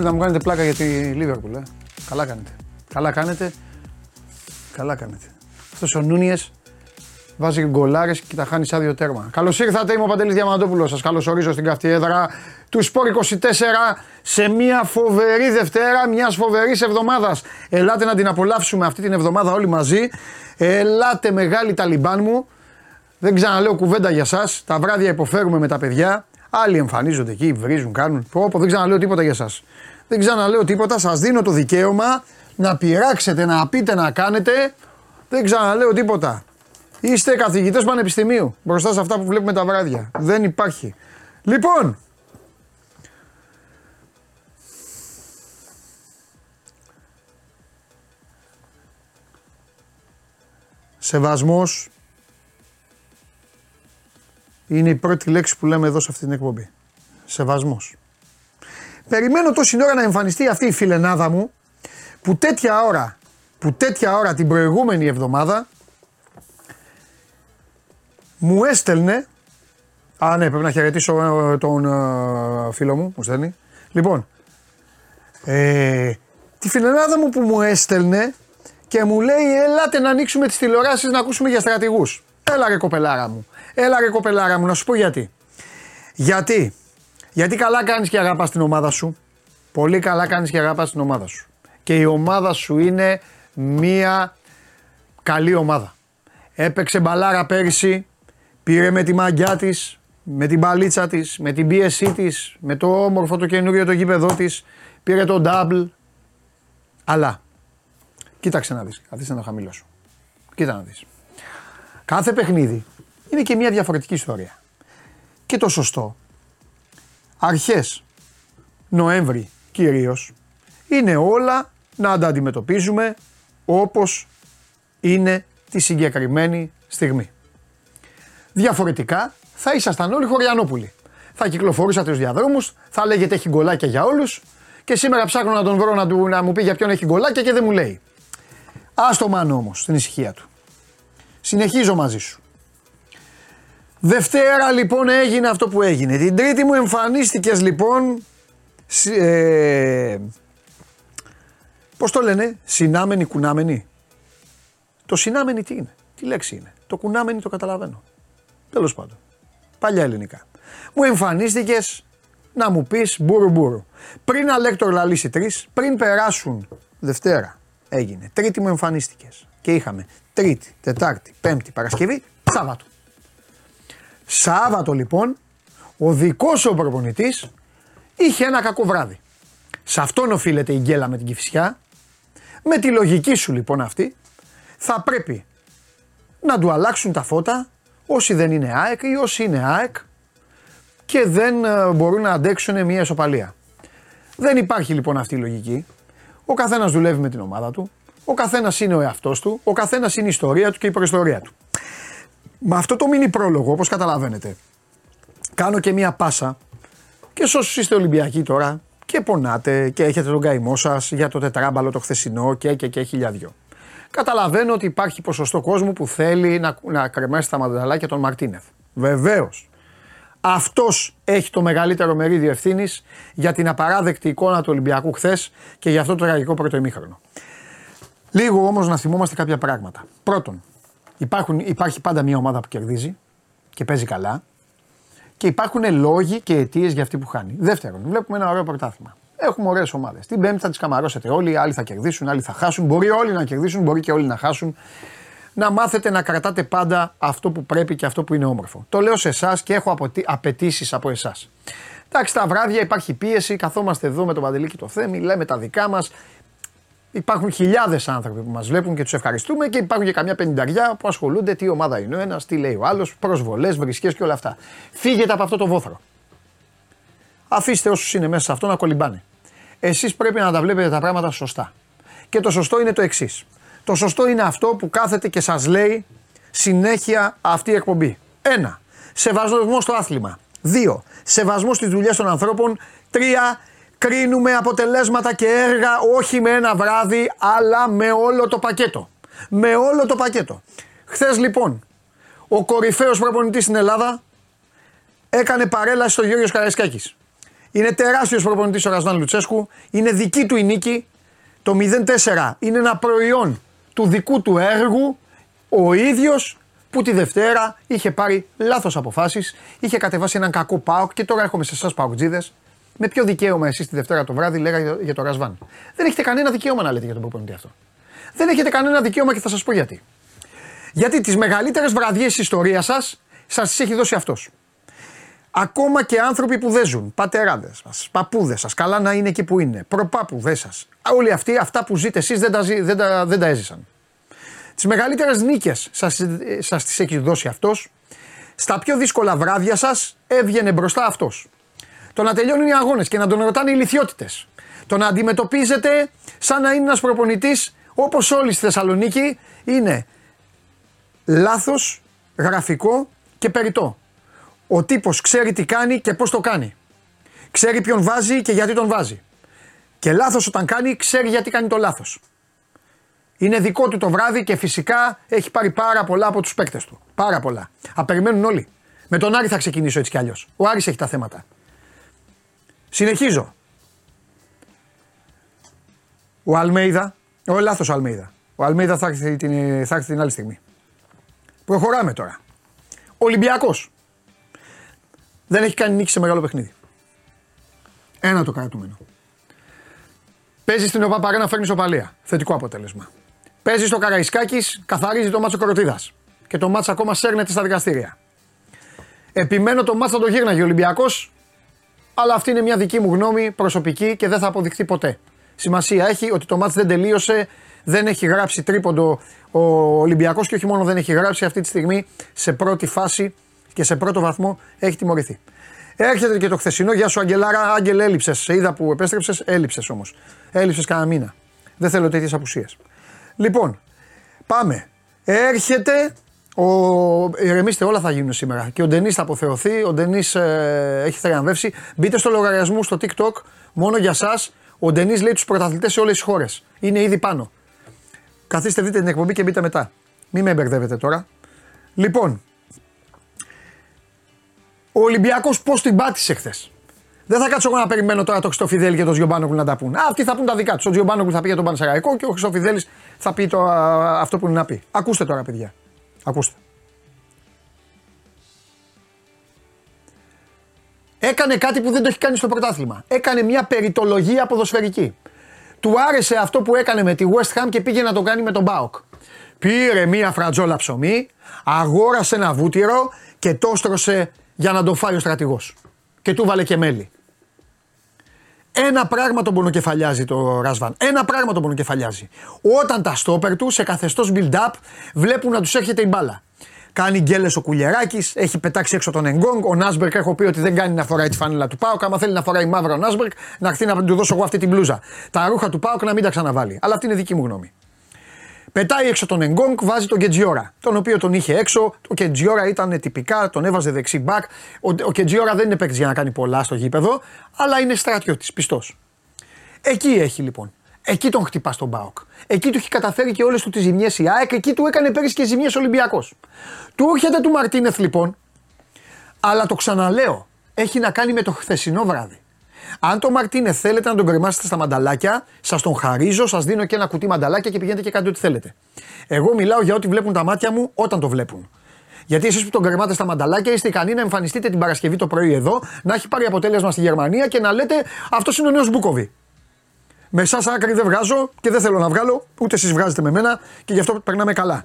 Θέλετε να μου κάνετε πλάκα για τη Λίβερπουλ, ε. Καλά κάνετε. Καλά κάνετε. Καλά κάνετε. Αυτός ο Νούνιες βάζει γκολάρες και τα χάνει σαν δύο τέρμα. Καλώς ήρθατε, είμαι ο Παντελής Διαμαντόπουλος. Σας καλωσορίζω στην καυτή έδρα του Σπορ 24 σε μια φοβερή Δευτέρα, μιας φοβερής εβδομάδας. Ελάτε να την απολαύσουμε αυτή την εβδομάδα όλοι μαζί. Ελάτε, μεγάλη Ταλιμπάν μου. Δεν ξαναλέω κουβέντα για σας. Τα βράδια υποφέρουμε με τα παιδιά. Άλλοι εμφανίζονται εκεί, βρίζουν, κάνουν. Πω, δεν ξαναλέω τίποτα για σας. Δεν ξαναλέω τίποτα. Σας δίνω το δικαίωμα να πειράξετε, να πείτε, να κάνετε. Δεν ξαναλέω τίποτα. Είστε καθηγητές πανεπιστημίου μπροστά σε αυτά που βλέπουμε τα βράδια. Δεν υπάρχει. Λοιπόν, σεβασμός είναι η πρώτη λέξη που λέμε εδώ σε αυτή την εκπομπή. Σεβασμός. Περιμένω τόση ώρα να εμφανιστεί αυτή η φιλενάδα μου που τέτοια ώρα την προηγούμενη εβδομάδα μου έστελνε. Α, ναι, πρέπει να χαιρετήσω τον φίλο μου, μου στέλνει. Λοιπόν, τη φιλενάδα μου που μου έστελνε και μου λέει «Έλατε να ανοίξουμε τις τηλεοράσεις να ακούσουμε για στρατηγούς». Έλα ρε κοπελάρα μου. Έλα ρε κοπελάρα μου, να σου πω γιατί. Γιατί καλά κάνεις και αγαπάς την ομάδα σου. Πολύ καλά κάνεις και αγαπάς την ομάδα σου. Και η ομάδα σου είναι μία καλή ομάδα. Έπαιξε μπαλάρα πέρυσι, πήρε με τη μαγιά της, με την παλίτσα της, με την πίεσή της, με το όμορφο το καινούριο το γήπεδό της, πήρε το ντάμπλ. Αλλά, κοίταξε να δεις, καθίστε να το χαμηλώσω. Κοίτα να δεις. Κάθε παιχνίδι είναι και μια διαφορετική ιστορία. Και το σωστό, αρχές Νοέμβρη κυρίως, είναι όλα να τα αντιμετωπίζουμε όπως είναι τη συγκεκριμένη στιγμή. Διαφορετικά θα ήσασταν όλοι χωριανόπουλοι. Θα κυκλοφορούσατε τους διαδρόμους, θα λέγεται έχει γκολάκια για όλους και σήμερα ψάχνω να τον βρω να μου πει για ποιον έχει γκολάκια και δεν μου λέει. Άστο μάνο όμως στην ησυχία του. Συνεχίζω μαζί σου. Δευτέρα λοιπόν έγινε αυτό που έγινε. Την Τρίτη μου εμφανίστηκες λοιπόν, πώς το λένε, συνάμενη, κουνάμενη. Το συνάμενη τι είναι, τι λέξη είναι, το κουνάμενη το καταλαβαίνω. Τέλος πάντων, παλιά ελληνικά. Μου εμφανίστηκες να μου πεις μπουρου μπουρου. Πριν Αλέκτορ λαλήσει τρεις, πριν περάσουν Δευτέρα έγινε, Τρίτη μου εμφανίστηκες και είχαμε Τρίτη, Τετάρτη, Πέμπτη, Παρασκευή, Σάββατο. Σάββατο λοιπόν, ο δικός ο προπονητής είχε ένα κακό βράδυ. Σε αυτόν οφείλεται η γκέλα με την Κηφισιά. Με τη λογική σου λοιπόν αυτή, θα πρέπει να του αλλάξουν τα φώτα όσοι δεν είναι ΑΕΚ ή όσοι είναι ΑΕΚ και δεν μπορούν να αντέξουν μια ισοπαλία. Δεν υπάρχει λοιπόν αυτή η λογική. Ο καθένας δουλεύει με την ομάδα του, ο καθένας είναι ο εαυτός του, ο καθένας είναι η ιστορία του και η προϊστορία του. Με αυτό το μίνι πρόλογο, όπως καταλαβαίνετε, κάνω και μια πάσα και σε όσους είστε Ολυμπιακοί τώρα και πονάτε και έχετε τον καημό σας για το τετράμπαλο το χθεσινό και χιλιαδιό. Καταλαβαίνω ότι υπάρχει ποσοστό κόσμου που θέλει να κρεμάσει τα μανταλάκια των Μαρτίνεθ. Βεβαίως. Αυτός έχει το μεγαλύτερο μερίδιο ευθύνης για την απαράδεκτη εικόνα του Ολυμπιακού χθες και για αυτό το τραγικό πρώτο ημίχρονο. Λίγο όμως να θυμόμαστε κάποια πράγματα. Πρώτον, υπάρχει πάντα μια ομάδα που κερδίζει και παίζει καλά και υπάρχουν λόγοι και αιτίες για αυτή που χάνει. Δεύτερον, βλέπουμε ένα ωραίο πρωτάθλημα. Έχουμε ωραίες ομάδες. Την Πέμπτη θα τις καμαρώσετε όλοι, άλλοι θα κερδίσουν, άλλοι θα χάσουν. Μπορεί όλοι να κερδίσουν, μπορεί και όλοι να χάσουν. Να μάθετε να κρατάτε πάντα αυτό που πρέπει και αυτό που είναι όμορφο. Το λέω σε εσάς και έχω απαιτήσεις από εσάς. Εντάξει, τα βράδια υπάρχει πίεση, καθόμαστε εδώ με τον Παντελή και το Θέμη, λέμε τα δικά μας. Υπάρχουν χιλιάδες άνθρωποι που μας βλέπουν και τους ευχαριστούμε και υπάρχουν και καμιά πενταριά που ασχολούνται τι ομάδα είναι ο ένας, τι λέει ο άλλος, προσβολές, βρισκές και όλα αυτά. Φύγετε από αυτό το βόθρο. Αφήστε όσους είναι μέσα σε αυτό να κολυμπάνε. Εσείς πρέπει να τα βλέπετε τα πράγματα σωστά. Και το σωστό είναι το εξής. Το σωστό είναι αυτό που κάθεται και σας λέει συνέχεια αυτή η εκπομπή. 1. Σεβασμό στο άθλημα. 2. Σεβασμό στις δουλειές των ανθρώπων. 3. Κρίνουμε αποτελέσματα και έργα όχι με ένα βράδυ αλλά με όλο το πακέτο. Με όλο το πακέτο. Χθες λοιπόν ο κορυφαίος προπονητής στην Ελλάδα έκανε παρέλαση στο Γιώργος Καραϊσκάκης. Είναι τεράστιος προπονητής ο Ρασβάν Λουτσέσκου. Είναι δική του η νίκη. Το 0-4 είναι ένα προϊόν του δικού του έργου. Ο ίδιος που τη Δευτέρα είχε πάρει λάθος αποφάσεις, είχε κατεβάσει έναν κακό ΠΑΟΚ και τώρα έρχομαι σε εσάς ΠΑΟΚτζίδες. Με ποιο δικαίωμα εσείς τη Δευτέρα το βράδυ λέγατε για τον Ρασβάν? Δεν έχετε κανένα δικαίωμα να λέτε για τον προπονητή αυτό. Δεν έχετε κανένα δικαίωμα και θα σας πω γιατί. Γιατί τις μεγαλύτερες βραδιές της ιστορίας σας, σας τις έχει δώσει αυτός. Ακόμα και άνθρωποι που δεν ζουν, πατεράδες σας, παππούδες σας, καλά να είναι εκεί που είναι, προπάππουδες σας, όλοι αυτοί, αυτά που ζείτε εσείς δεν τα έζησαν. Τις μεγαλύτερες νίκες σας τις έχει δώσει αυτός. Στα πιο δύσκολα βράδια σας έβγαινε μπροστά αυτός. Το να τελειώνουν οι αγώνες και να τον ρωτάνε οι ηλιθιότητες. Το να αντιμετωπίζετε σαν να είναι ένας προπονητής όπως όλοι στη Θεσσαλονίκη είναι λάθος, γραφικό και περιττό. Ο τύπος ξέρει τι κάνει και πώς το κάνει. Ξέρει ποιον βάζει και γιατί τον βάζει. Και λάθος όταν κάνει, ξέρει γιατί κάνει το λάθος. Είναι δικό του το βράδυ και φυσικά έχει πάρει πάρα πολλά από τους παίκτες του. Πάρα πολλά. Απεριμένουν όλοι. Με τον Άρη θα ξεκινήσω έτσι κι αλλιώς. Ο Άρης έχει τα θέματα. Συνεχίζω. Ο Αλμέιδα. Ο Αλμέιδα θα έρθει την άλλη στιγμή. Προχωράμε τώρα. Ολυμπιακός. Δεν έχει κάνει νίκη σε μεγάλο παιχνίδι. Ένα το κρατούμενο. Παίζει στην ΟΠΑΠΑΡΕΝΑ, φέρνει σοπαλία. Θετικό αποτέλεσμα. Παίζει στο Καραϊσκάκης, καθαρίζει το μάτσο Κοροτίδας. Και το μάτσο ακόμα σέρνεται στα δικαστήρια. Επιμένω το μάτσο να το γύρναγε ο Ολυμπιακός, αλλά αυτή είναι μια δική μου γνώμη προσωπική και δεν θα αποδειχθεί ποτέ. Σημασία έχει ότι το μάτσο δεν τελείωσε, δεν έχει γράψει τρίποντο ο Ολυμπιακός και όχι μόνο δεν έχει γράψει, αυτή τη στιγμή σε πρώτη φάση και σε πρώτο βαθμό έχει τιμωρηθεί. Έρχεται και το χθεσινό, γεια σου Αγγελάρα, Άγγελ έλειψες, σε είδα που επέστρεψες, έλειψες όμως. Έλειψες κανένα μήνα, δεν θέλω τέτοιες απουσίες. Λοιπόν, πάμε, έρχεται, ηρεμήστε, όλα θα γίνουν σήμερα και ο Ντενής θα αποθεωθεί, ο Ντενής έχει θριαμβεύσει. Μπείτε στο λογαριασμό στο TikTok, μόνο για σας, ο Ντενής λέει τους πρωταθλητές σε όλες τις χώρες, είναι ήδη πάνω. Καθίστε, δείτε την εκπομπή και μπείτε μετά, μην με μπερδεύετε τώρα. Λοιπόν, ο Ολυμπιακός πώς την πάτησε χθες. Δεν θα κάτσω εγώ να περιμένω τώρα το Χριστοφιδέλη και τον Γιωβάνογλου να τα πούν. Αυτοί θα πούν τα δικά τους. Ο Γιωβάνογλου θα πει για τον Πανσεραϊκό και ο Χριστοφιδέλης θα πει αυτό που είναι να πει. Ακούστε τώρα, παιδιά. Ακούστε. Έκανε κάτι που δεν το έχει κάνει στο πρωτάθλημα. Έκανε μια περιτολογία ποδοσφαιρική. Του άρεσε αυτό που έκανε με τη West Ham και πήγε να το κάνει με τον ΠΑΟΚ. Πήρε μια φρατζόλα ψωμί, αγόρασε ένα βούτυρο και το στρώσε για να τον φάει ο στρατηγός. Και του βάλε και μέλι. Ένα πράγμα τον πονοκεφαλιάζει το Ρασβάν. Ένα πράγμα τον πονοκεφαλιάζει. Όταν τα στόπερ του σε καθεστώς build-up βλέπουν να τους έρχεται η μπάλα. Κάνει γκέλες ο Κουλιεράκης, έχει πετάξει έξω τον Εγκόγκ. Ο Νάσμπερκ έχω πει ότι δεν κάνει να φοράει τη φανέλα του ΠΑΟΚ. Άμα θέλει να φοράει μαύρα ο Νάσμπερκ, να έρθει να του δώσω εγώ αυτή την μπλούζα. Τα ρούχα του ΠΑΟΚ να μην τα ξαναβάλει. Αλλά αυτή είναι δική μου γνώμη. Πετάει έξω τον Εγκόγκ, βάζει τον Κεντζιόρα, τον οποίο τον είχε έξω. Ο Κεντζιόρα ήταν τυπικά, τον έβαζε δεξί μπακ. Ο Κεντζιόρα δεν είναι παίκτης για να κάνει πολλά στο γήπεδο, αλλά είναι στρατιώτης, πιστός. Εκεί έχει λοιπόν. Εκεί τον χτυπά στον ΠΑΟΚ. Εκεί του έχει καταφέρει και όλες του τις ζημιές η ΑΕΚ, εκεί του έκανε πέρυσι και ζημιές ο Ολυμπιακός. Του έρχεται του Μαρτίνεθ λοιπόν, αλλά το ξαναλέω, έχει να κάνει με το χθεσινό βράδυ. Αν το Μαρτίνεθ θέλετε να τον κρεμάσετε στα μανταλάκια, σας τον χαρίζω, σας δίνω και ένα κουτί μανταλάκια και πηγαίνετε και κάντε ό,τι θέλετε. Εγώ μιλάω για ό,τι βλέπουν τα μάτια μου όταν το βλέπουν. Γιατί εσείς που τον κρεμάτε στα μανταλάκια είστε ικανοί να εμφανιστείτε την Παρασκευή το πρωί εδώ, να έχει πάρει αποτέλεσμα στη Γερμανία και να λέτε αυτός είναι ο νέος Μπούκοβι. Με εσάς άκρη δεν βγάζω και δεν θέλω να βγάλω, ούτε εσείς βγάζετε με μένα και γι' αυτό περνάμε καλά.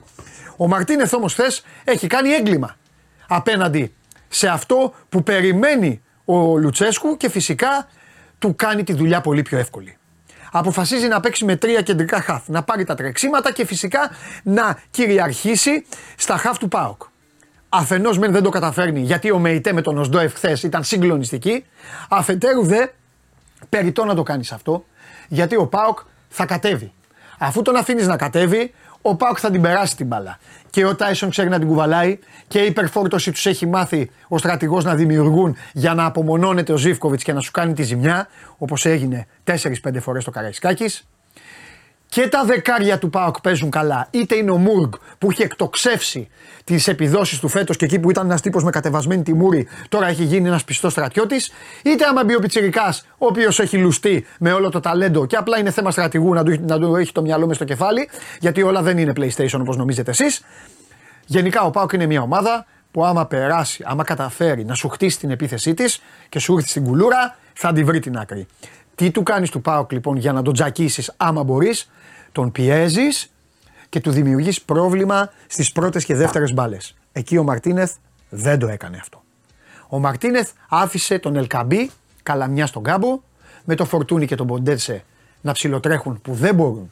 Ο Μαρτίνεθ όμως χθες έχει κάνει έγκλημα απέναντι σε αυτό που περιμένει ο Λουτσέσκου και φυσικά του κάνει τη δουλειά πολύ πιο εύκολη. Αποφασίζει να παίξει με τρία κεντρικά χαφ, να πάρει τα τρεξίματα και φυσικά να κυριαρχήσει στα χαφ του ΠΑΟΚ. Αφενός μεν δεν το καταφέρνει γιατί ο ΜΕΙΤΕ με τον ΟΣΔΟΕΦ χθες ήταν συγκλονιστική, αφετέρου δε περιττό να το κάνεις αυτό. Γιατί ο ΠΑΟΚ θα κατέβει. Αφού τον αφήνεις να κατέβει, ο ΠΑΟΚ θα την περάσει την μπάλα. Και ο Τάισον ξέρει να την κουβαλάει και η υπερφόρτωση τους έχει μάθει ο στρατηγός να δημιουργούν για να απομονώνεται ο Ζίβκοβιτς και να σου κάνει τη ζημιά, όπως έγινε 4-5 φορές το Καραϊσκάκης. και τα δεκάρια του ΠΑΟΚ παίζουν καλά. Είτε είναι ο Μούργκ που είχε εκτοξεύσει τις επιδόσεις του φέτος και εκεί που ήταν ένας τύπος με κατεβασμένη τη μούρη, τώρα έχει γίνει ένας πιστός στρατιώτης. Είτε άμα μπει ο πιτσιρικάς, ο οποίος έχει λουστεί με όλο το ταλέντο και απλά είναι θέμα στρατηγού να του έχει το μυαλό μες στο κεφάλι, γιατί όλα δεν είναι PlayStation όπως νομίζετε εσείς. Γενικά ο ΠΑΟΚ είναι μια ομάδα που άμα περάσει, άμα καταφέρει να σου χτίσει την επίθεσή της και σου έρθει στην κουλούρα, θα τη βρει την άκρη. Τι του κάνεις του ΠΑΟΚ λοιπόν για να τον τζακίσεις άμα μπορείς? Τον πιέζεις και του δημιουργείς πρόβλημα στις πρώτες και δεύτερες μπάλες. Εκεί ο Μαρτίνεθ δεν το έκανε αυτό. Ο Μαρτίνεθ άφησε τον Ελκαμπή καλαμιά στον κάμπο, με το Φορτούνι και τον Ποντέτσε να ψιλοτρέχουν που δεν μπορούν,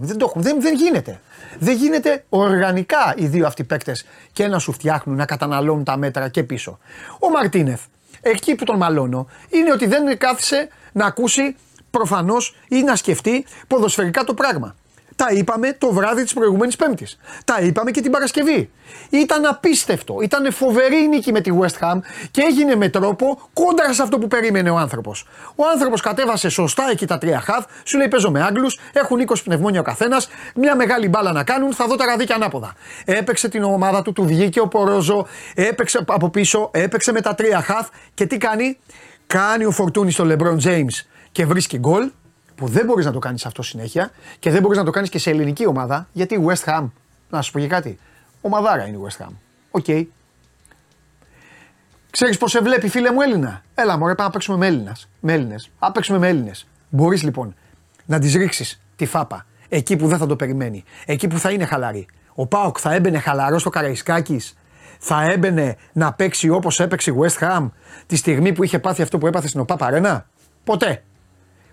δεν το έχουν, δεν γίνεται. Δεν γίνεται οργανικά οι δύο αυτοί παίκτες και να σου φτιάχνουν, να καταναλώνουν τα μέτρα και πίσω. Ο Μαρτίνεθ, εκεί που τον μαλώνω, είναι ότι δεν κάθισε να ακούσει προφανώς ή να σκεφτεί ποδοσφαιρικά το πράγμα. Τα είπαμε το βράδυ της προηγούμενης Πέμπτης. Τα είπαμε και την Παρασκευή. Ήταν απίστευτο. Ήταν φοβερή η νίκη με τη West Ham και έγινε με τρόπο κόντρα σε αυτό που περίμενε ο άνθρωπος. Ο άνθρωπος κατέβασε σωστά εκεί τα τρία χαφ. Σου λέει: παίζω με Άγγλους, έχουν 20 πνευμόνια ο καθένας. Μια μεγάλη μπάλα να κάνουν, θα δω τα ραδίκια ανάποδα. Έπαιξε την ομάδα του, του βγήκε ο Πορόζο, έπαιξε από πίσω, έπαιξε με τα τρία χαφ. Και τι κάνει? Κάνει ο Φορτούνι στο LeBron James και βρίσκει γκολ. Που δεν μπορείς να το κάνεις αυτό συνέχεια και δεν μπορείς να το κάνεις και σε ελληνική ομάδα, γιατί η West Ham, να σου πω και κάτι, ομαδάρα είναι η West Ham. Οκ. Okay. Ξέρεις πως σε βλέπει, φίλε μου Έλληνα? Έλα μωρέ, πάμε να παίξουμε με Έλληνες. Α, παίξουμε με Έλληνες. Μπορείς λοιπόν να τις ρίξεις τη φάπα εκεί που δεν θα το περιμένει, εκεί που θα είναι χαλαρή. Ο ΠΑΟΚ θα έμπαινε χαλαρό στο Καραϊσκάκης, θα έμπαινε να παίξει όπως έπαιξε η West Ham τη στιγμή που είχε πάθει αυτό που έπαθε στην ΟΠΑΠ Αρένα? Ποτέ.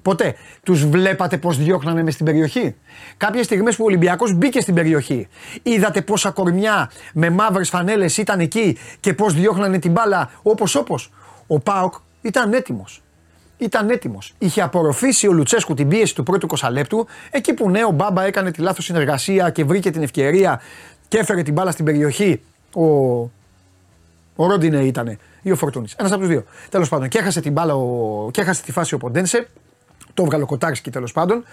Ποτέ. Τους βλέπατε πως διώχνανε μες στην περιοχή? Κάποιες στιγμές που ο Ολυμπιακός μπήκε στην περιοχή, είδατε πόσα κορμιά με μαύρες φανέλες ήταν εκεί και πως διώχνανε την μπάλα όπως. Ο ΠΑΟΚ ήταν έτοιμος. Είχε απορροφήσει ο Λουτσέσκου την πίεση του πρώτου 20 λεπτού, εκεί που ναι, ο Μπάμπα έκανε τη λάθος συνεργασία και βρήκε την ευκαιρία και έφερε την μπάλα στην περιοχή. Ο Ρόντινε ήτανε ή ο Φορτούνης. Ένας από τους δύο. Τέλος πάντων, και έχασε την μπάλα και έχασε τη φάση ο Ποντένσε. Το βγάλω κοτάρσκι τέλος πάντων,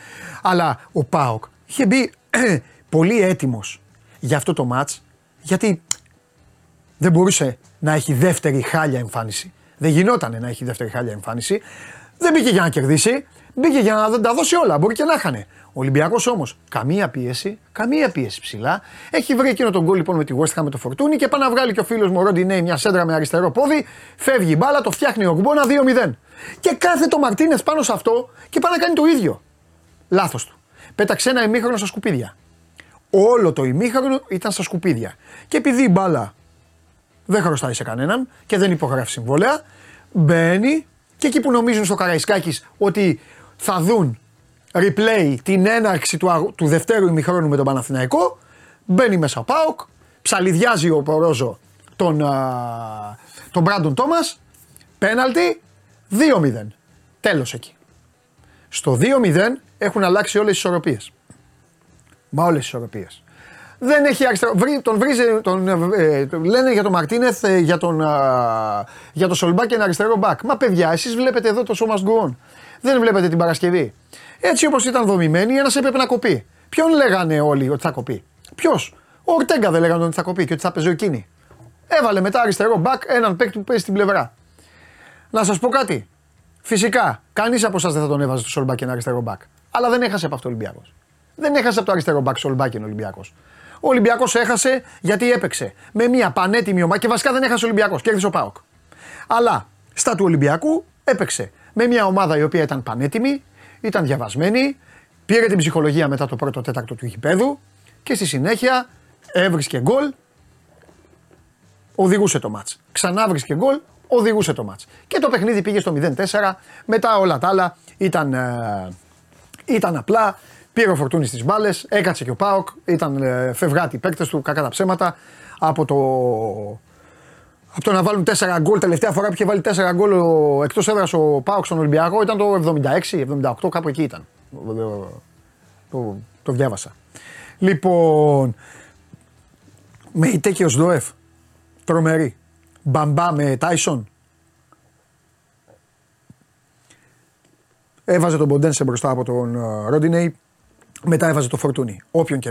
αλλά ο ΠΑΟΚ είχε μπει πολύ έτοιμος για αυτό το μάτς, γιατί δεν μπορούσε να έχει δεύτερη χάλια εμφάνιση. Δεν γινότανε να έχει δεύτερη χάλια εμφάνιση. Δεν μπήκε για να κερδίσει, μπήκε για να τα δώσει όλα, μπορεί και να χάνε. Ο Ολυμπιακός όμως καμία πίεση ψηλά. Έχει βρει εκείνο τον γκολ λοιπόν με τη West Ham με το Φορτούνι και πάει να βγάλει και ο φίλος μου ο Ροντινέι μια σέντρα με αριστερό πόδι, φεύγει η μπάλα, το φτιάχνει ο Γκμπόνα 2-0. Και κάθεται ο Μαρτίνεθ πάνω σε αυτό και πάει να κάνει το ίδιο. Λάθος του. Πέταξε ένα ημίχρονο στα σκουπίδια. Όλο το ημίχρονο ήταν στα σκουπίδια. Και επειδή η μπάλα δεν χρωστάει σε κανέναν και δεν υπογράφει συμβόλαια, μπαίνει και εκεί που νομίζουν στο Καραϊσκάκης ότι θα δουν replay την έναρξη του δευτέρου ημιχρόνου με τον Παναθηναϊκό, μπαίνει μέσα ο ΠΑΟΚ, ψαλιδιάζει ο Πορόζο τον Μπράντον Τόμας, πέναλτι, 2-0. Τέλος εκεί. Στο 2-0 έχουν αλλάξει όλες τις ισορροπίες. Μα όλες τις ισορροπίες. Δεν έχει αριστερό. Λένε για τον Μαρτίνεθ, για τον Σολμπάκεν αριστερό μπακ. Μα παιδιά, εσείς βλέπετε εδώ το σώμα σγκουόν. Δεν βλέπετε την Παρασκευή. Έτσι όπως ήταν δομημένοι, ένας έπρεπε να κοπεί. Ποιον λέγανε όλοι ότι θα κοπεί? Ποιος? Ο Ορτέγκα δεν λέγανε ότι θα κοπεί και ότι θα παίζει εκείνη. Έβαλε μετά αριστερό μπακ έναν παίκτη που παίζει στην πλευρά. Να σας πω κάτι. Φυσικά, κανείς από εσάς δεν θα τον έβαζε στο Σολμπάκεν αριστερό μπακ. Αλλά δεν έχασε από αυτό ο Ολυμπιακός. Δεν έχασε από το αριστερό μπακ Σολμπάκεν ο Ολυμπιακός. Ο Ολυμπιακός έχασε γιατί έπαιξε με μια πανέτοιμη ομάδα και βασικά δεν έχασε ο Ολυμπιακός. Κέρδισε ο ΠΑΟΚ. Αλλά στα του Ολυμπιακού έπαιξε με μια ομάδα η οποία ήταν πανέτοιμη, ήταν διαβασμένη, πήρε την ψυχολογία μετά το πρώτο τέταρτο του γηπέδου και στη συνέχεια έβρισκε γκολ, οδηγούσε το μάτς. Ξανά βρίσκε γκολ, οδηγούσε το μάτς. Και το παιχνίδι πήγε στο 0-4, μετά όλα τα άλλα ήταν απλά, πήρε ο Φορτούνης στις μπάλες, έκατσε και ο ΠΑΟΚ, ήταν φευγάτη παίκτες του, κακά τα ψέματα, από το να βάλουν 4 γκολ, τελευταία φορά που είχε βάλει 4 γκολ εκτός έδρας ο ΠΑΟΚ στον Ολυμπιακό ήταν το 76-78, κάπου εκεί ήταν. Το διάβασα. Λοιπόν, με Ιτέκιος Δόεφ, τρομερή. Μπαμπά με Τάισον. Έβαζε τον Ποντένσε μπροστά από τον Ρόντινεϊ. Μετά έβαζε το Φορτούνι. Όποιον και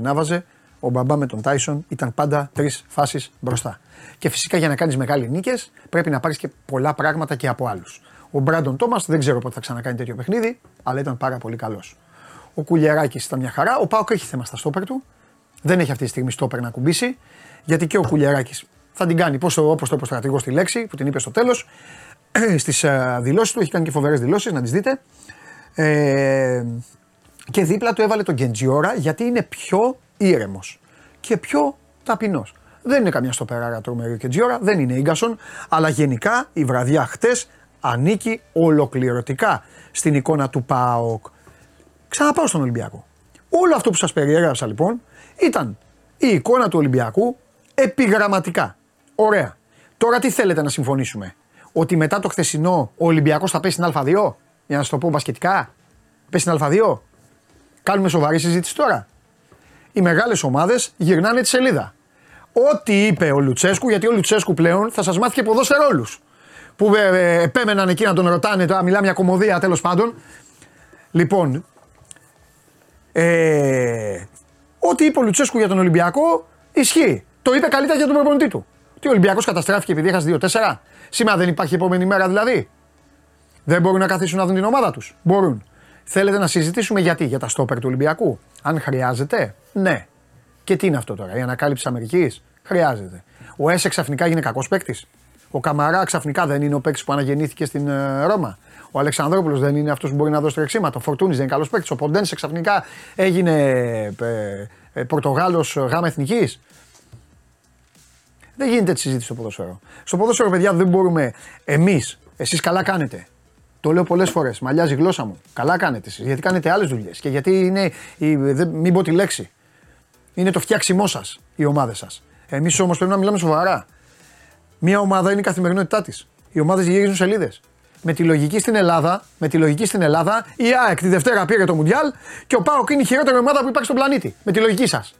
να βάζε, ο Μπαμπά με τον Τάισον ήταν πάντα τρεις φάσεις μπροστά. Και φυσικά για να κάνεις μεγάλες νίκες πρέπει να πάρεις και πολλά πράγματα και από άλλους. Ο Μπράντον Τόμας δεν ξέρω πότε θα ξανακάνει τέτοιο παιχνίδι, αλλά ήταν πάρα πολύ καλός. Ο Κουλιαράκης ήταν μια χαρά. Ο ΠΑΟΚ έχει θέμα στα στόπερ του. Δεν έχει αυτή τη στιγμή στόπερ να κουμπίσει, γιατί και ο Κουλιαράκης θα την κάνει όπως το στρατηγός τη λέξη που την είπε στο τέλος. Στις δηλώσεις του έχει κάνει και φοβερές δηλώσεις, να τις δείτε. Και δίπλα του έβαλε τον Γκεντζιόρα γιατί είναι πιο ήρεμος και πιο ταπεινός. Δεν είναι καμιά στοπεράρα τρομερή ο Γκεντζιόρα, δεν είναι Ίγκασον, αλλά γενικά η βραδιά χτες ανήκει ολοκληρωτικά στην εικόνα του ΠΑΟΚ. Ξαναπάω στον Ολυμπιακό. Όλο αυτό που σας περιέγραψα λοιπόν ήταν η εικόνα του Ολυμπιακού επιγραμματικά. Ωραία. Τώρα τι θέλετε να συμφωνήσουμε? Ότι μετά το χθεσινό ο Ολυμπιακός θα πέσει στην Α2, για να σας το πω μπασκετικά. Πέσει στην Α2. Κάνουμε σοβαρή συζήτηση τώρα. Οι μεγάλες ομάδες γυρνάνε τη σελίδα. Ό,τι είπε ο Λουτσέσκου, γιατί ο Λουτσέσκου πλέον θα σας μάθει και ποδοσφαιρόλους. Που επέμεναν εκεί να τον ρωτάνε, τώρα μιλάμε μια κωμωδία τέλος πάντων. Λοιπόν, ό,τι είπε ο Λουτσέσκου για τον Ολυμπιακό ισχύει. Το είπε καλύτερα για τον προπονητή του. Τι ο Ολυμπιακός καταστράφηκε επειδή έχασε 2-4. Σήμερα δεν υπάρχει επόμενη μέρα δηλαδή. Δεν μπορούν να καθίσουν να δουν την ομάδα τους. Μπορούν. Θέλετε να συζητήσουμε γιατί, για τα στόπερ του Ολυμπιακού? Αν χρειάζεται, ναι. Και τι είναι αυτό τώρα, η ανακάλυψη Αμερικής? Χρειάζεται. Ο Έσε ξαφνικά έγινε κακός παίκτης. Ο Καμαρά ξαφνικά δεν είναι ο παίκτης που αναγεννήθηκε στην Ρώμα. Ο Αλεξανδρόπουλος δεν είναι αυτός που μπορεί να δώσει τρεξίματα. Ο Φορτούνης δεν είναι καλός παίκτης. Ο Ποντένσε ξαφνικά έγινε Πορτογάλος γάμα εθνικής. Δεν γίνεται τη συζήτηση στο ποδόσφαιρο. Στο ποδόσφαιρο, παιδιά, δεν μπορούμε εμείς, εσείς καλά κάνετε. Το λέω πολλές φορές, μαλλιάζει η γλώσσα μου. Καλά κάνετε εσείς, γιατί κάνετε άλλες δουλειές και γιατί είναι, μην πω τη λέξη, είναι το φτιάξιμό σας οι ομάδες σας. Εμείς όμως πρέπει να μιλάμε σοβαρά. Μια ομάδα είναι η καθημερινότητά της. Οι ομάδες γυρίζουν σελίδες. Με τη λογική στην Ελλάδα, η ΑΕΚ τη Δευτέρα πήρε το Μουντιάλ και ο ΠΑΟΚ είναι η χειρότερη ομάδα που υπάρχει στον πλανήτη. Με τη λογική σας.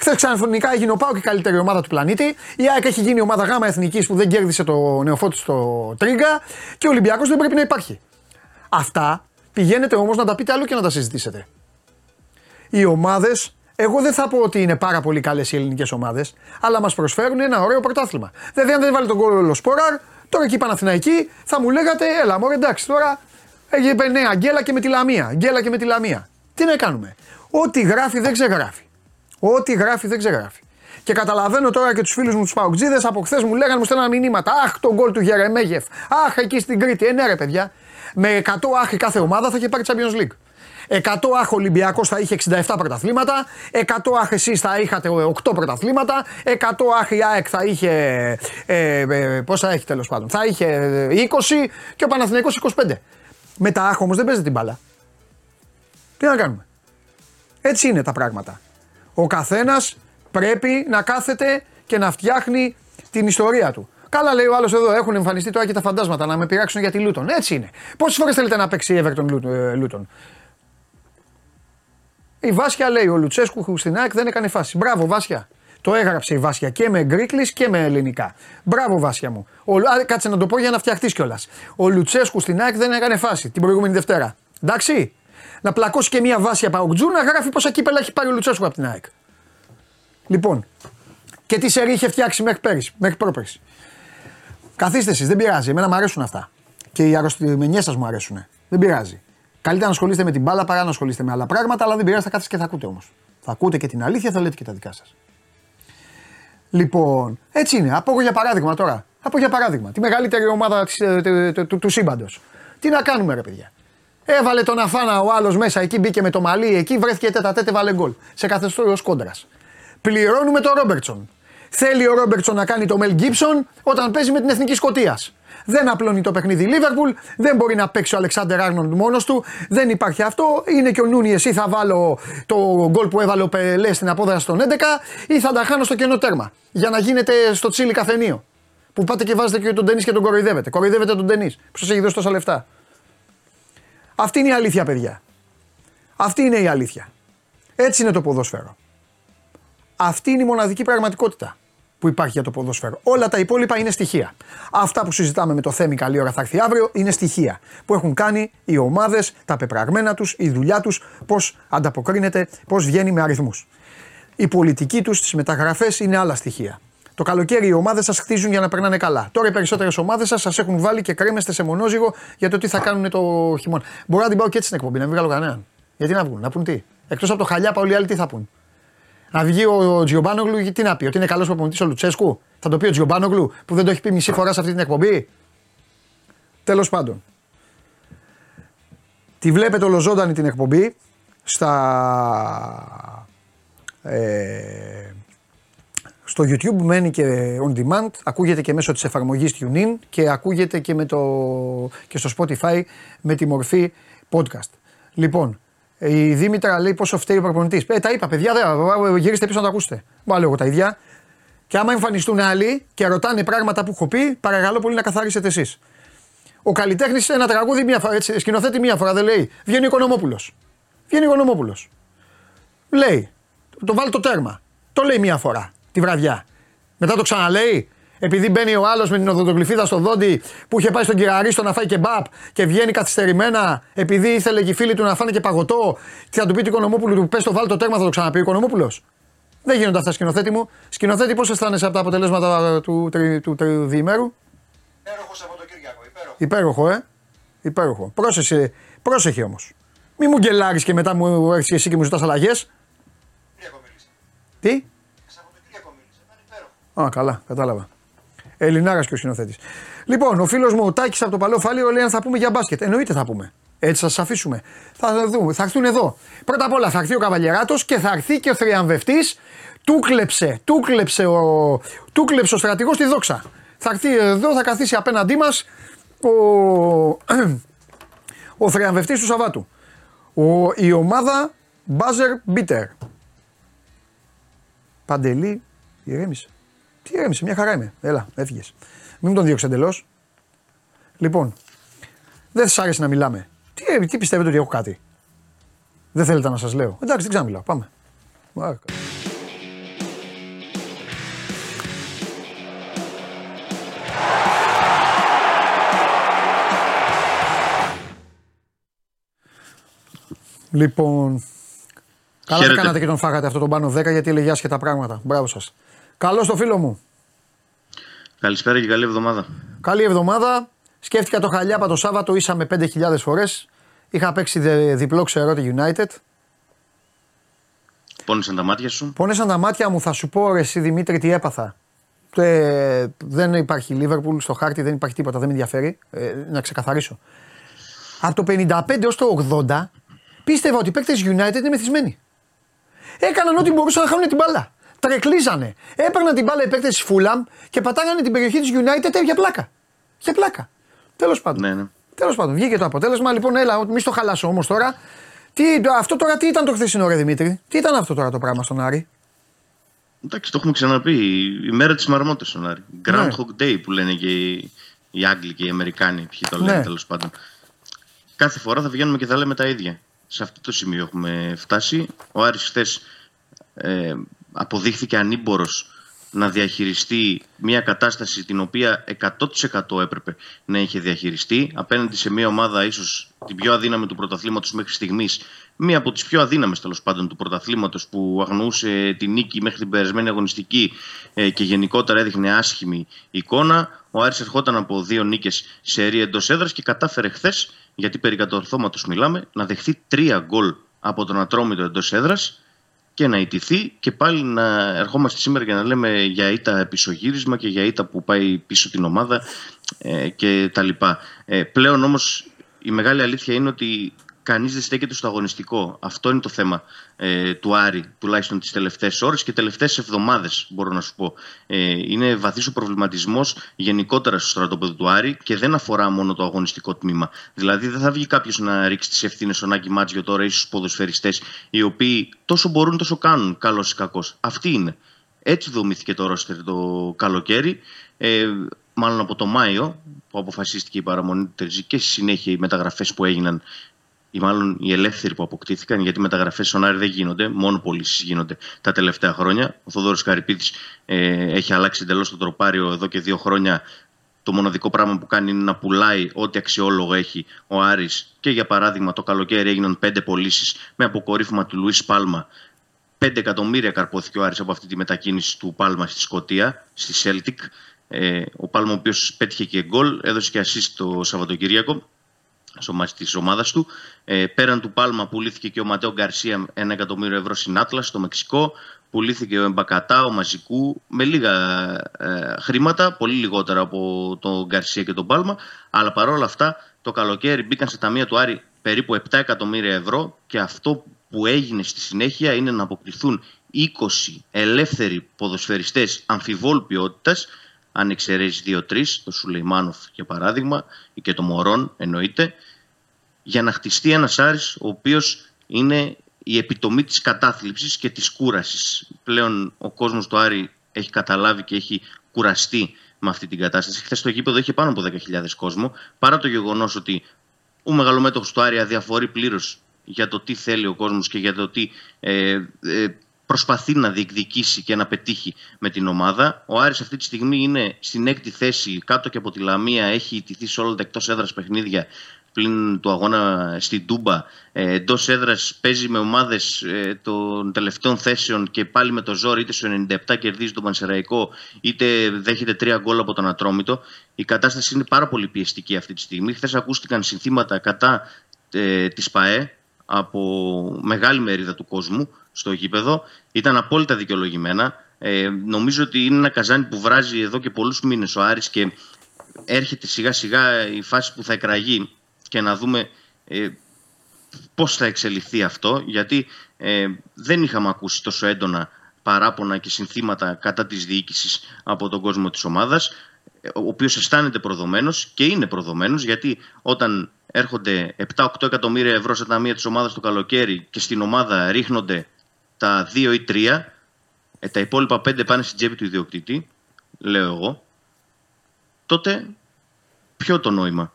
Χθες ξαφνικά έγινε ο ΠΑΟΚ η καλύτερη ομάδα του πλανήτη. Η ΑΕΚ έχει γίνει η ομάδα γάμα εθνικής που δεν κέρδισε το Νεοφώτη στο Τρίγκα και ο Ολυμπιακός δεν πρέπει να υπάρχει. Αυτά πηγαίνετε όμως να τα πείτε άλλο και να τα συζητήσετε. Οι ομάδες, εγώ δεν θα πω ότι είναι πάρα πολύ καλές οι ελληνικές ομάδες, αλλά μας προσφέρουν ένα ωραίο πρωτάθλημα. Δηλαδή, αν δεν βάλει τον γκολ ο Σπόραρ, τώρα και οι Παναθηναϊκοί θα μου λέγατε, έλα μωρέ, εντάξει τώρα έγινε νέα γκέλα και με τη Λαμία. Τι να κάνουμε. Ό,τι γράφει δεν ξεγράφει. Και καταλαβαίνω τώρα και τους φίλους μου τους Παοκτζίδες, από χθες μου λέγανε, μου στέλναν μηνύματα. Αχ, τον γκολ του Γερεμέγεφ. Αχ, εκεί στην Κρήτη. Ναι, ρε παιδιά. Με 100 αχ κάθε ομάδα θα είχε πάρει Champions League. 100 αχ Ολυμπιακός θα είχε 67 πρωταθλήματα. 100 αχ εσείς θα είχατε 8 πρωταθλήματα. 100 αχ η ΑΕΚ θα είχε. Πόσα έχει τέλος πάντων. Θα είχε 20 και ο Παναθηναϊκός 25. Με τα αχ όμως δεν παίζετε την μπάλα. Τι να κάνουμε. Έτσι είναι τα πράγματα. Ο καθένας πρέπει να κάθεται και να φτιάχνει την ιστορία του. Καλά λέει ο άλλος εδώ, έχουν εμφανιστεί τώρα και τα φαντάσματα να με πειράξουν για τη Λούτον. Έτσι είναι. Πόσες φορές θέλετε να παίξει η Everton Λούτον? Η Βάσια λέει, ο Λουτσέσκου στην ΑΕΚ δεν έκανε φάση. Μπράβο Βάσια. Το έγραψε η Βάσια και με γκρίκλις και με ελληνικά. Μπράβο Βάσια μου. Κάτσε να το πω για να φτιαχτείς κιόλας. Ο Λουτσέσκου στην ΑΕΚ δεν έκανε φάση την προηγούμενη Δευτέρα. Εντάξει. Να πλακώσει και μια Βάσια Παοκτζού να γράφει πόσα κύπελα έχει πάρει ο Λουτσέσκου από την ΑΕΚ. Λοιπόν, και τι σερί είχε φτιάξει μέχρι πρόπερση. Καθίστε εσείς, δεν πειράζει. Εμένα μου αρέσουν αυτά. Και οι αρρωστημενιές σας μου αρέσουν. Δεν πειράζει. Καλύτερα να ασχολείστε με την μπάλα παρά να ασχολείστε με άλλα πράγματα, αλλά δεν πειράζει, θα κάθεστε και θα ακούτε όμως. Θα ακούτε και την αλήθεια, θα λέτε και τα δικά σας. Λοιπόν, έτσι είναι. Από για παράδειγμα τώρα, τη μεγαλύτερη ομάδα του σύμπαντος. Τι να κάνουμε, ρε παιδιά. Έβαλε τον Αφάνα ο άλλος μέσα, εκεί μπήκε με το μαλλί, εκεί βρέθηκε τέτα βάλε γκολ. Σε καθεστώς κόντρας. Πληρώνουμε τον Ρόμπερτσον. Θέλει ο Ρόμπερτσον να κάνει το Μελ Γκίψον όταν παίζει με την Εθνική Σκωτίας. Δεν απλώνει το παιχνίδι Λίβερπουλ, δεν μπορεί να παίξει ο Αλεξάντερ Άρνοντ μόνος του, δεν υπάρχει αυτό. Είναι και ο Νούνιες, ή θα βάλω το γκολ που έβαλε ο Πελέ στην απόδραση των 11, ή θα τα χάνω στο κενό τέρμα. Για να γίνεται στο τσίλι καφενείο. Που πάτε και βάζετε και τον Ντενής και τον κοροϊδεύετε. Κοροϊδεύετε τον Ντενής που σας έχει δώσει τόσα λεφτά. Αυτή είναι η αλήθεια, παιδιά. Αυτή είναι η αλήθεια. Έτσι είναι το ποδόσφαιρο. Αυτή είναι η μοναδική πραγματικότητα. που υπάρχει για το ποδόσφαιρο. Όλα τα υπόλοιπα είναι στοιχεία. Αυτά που συζητάμε με το Θέμη, καλή ώρα θα έρθει αύριο, είναι στοιχεία που έχουν κάνει οι ομάδες, τα πεπραγμένα τους, η δουλειά τους, πώς ανταποκρίνεται, πώς βγαίνει με αριθμούς. Η πολιτική τους, τις μεταγραφές είναι άλλα στοιχεία. Το καλοκαίρι οι ομάδες σας χτίζουν για να περνάνε καλά. Τώρα οι περισσότερες ομάδες σας έχουν βάλει και κρέμεστε σε μονόζυγο για το τι θα κάνουν το χειμώνα. Μπορώ να την πάω και έτσι στην εκπομπή, να μην βγάλω κανέναν. Γιατί να βγουν, να πούν τι. Εκτός από το Χαλιάπα, όλοι οι άλλοι τι θα πούν. Να βγει ο Τζιομπάνογλου, τι να πει, ότι είναι καλός προπονητής ο Λουτσέσκου. Θα το πει ο Τζιομπάνογλου που δεν το έχει πει μισή φορά σε αυτή την εκπομπή. Τέλος πάντων. Τη βλέπετε ολοζώντανη την εκπομπή στα. Στο YouTube μένει και on demand, ακούγεται και μέσω της εφαρμογής TuneIn και ακούγεται και, και στο Spotify με τη μορφή podcast. Λοιπόν, η Δήμητρα λέει πόσο φταίει ο προπονητής. Τα είπα παιδιά, γυρίστε πίσω να τα ακούσετε. Βάλω εγώ τα ίδια. Και άμα εμφανιστούν άλλοι και ρωτάνε πράγματα που έχω πει, παρακαλώ πολύ να καθαρίσετε εσείς. Ο καλλιτέχνης ένα τραγούδι, σκηνοθέτει μία φορά, δεν λέει. Βγαίνει ο Οικονομόπουλος. Λέει, το βάλει το τέρμα. Το λέει μία φορά. Τη βραδιά. Μετά το ξαναλέει, επειδή μπαίνει ο άλλος με την οδοντογλυφίδα στο δόντι που είχε πάει στον Κυραρίστο να φάει κεμπάπ και βγαίνει καθυστερημένα, επειδή ήθελε και οι φίλοι του να φάνε και παγωτό, τι θα του πει του Οικονομόπουλου, του πες το βάλει το τέρμα, θα το ξαναπεί ο Οικονομόπουλος. Δεν γίνονται αυτά, σκηνοθέτη μου. Σκηνοθέτη, πώς αισθάνεσαι από τα αποτελέσματα του διημέρου? Υπέροχο Σαββατοκύριακο, υπέροχο. Υπέροχο. Πρόσεχε όμως. Μη μου γκελάρεις και μετά μου έρχεσαι εσύ και μου ζητάς αλλαγές. Τι? Α, καλά, κατάλαβα. Ελληνάρας και ο σκηνοθέτης. Λοιπόν, ο φίλος μου ο Τάκης από το Παλαιόφαλιο λέει αν θα πούμε για μπάσκετ. Εννοείται θα πούμε. Έτσι θα σας αφήσουμε. Θα δούμε, θα έρθουν εδώ. Πρώτα απ' όλα θα έρθει ο Καβαλιεράτος και θα έρθει και ο θριαμβευτής. Του κλέψε ο στρατηγός τη δόξα. Θα έρθει εδώ, θα καθίσει απέναντί μας ο θριαμβευτής του Σαββάτου. Η ομάδα Buzzer Beater. Παντελή, ηρέμησε. Τι έμεινε, μια χαρά είμαι. Έλα, έφυγε. Μην μου τον διώξει εντελώς. Λοιπόν, δεν σας άρεσε να μιλάμε. Τι πιστεύετε ότι έχω κάτι? Δεν θέλετε να σας λέω? Εντάξει, δεν ξαναμιλάω. Πάμε. Λοιπόν, καλά δεν κάνατε και τον φάγατε αυτό τον πάνω 10 γιατί έλεγε άσχετα πράγματα. Μπράβο σας. Καλό στο φίλο μου. Καλησπέρα και καλή εβδομάδα. Καλή εβδομάδα. Σκέφτηκα το Χαλιάπα το Σάββατο, ήσαμε 5.000 φορές. Είχα παίξει διπλό ξερό τη United. Πόνεσαν τα μάτια σου. Πόνεσαν τα μάτια μου, θα σου πω ρε εσύ Δημήτρη τι έπαθα. Δεν υπάρχει Λίβερπουλ στο χάρτη, δεν υπάρχει τίποτα, δεν με ενδιαφέρει. Να ξεκαθαρίσω. Από το 55 έως το 80 πίστευα ότι οι παίκτες United είναι μεθυσμένοι. Έκαναν ό,τι μπορούσαν να χάνουν την μπάλα. Τρεκλίζανε. Έπαιρναν την μπάλα οι παίκτες της Φούλαμ και πατάγανε την περιοχή της United για πλάκα. Για πλάκα. Τέλος πάντων. Ναι, ναι. Τέλος πάντων. Βγήκε το αποτέλεσμα. Λοιπόν, έλα, μη στο χαλάσω όμως τώρα. Αυτό τώρα τι ήταν το χθεσινό, ρε Δημήτρη? Τι ήταν αυτό τώρα το πράγμα στον Άρη? Εντάξει, το έχουμε ξαναπεί. Η μέρα της μαρμότας στον Άρη. Groundhog Day που λένε και οι Άγγλοι και οι Αμερικάνοι. Ποιοι το λένε, τέλος πάντων. Κάθε φορά θα βγαίνουμε και θα λέμε τα ίδια. Σε αυτό το σημείο έχουμε φτάσει. Ο Άρης χθες. Αποδείχθηκε ανήμπορος να διαχειριστεί μια κατάσταση την οποία 100% έπρεπε να είχε διαχειριστεί απέναντι σε μια ομάδα ίσως την πιο αδύναμη του πρωταθλήματος μέχρι στιγμής, μια από τις πιο αδύναμες τέλος πάντων του πρωταθλήματος που αγνοούσε τη νίκη μέχρι την περασμένη αγωνιστική και γενικότερα έδειχνε άσχημη εικόνα. Ο Άρης ερχόταν από 2 νίκες σε σερί εντός έδρας και κατάφερε χθες, γιατί περί κατορθώματος μιλάμε, να δεχθεί 3 γκολ από τον Ατρόμητο εντός έδρας και να ιτηθεί και πάλι να ερχόμαστε σήμερα για να λέμε για ήττα πισωγύρισμα και για ήττα που πάει πίσω την ομάδα και τα λοιπά. Πλέον όμως η μεγάλη αλήθεια είναι ότι κανείς δεν στέκεται στο αγωνιστικό. Αυτό είναι το θέμα του Άρη, τουλάχιστον τις τελευταίες ώρες και τελευταίες εβδομάδες μπορώ να σου πω. Είναι βαθύς ο προβληματισμός γενικότερα στο στρατόπεδο του Άρη και δεν αφορά μόνο το αγωνιστικό τμήμα. Δηλαδή δεν θα βγει κάποιος να ρίξει τις ευθύνες στον Άκη Μάτζιο τώρα ή στους ποδοσφαιριστές οι οποίοι τόσο μπορούν τόσο κάνουν, καλός ή κακός. Αυτή είναι. Έτσι δομήθηκε το ρόστερ το καλοκαίρι. Μάλλον από το Μάιο που αποφασίστηκε η παραμονή του Τερζή και στη συνέχεια οι μεταγραφές που έγιναν ή μάλλον οι ελεύθεροι που αποκτήθηκαν, γιατί μεταγραφές στον Άρη δεν γίνονται, μόνο πωλήσεις γίνονται τα τελευταία χρόνια. Ο Θόδωρος Καρυπίδης έχει αλλάξει εντελώς το τροπάριο εδώ και 2 χρόνια. Το μοναδικό πράγμα που κάνει είναι να πουλάει ό,τι αξιόλογο έχει ο Άρης. Και για παράδειγμα, το καλοκαίρι έγιναν 5 πωλήσεις με αποκορύφωμα του Λουίς Πάλμα. 5 εκατομμύρια καρπόθηκε ο Άρης από αυτή τη μετακίνηση του Πάλμα στη Σκωτία, στη Σέλτικ. Ο Πάλμα, ο οποίος πέτυχε και γκολ, έδωσε και assist το Σαββατοκύριακο στο μάτς της ομάδας του. Πέραν του Πάλμα, πουλήθηκε και ο Ματέο Γκαρσία 1 εκατομμύριο ευρώ στην Άτλας, στο Μεξικό. Πουλήθηκε ο Εμπακατά, ο Μαζικού, με λίγα χρήματα, πολύ λιγότερα από τον Γκαρσία και τον Πάλμα. Αλλά παρόλα αυτά, το καλοκαίρι μπήκαν στα ταμεία του Άρη περίπου 7 εκατομμύρια ευρώ και αυτό που έγινε στη συνέχεια είναι να αποκλειθούν 20 ελεύθεροι ποδοσφαιριστές αμφιβόλου ποιότητας, αν εξαιρέσεις 2-3, το Σουλεϊμάνοφ για παράδειγμα, και το Μωρόν εννοείται, για να χτιστεί ένας Άρης ο οποίος είναι η επιτομή της κατάθλιψης και της κούρασης. Πλέον ο κόσμος του Άρη έχει καταλάβει και έχει κουραστεί με αυτή την κατάσταση. Χθες το γήπεδο είχε πάνω από 10.000 κόσμο, παρά το γεγονός ότι ο μεγαλομέτωχος του Άρη αδιαφορεί πλήρως για το τι θέλει ο κόσμος και για το τι προσπαθεί να διεκδικήσει και να πετύχει με την ομάδα. Ο Άρης αυτή τη στιγμή είναι στην 6η θέση, κάτω και από τη Λαμία, έχει ιτηθεί σε όλα τα εκτός έδρας παιχνίδια πλην του αγώνα στην Τούμπα. Εντός έδρας παίζει με ομάδες των τελευταίων θέσεων και πάλι με το ζόρι, είτε στο 97 κερδίζει τον Πανσεραϊκό, είτε δέχεται 3 γκολ από τον Ατρόμητο. Η κατάσταση είναι πάρα πολύ πιεστική αυτή τη στιγμή. Χθες ακούστηκαν συνθήματα κατά της ΠΑΕ από μεγάλη μερίδα του κόσμου στο γήπεδο. Ήταν απόλυτα δικαιολογημένα. Νομίζω ότι είναι ένα καζάνι που βράζει εδώ και πολλούς μήνες ο Άρης και έρχεται σιγά σιγά η φάση που θα εκραγεί και να δούμε πώς θα εξελιχθεί αυτό, γιατί δεν είχαμε ακούσει τόσο έντονα παράπονα και συνθήματα κατά της διοίκησης από τον κόσμο της ομάδας, ο οποίος αισθάνεται προδομένος και είναι προδομένος, γιατί όταν έρχονται 7-8 εκατομμύρια ευρώ στα ταμεία της ομάδας το καλοκαίρι και στην ομάδα ρίχνονται τα 2 ή 3, τα υπόλοιπα 5 πάνε στην τσέπη του ιδιοκτήτη, λέω εγώ, τότε ποιο το νόημα?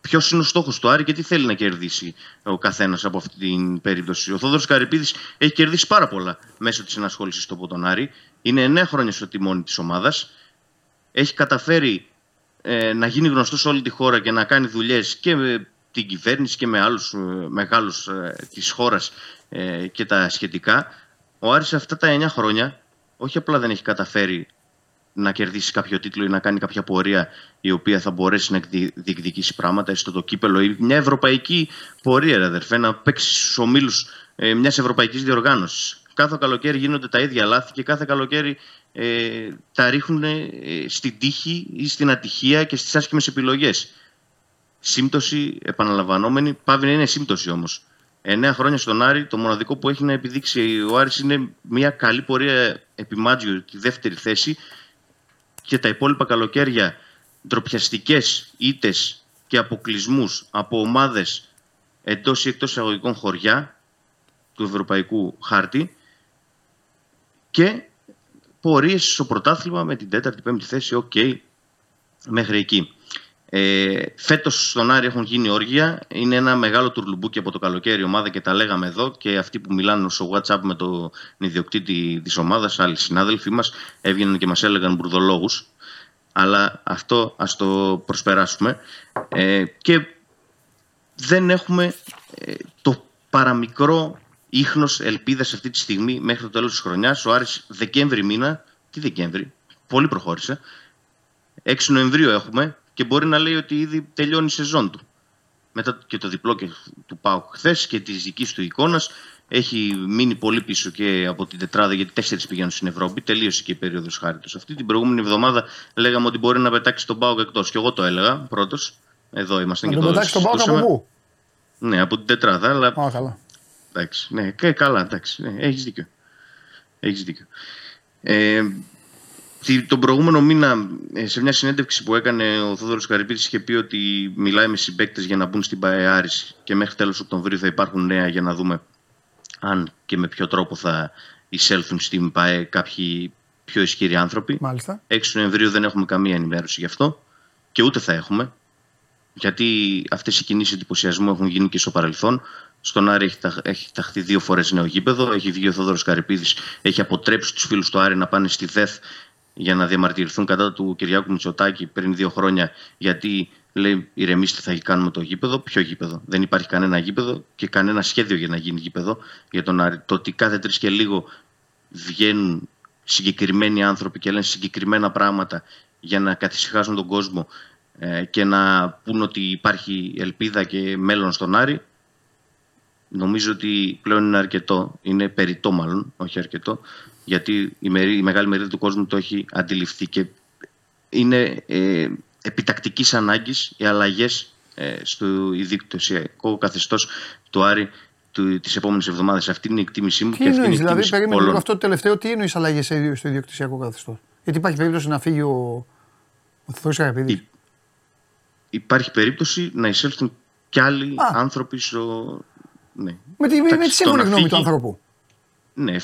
Ποιος είναι ο στόχος του Άρη και τι θέλει να κερδίσει ο καθένας από αυτή την περίπτωση? Ο Θόδωρος Καρυπίδης έχει κερδίσει πάρα πολλά μέσω της ενασχόλησης του από τον Άρη. Είναι 9 χρόνια στο τιμόνι της ομάδας. Έχει καταφέρει να γίνει γνωστός σε όλη τη χώρα και να κάνει δουλειές και με την κυβέρνηση και με άλλους μεγάλους της χώρας και τα σχετικά. Ο Άρης αυτά τα 9 χρόνια όχι απλά δεν έχει καταφέρει να κερδίσει κάποιο τίτλο ή να κάνει κάποια πορεία η οποία θα μπορέσει να διεκδικήσει πράγματα, έστω το κύπελο ή μια ευρωπαϊκή πορεία, αδερφέ, να παίξει στους ομίλους μιας ευρωπαϊκής διοργάνωσης. Κάθε καλοκαίρι γίνονται τα ίδια λάθη και κάθε καλοκαίρι τα ρίχνουν στην τύχη ή στην ατυχία και στις άσχημες επιλογές. Σύμπτωση επαναλαμβανόμενη, πάβει να είναι σύμπτωση όμως. 9 χρόνια στον Άρη, το μοναδικό που έχει να επιδείξει ο Άρης είναι μια καλή πορεία επί Μάτζιο, τη 2η θέση. Και τα υπόλοιπα καλοκαίρια ντροπιαστικές ήττες και αποκλεισμούς από ομάδες εντός ή εκτός εισαγωγικών χωριά του ευρωπαϊκού χάρτη και πορείες στο πρωτάθλημα με την 4η-5η θέση, okay, μέχρι εκεί. Φέτος στον Άρη έχουν γίνει όργια. Είναι ένα μεγάλο τουρλουμπούκι από το καλοκαίρι ομάδα και τα λέγαμε εδώ. Και αυτοί που μιλάνε στο WhatsApp με τον ιδιοκτήτη της ομάδας, άλλοι συνάδελφοί μας, έβγαιναν και μας έλεγαν μπουρδολόγους. Αλλά αυτό ας το προσπεράσουμε. Και δεν έχουμε το παραμικρό ίχνος ελπίδας αυτή τη στιγμή μέχρι το τέλος της χρονιάς. Ο Άρης Δεκέμβρη μήνα, τι Δεκέμβρη, πολύ προχώρησε. 6 Νοεμβρίου έχουμε. Και μπορεί να λέει ότι ήδη τελειώνει η σεζόν του. Μετά και το διπλό και του ΠΑΟΚ χθες και τη δική του εικόνα, έχει μείνει πολύ πίσω και από την τετράδα, γιατί 4 πηγαίνουν στην Ευρώπη. Τελείωσε και η περίοδος χάριτος. Αυτή την προηγούμενη εβδομάδα λέγαμε ότι μπορεί να πετάξει τον ΠΑΟΚ εκτός. Και εγώ το έλεγα πρώτος. Εδώ ήμασταν και το πετάξει τον ΠΑΟΚ από πού? Ναι, από την τετράδα. Αλλά... Α, καλά. Εντάξει, ναι, καλά, εντάξει. Ναι, έχεις δίκιο. Τον προηγούμενο μήνα, σε μια συνέντευξη που έκανε ο Θόδωρος Καρυπίδης, είχε πει ότι μιλάει με συμπαίκτες για να μπουν στην ΠΑΕ Άρης και μέχρι τέλος Οκτωβρίου θα υπάρχουν νέα για να δούμε αν και με ποιο τρόπο θα εισέλθουν στην ΠΑΕ κάποιοι πιο ισχυροί άνθρωποι. Μάλιστα. 6 Νοεμβρίου δεν έχουμε καμία ενημέρωση γι' αυτό και ούτε θα έχουμε. Γιατί αυτές οι κινήσεις εντυπωσιασμού έχουν γίνει και στο παρελθόν. Στον Άρη έχει ταχθεί δύο φορές νέο γήπεδο. Έχει βγει ο Θόδωρος Καρυπίδης, έχει αποτρέψει τους φίλους του Άρη να πάνε στη ΔΕΘ για να διαμαρτυρηθούν κατά του Κυριάκου Μητσοτάκη πριν 2 χρόνια. Γιατί λέει: ηρεμήστε, θα κάνουμε το γήπεδο. Ποιο γήπεδο? Δεν υπάρχει κανένα γήπεδο και κανένα σχέδιο για να γίνει γήπεδο για τον Άρη. Το ότι κάθε 3 και λίγο βγαίνουν συγκεκριμένοι άνθρωποι και λένε συγκεκριμένα πράγματα για να καθησυχάσουν τον κόσμο και να πούν ότι υπάρχει ελπίδα και μέλλον στον Άρη, νομίζω ότι πλέον είναι αρκετό, είναι περιττό μάλλον, όχι αρκετό, γιατί η μεγάλη μερίδα του κόσμου το έχει αντιληφθεί και είναι επιτακτικής ανάγκης οι αλλαγές στο ιδιοκτησιακό καθεστώς του Άρη τις επόμενες εβδομάδες. Αυτή είναι η εκτίμησή μου και αυτή είναι η εκτίμηση πολλών. Δηλαδή, περίμενε αυτό το τελευταίο, τι εννοείς αλλαγές στο ιδιοκτησιακό καθεστώς? Γιατί υπάρχει περίπτωση να φύγει ο Θοδωρής Καρυπίδης. Υπάρχει περίπτωση να εισέλθουν κι άλλοι άνθρωποι στο... Ναι. Με τη σύμφωνη γνώμη του ανθρώπου. Ναι,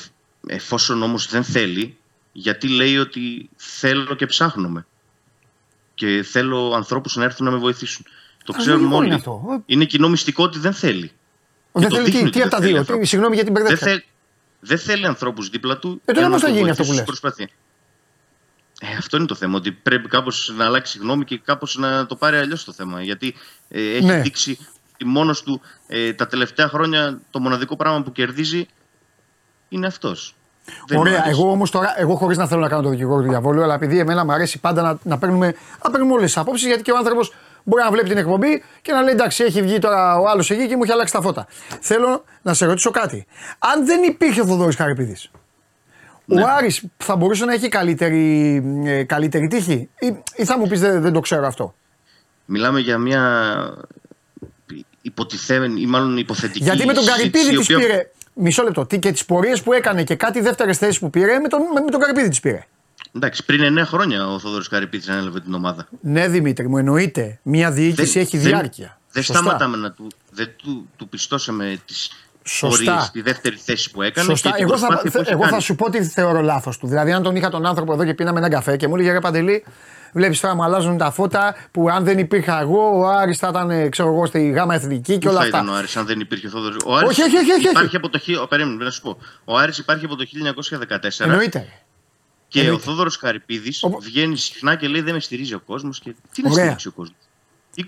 εφόσον όμως δεν θέλει, γιατί λέει ότι θέλω και ψάχνομαι. Και θέλω ανθρώπους να έρθουν να με βοηθήσουν. Το ξέρουμε όλοι. Είναι κοινό μυστικό ότι δεν θέλει. Δεν θέλει τι από τα δύο? Συγγνώμη για την μπερδεύτηκα. Δεν θέλει ανθρώπους δίπλα του. Τώρα όμως θα γίνει αυτό που λες. Αυτό είναι το θέμα, ότι πρέπει κάπως να αλλάξει γνώμη και κάπως να το πάρει αλλιώς το θέμα. Γιατί έχει δείξει ότι μόνος του τα τελευταία χρόνια το μοναδικό πράγμα που κερδίζει είναι αυτός. Ωραία, εγώ όμως τώρα, χωρίς να θέλω να κάνω το δικηγόρο του διαβόλου, αλλά επειδή εμένα μου αρέσει πάντα να παίρνουμε όλες τις απόψεις, γιατί και ο άνθρωπος μπορεί να βλέπει την εκπομπή και να λέει εντάξει, έχει βγει τώρα ο άλλος εκεί και μου έχει αλλάξει τα φώτα. Θέλω να σε ρωτήσω κάτι. Αν δεν υπήρχε ο Θοδωρής Καρυπίδης, ο Άρης θα μπορούσε να έχει καλύτερη τύχη, ή θα μου πεις δεν το ξέρω αυτό? Μιλάμε για μια υποτιθέμενη ή μάλλον υποθετική. Γιατί με τον Καρυπίδη της πήρε. Μισό λεπτό. Και τις πορείες που έκανε και κάτι δεύτερες θέσεις που πήρε, με τον Καρυπίδη τις πήρε. Εντάξει, πριν 9 χρόνια ο Θόδωρος Καρυπίδης ανέλαβε την ομάδα. Ναι, Δημήτρη μου, εννοείται. Μια διοίκηση έχει διάρκεια. Δεν σταματάμε να του πιστώσαμε τις. Σωστά. Στη δεύτερη θέση που έκανε. Σωστά. Εγώ θα σου πω τι θεωρώ λάθος του. Δηλαδή, αν τον είχα τον άνθρωπο εδώ και πίναμε έναν καφέ και μου έλεγε: ρε Παντελή, βλέπεις τώρα μου αλλάζουν τα φώτα, που αν δεν υπήρχα εγώ, ο Άρης θα ήταν, ξέρω εγώ, στη Γάμα Εθνική και όλα αυτά. Δεν ήταν ο Άρης, αν δεν υπήρχε ο Θόδωρης. Όχι. Υπάρχει από το... Περίμενε, να σου πω. Ο Άρης υπάρχει από το 1914. Εννοείται. Και ο Θόδωρος Καρυπίδης βγαίνει συχνά και λέει: δεν με στηρίζει ο κόσμος. Και τι να στηρίξει ο κόσμος? 20.000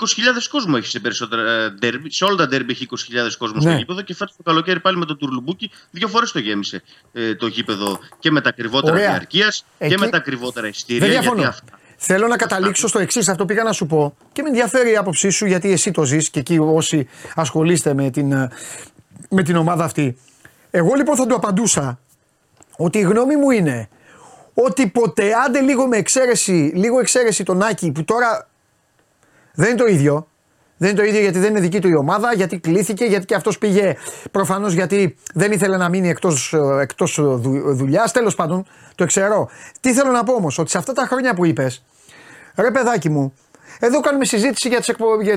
κόσμο έχει σε περισσότερα ντέρμπι. Σε όλα τα ντέρμπι έχει 20.000 κόσμο στο γήπεδο και φέτος το καλοκαίρι πάλι με το τουρλουμπούκι 2 φορές το γέμισε το γήπεδο και με τα ακριβότερα διαρκείας και με τα ακριβότερα ειστήρια. Δεν διαφωνώ. Θέλω να καταλήξω στο εξής, αυτό πήγα να σου πω και με ενδιαφέρει η άποψή σου γιατί εσύ το ζεις και εκεί όσοι ασχολείστε με την ομάδα αυτή. Εγώ λοιπόν θα του απαντούσα ότι η γνώμη μου είναι ότι ποτέ, άντε λίγο με εξαίρεση, τον Άκη που τώρα. Δεν είναι το ίδιο. Δεν είναι το ίδιο γιατί δεν είναι δική του η ομάδα, γιατί κλήθηκε, γιατί και αυτός πήγε προφανώς γιατί δεν ήθελε να μείνει εκτός δουλειάς. Τέλος πάντων, το ξέρω. Τι θέλω να πω όμως, ότι σε αυτά τα χρόνια που είπες, ρε παιδάκι μου, εδώ κάνουμε συζήτηση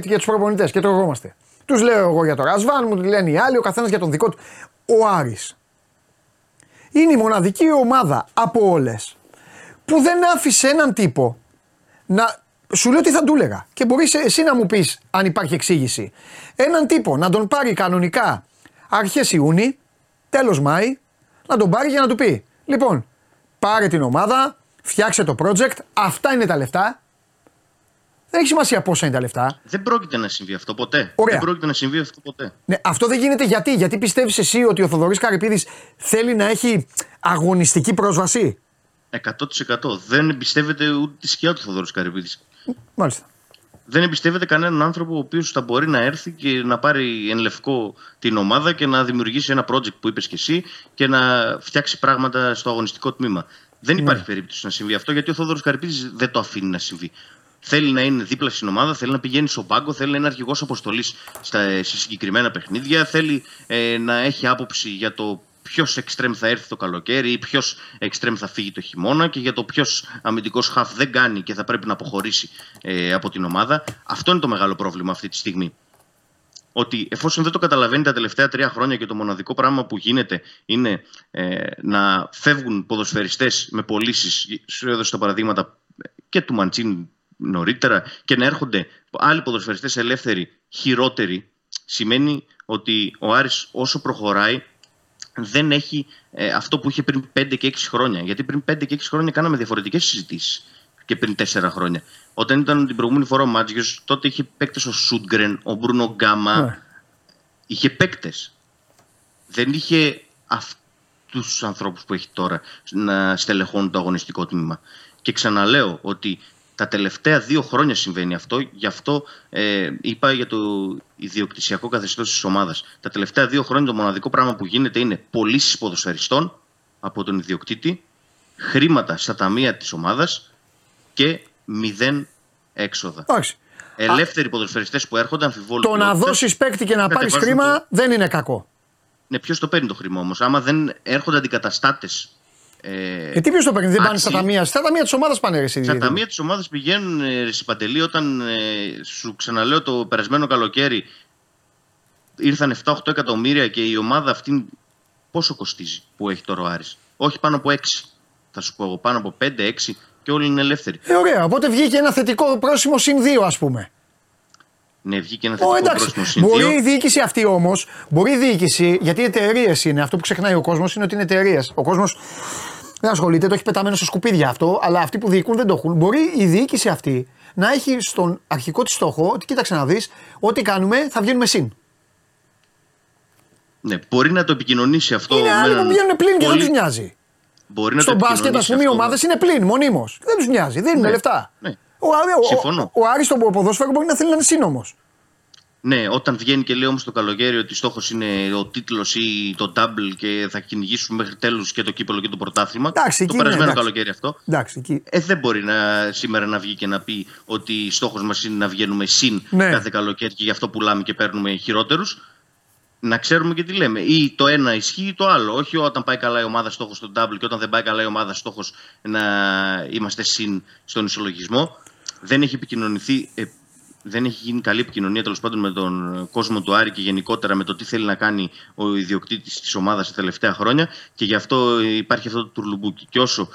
για τους προπονητές και τρώγόμαστε. Τους λέω εγώ για τον Ρασβάν, μου λένε οι άλλοι, ο καθένας για τον δικό του. Ο Άρης είναι η μοναδική ομάδα από όλες που δεν άφησε έναν τύπο να. Σου λέω τι θα του έλεγα και μπορείς εσύ να μου πεις αν υπάρχει εξήγηση. Έναν τύπο να τον πάρει κανονικά αρχές Ιούνιου, τέλος Μάη, να τον πάρει για να του πει: λοιπόν, πάρε την ομάδα, φτιάξε το project, αυτά είναι τα λεφτά. Δεν έχει σημασία πόσα είναι τα λεφτά. Δεν πρόκειται να συμβεί αυτό ποτέ. Ωραία. Δεν πρόκειται να συμβεί αυτό ποτέ. Ναι, αυτό δεν γίνεται γιατί? Γιατί πιστεύεις εσύ ότι ο Θοδωρής Καρυπίδης θέλει να έχει αγωνιστική πρόσβαση? 100%. Δεν εμπιστεύεται ούτε τη σκιά του Θοδωρής Καρυπίδης. Μάλιστα. Δεν εμπιστεύεται κανέναν άνθρωπο ο οποίος θα μπορεί να έρθει και να πάρει εν λευκό την ομάδα και να δημιουργήσει ένα project που είπες και εσύ και να φτιάξει πράγματα στο αγωνιστικό τμήμα. Δεν υπάρχει περίπτωση να συμβεί αυτό γιατί ο Θόδωρος Καρυπίδης δεν το αφήνει να συμβεί. Θέλει να είναι δίπλα στην ομάδα, θέλει να πηγαίνει στον πάγκο, θέλει να είναι αρχηγός αποστολής σε συγκεκριμένα παιχνίδια, θέλει να έχει άποψη για το ποιος εξτρέμ θα έρθει το καλοκαίρι ή ποιος εξτρέμ θα φύγει το χειμώνα και για το ποιος αμυντικός χαφ δεν κάνει και θα πρέπει να αποχωρήσει από την ομάδα. Αυτό είναι το μεγάλο πρόβλημα αυτή τη στιγμή. Ότι εφόσον δεν το καταλαβαίνει τα τελευταία 3 χρόνια και το μοναδικό πράγμα που γίνεται είναι να φεύγουν ποδοσφαιριστές με πωλήσεις, σου έδωσε τα παραδείγματα και του Μαντζίνι νωρίτερα και να έρχονται άλλοι ποδοσφαιριστές ελεύθεροι, χειρότεροι, σημαίνει ότι ο Άρης όσο προχωράει δεν έχει αυτό που είχε πριν 5 και 6 χρόνια. Γιατί πριν 5 και 6 χρόνια κάναμε διαφορετικές συζητήσεις και πριν 4 χρόνια. Όταν ήταν την προηγούμενη φορά ο Μάντζιος, τότε είχε παίκτες ο Σούντγκρεν, ο Μπρούνο Γκάμα. Είχε παίκτες. Δεν είχε αυτούς τους ανθρώπους που έχει τώρα να στελεχώνουν το αγωνιστικό τμήμα. Και ξαναλέω ότι τα τελευταία 2 χρόνια συμβαίνει αυτό. Γι' αυτό είπα για το ιδιοκτησιακό καθεστώς της ομάδας. Τα τελευταία 2 χρόνια το μοναδικό πράγμα που γίνεται είναι πωλήσεις ποδοσφαιριστών από τον ιδιοκτήτη, χρήματα στα ταμεία της ομάδας και 0 έξοδα. Άξι. Ελεύθεροι ποδοσφαιριστές που έρχονται, αμφιβόλου. Το να δώσεις παίκτη και να πάρεις χρήμα το... δεν είναι κακό. Ναι, ποιος το παίρνει το χρήμα όμως? Άμα δεν έρχονται αντικαταστάτες. Γιατί ποιος το παίρνει, δεν πάνε στα ταμεία? Στα ταμεία της ομάδας πάνε, εσύ. Στα ταμεία της ομάδας πηγαίνουν, Παντελή, όταν σου ξαναλέω το περασμένο καλοκαίρι ήρθαν 7-8 εκατομμύρια και η ομάδα αυτή πόσο κοστίζει που έχει τώρα ο Άρης? Όχι πάνω από 6. Θα σου πω πάνω από 5-6 και όλοι είναι ελεύθεροι. Ωραία, οπότε βγήκε ένα θετικό πρόσημο συν 2, ας πούμε. Ναι, βγήκε ένα θετικό πρόσημο συν 2. Μπορεί η διοίκηση αυτή όμως, μπορεί η διοίκηση, γιατί εταιρείες είναι, αυτό που ξεχνάει ο κόσμος είναι ότι είναι εταιρείες. Ο κόσμος δεν ασχολείται, το έχει πεταμένο στα σκουπίδια αυτό, αλλά αυτοί που διοικούν δεν το έχουν. Μπορεί η διοίκηση αυτή να έχει στον αρχικό της στόχο ότι κοίταξε να δεις, ό,τι κάνουμε θα βγαίνουμε συν. Ναι, μπορεί να το επικοινωνήσει αυτό. Είναι άλλοι που βγαίνουν πλήν και δεν τους νοιάζει. Στον μπάσκετ, ας πούμε, οι ομάδες είναι πλην, μονίμως. Δεν τους νοιάζει, δεν είναι λεφτά. Ναι. Ο Άρης στον ποδόσφαιρο μπορεί να θέλει να είναι σύνομος. Ναι, όταν βγαίνει και λέει όμως το καλοκαίρι ότι στόχος είναι ο τίτλος ή το double και θα κυνηγήσουμε μέχρι τέλους και το κύπελο και το πρωτάθλημα. Εντάξει, το περασμένο καλοκαίρι αυτό. Εντάξει, δεν μπορεί σήμερα να βγει και να πει ότι στόχος μας είναι να βγαίνουμε συν κάθε καλοκαίρι και γι' αυτό πουλάμε και παίρνουμε χειρότερους. Να ξέρουμε και τι λέμε. Ή το ένα ισχύει ή το άλλο. Όχι όταν πάει καλά η ομάδα στόχος στον double και όταν δεν πάει καλά η ομάδα στόχος να είμαστε συν στον ισολογισμό. Δεν έχει επικοινωνηθεί, δεν έχει γίνει καλή επικοινωνία τέλος πάντων με τον κόσμο του Άρη και γενικότερα με το τι θέλει να κάνει ο ιδιοκτήτης της ομάδας τα τελευταία χρόνια. Και γι' αυτό υπάρχει αυτό το τουρλουμπούκι. Και όσο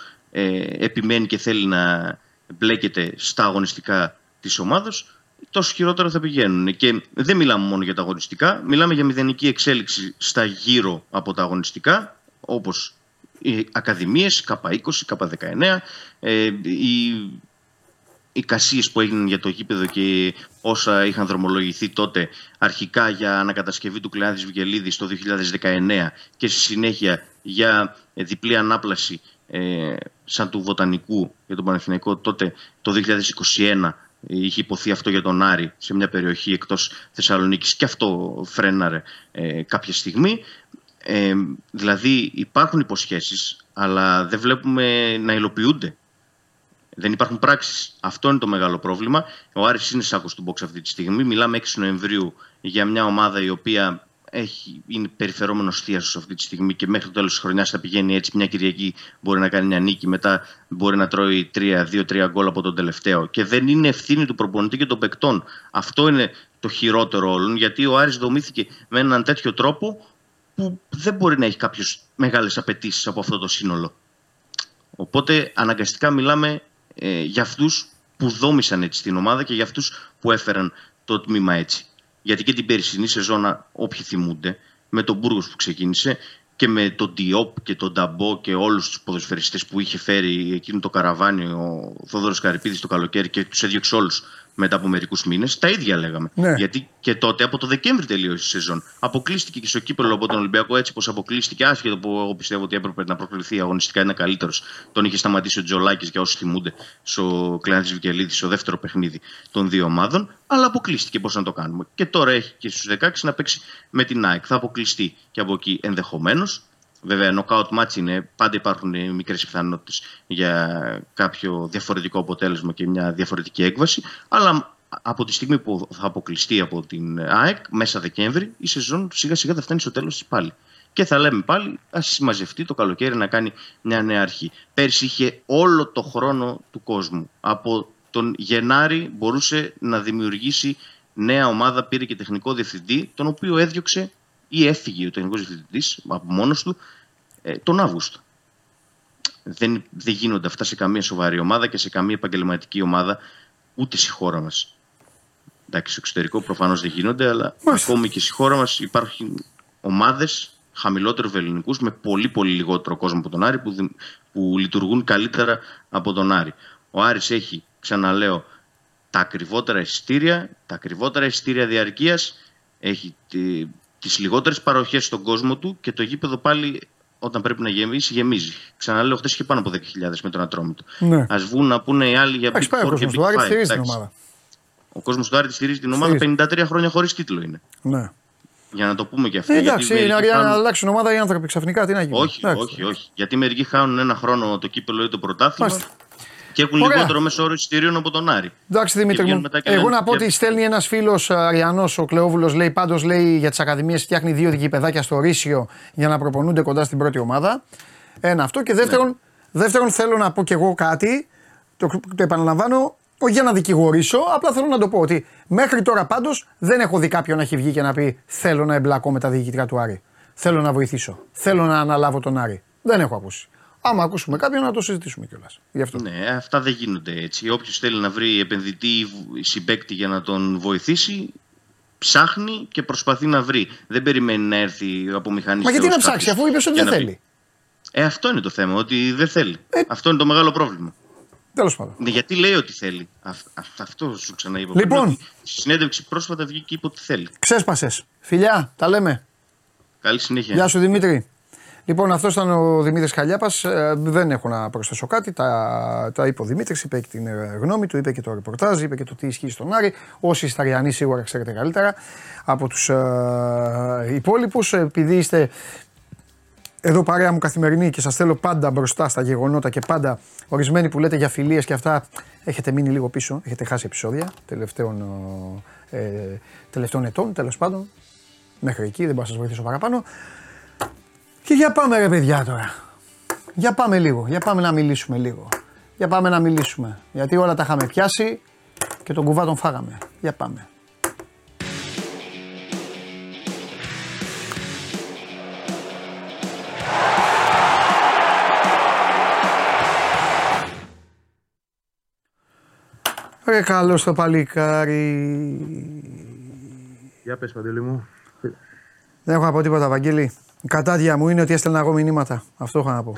επιμένει και θέλει να μπλέκεται στα αγωνιστικά της ομάδας, τόσο χειρότερα θα πηγαίνουν. Και δεν μιλάμε μόνο για τα αγωνιστικά, μιλάμε για μηδενική εξέλιξη στα γύρω από τα αγωνιστικά, όπως οι ακαδημίες, K20, K19, οι κασίες που έγιναν για το γήπεδο και όσα είχαν δρομολογηθεί τότε αρχικά για ανακατασκευή του Κλεάνθης Βικελίδης το 2019 και στη συνέχεια για διπλή ανάπλαση σαν του Βοτανικού για τον Παναθηναϊκό τότε το 2021. Είχε υποθεί αυτό για τον Άρη σε μια περιοχή εκτός Θεσσαλονίκης και αυτό φρέναρε κάποια στιγμή. Δηλαδή υπάρχουν υποσχέσεις, αλλά δεν βλέπουμε να υλοποιούνται. Δεν υπάρχουν πράξεις. Αυτό είναι το μεγάλο πρόβλημα. Ο Άρης είναι σάκος του box αυτή τη στιγμή. Μιλάμε 6 Νοεμβρίου για μια ομάδα η οποία είναι περιφερόμενος θίασος αυτή τη στιγμή και μέχρι το τέλος της χρονιάς θα πηγαίνει έτσι. Μια Κυριακή μπορεί να κάνει μια νίκη, μετά μπορεί να τρώει 2-3 γκολ από τον τελευταίο. Και δεν είναι ευθύνη του προπονητή και των παικτών. Αυτό είναι το χειρότερο όλων, γιατί ο Άρης δομήθηκε με έναν τέτοιο τρόπο που δεν μπορεί να έχει κάποιες μεγάλες απαιτήσεις από αυτό το σύνολο. Οπότε αναγκαστικά μιλάμε για αυτούς που δόμησαν έτσι την ομάδα και για αυτούς που έφεραν το τμήμα έτσι. Γιατί και την περσινή σεζόν, όποιοι θυμούνται, με τον Μπούργος που ξεκίνησε και με τον Ντιόπ και τον Νταμπό και όλους τους ποδοσφαιριστές που είχε φέρει εκείνο το καραβάνι ο Θόδωρος Καρυπίδης το καλοκαίρι και τους έδιωξε όλους μετά από μερικούς μήνες, τα ίδια λέγαμε. Ναι. Γιατί και τότε από το Δεκέμβρη τελείωσε η σεζόν. Αποκλείστηκε και στο κύπελλο από τον Ολυμπιακό έτσι πως αποκλείστηκε, άσχετο που εγώ πιστεύω ότι έπρεπε να προκληθεί αγωνιστικά, είναι καλύτερος. Τον είχε σταματήσει ο Τζολάκης, για όσους θυμούνται, στο Κλεάνθης Βικελίδης, στο δεύτερο παιχνίδι των δύο ομάδων. Αλλά αποκλείστηκε, πώς να το κάνουμε. Και τώρα έχει και στους 16 να παίξει με την ΑΕΚ. Θα αποκλειστεί και από εκεί ενδεχομένως. Βέβαια, νοκάουτ μάτς είναι, πάντα υπάρχουν μικρές πιθανότητες για κάποιο διαφορετικό αποτέλεσμα και μια διαφορετική έκβαση. Αλλά από τη στιγμή που θα αποκλειστεί από την ΑΕΚ, μέσα Δεκέμβρη, η σεζόν σιγά σιγά θα φτάνει στο τέλος της πάλι. Και θα λέμε πάλι, ας συμμαζευτεί το καλοκαίρι να κάνει μια νέα αρχή. Πέρσι είχε όλο το χρόνο του κόσμου. Από τον Γενάρη μπορούσε να δημιουργήσει νέα ομάδα, πήρε και τεχνικό διευθυντή, τον οποίο έδιωξε ή έφυγε ο τεχνικός διευθυντής από μόνος του τον Αύγουστο. Δεν γίνονται αυτά σε καμία σοβαρή ομάδα και σε καμία επαγγελματική ομάδα ούτε στη χώρα μας. Εντάξει, στο εξωτερικό προφανώς δεν γίνονται, αλλά ακόμη και στη χώρα μας υπάρχουν ομάδες χαμηλότερου βελληνικούς με πολύ πολύ λιγότερο κόσμο από τον Άρη που λειτουργούν καλύτερα από τον Άρη. Ο Άρης έχει, ξαναλέω, τα ακριβότερα εισιτήρια διαρκείας, έχει τις λιγότερες παροχές στον κόσμο του και το γήπεδο πάλι όταν πρέπει να γεμίσει, γεμίζει. Ξαναλέω, χτες είχε πάνω από 10.000 με τον Ατρόμητο. Ναι. Ας βγουν να πούνε οι άλλοι για Big Four και Big Five. Ο κόσμος του Άρη τη στηρίζει την ομάδα, 53 χρόνια χωρίς τίτλο είναι. Ναι. Για να το πούμε και αυτό. Εντάξει, είναι αργά να αλλάξουν ομάδα οι άνθρωποι ξαφνικά, τι να γίνει. Όχι, εντάξει, όχι. Γιατί μερικοί χάνουν ένα χρόνο το κύπελο ή το πρωτάθλημα. Μάλιστα. Και έχουν λιγότερο μέσο όρο εισιτηρίων από τον Άρη. Εντάξει, Δημήτρη μου. Εγώ να πω ότι στέλνει ένας φίλος Αριανός, ο Κλεόβουλος, λέει πάντως για τις ακαδημίες φτιάχνει 2 γηπεδάκια στο Ρήσιο για να προπονούνται κοντά στην πρώτη ομάδα. Ένα αυτό. Και δεύτερον, θέλω να πω κι εγώ κάτι. Το επαναλαμβάνω. Όχι για να δικηγορήσω, απλά θέλω να το πω ότι μέχρι τώρα πάντως δεν έχω δει κάποιον να έχει βγει και να πει θέλω να εμπλακώ με τα διοικητικά του Άρη. Θέλω να βοηθήσω. Θέλω να αναλάβω τον Άρη. Δεν έχω ακούσει. Άμα ακούσουμε κάποιον να το συζητήσουμε κιόλας. Ναι, αυτά δεν γίνονται έτσι. Όποιος θέλει να βρει επενδυτή ή συμπαίκτη για να τον βοηθήσει, ψάχνει και προσπαθεί να βρει. Δεν περιμένει να έρθει από μηχανή. Μα γιατί να ψάξει, αφού είπε ότι δεν θέλει. Αυτό είναι το θέμα, ότι δεν θέλει. Αυτό είναι το μεγάλο πρόβλημα. Τέλος πάντων. Ναι, γιατί λέει ότι θέλει. Αυτό σου ξαναείπα. Λοιπόν, στη συνέντευξη πρόσφατα βγήκε και είπε ότι θέλει. Ξέσπασες. Φιλιά, τα λέμε. Καλή συνέχεια. Γεια σου, Δημήτρη. Λοιπόν, αυτό ήταν ο Δημήτρης Χαλιάπας. Δεν έχω να προσθέσω κάτι. Τα είπε ο Δημήτρης, είπε και την γνώμη του, είπε και το ρεπορτάζ, είπε και το τι ισχύει στον Άρη. Όσοι είστε Αριανοί, σίγουρα ξέρετε καλύτερα από τους υπόλοιπους. Επειδή είστε εδώ παρέα μου καθημερινή και σας θέλω πάντα μπροστά στα γεγονότα και πάντα ορισμένοι που λέτε για φιλίες και αυτά έχετε μείνει λίγο πίσω, έχετε χάσει επεισόδια τελευταίων ετών, τέλος πάντων, μέχρι εκεί, δεν μπορώ να σας βοηθήσω παραπάνω. Και για πάμε ρε παιδιά τώρα, για πάμε να μιλήσουμε λίγο, γιατί όλα τα είχαμε πιάσει και τον κουβά τον φάγαμε, για πάμε. Ρε καλώς το παλικάρι. Για πες Παντελή μου. Δεν έχω να πω τίποτα Βαγγέλη. Η κατάδια μου είναι ότι έστελνα εγώ μηνύματα. Αυτό έχω να πω.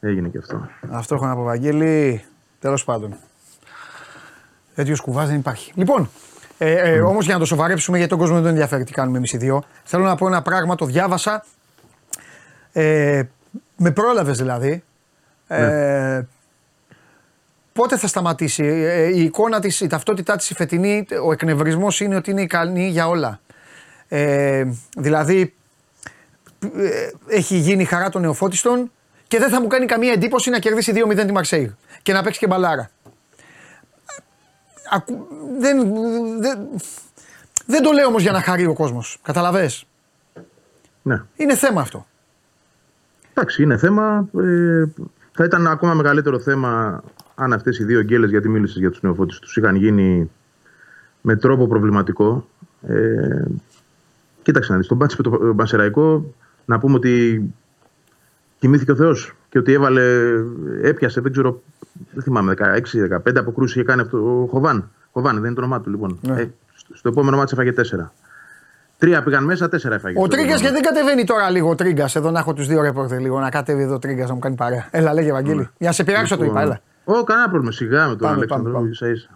Έγινε και αυτό. Αυτό έχω να πω Βαγγέλη. Τέλος πάντων. Τέτοιος κουβάς δεν υπάρχει. Λοιπόν, όμως για να το σοβαρέψουμε γιατί τον κόσμο δεν ενδιαφέρει τι κάνουμε εμείς οι δύο. Θέλω να πω ένα πράγμα, το διάβασα. Με πρόλαβες δηλαδή. Ναι. Πότε θα σταματήσει η εικόνα της, η ταυτότητά της η φετινή, ο εκνευρισμός είναι ότι είναι ικανή για όλα. Δηλαδή έχει γίνει χαρά των νεοφώτιστων και δεν θα μου κάνει καμία εντύπωση να κερδίσει 2-0 τη Μαρσέη και να παίξει και μπαλάρα. Δεν το λέω όμως για να χαρεί ο κόσμος, καταλαβες. Ναι. Είναι θέμα αυτό. Εντάξει, είναι θέμα. Θα ήταν ακόμα μεγαλύτερο θέμα αν αυτές οι δύο γκέλες, γιατί μίλησες για τους νεοφώτιστους, είχαν γίνει με τρόπο προβληματικό. Κοίταξε να δεις, τον μπάτσι με τον Πανσεραϊκό, να πούμε ότι κοιμήθηκε ο Θεός και ότι έπιασε, δεν θυμάμαι, 16-15 αποκρούσεις είχε κάνει ο Χοβάν, δεν είναι το όνομά του λοιπόν. Ναι. Στο επόμενο μάτι έφαγε 4. 3 πήγαν μέσα, 4 έφαγε. Ο Τρίγκας γιατί δεν κατεβαίνει τώρα λίγο ο Τρίγκας, εδώ να έχω τους δύο ρεπορτέρ λίγο, να κατέβει εδώ ο Τρίγκας να μου κάνει παρέα. Έλα λέγε Ευαγγέλη, για να σε πειράξω το είπα, έλα. Κανένα πρόβλημα, σιγά με τον Αλέξανδρο, ίσα-ίσα.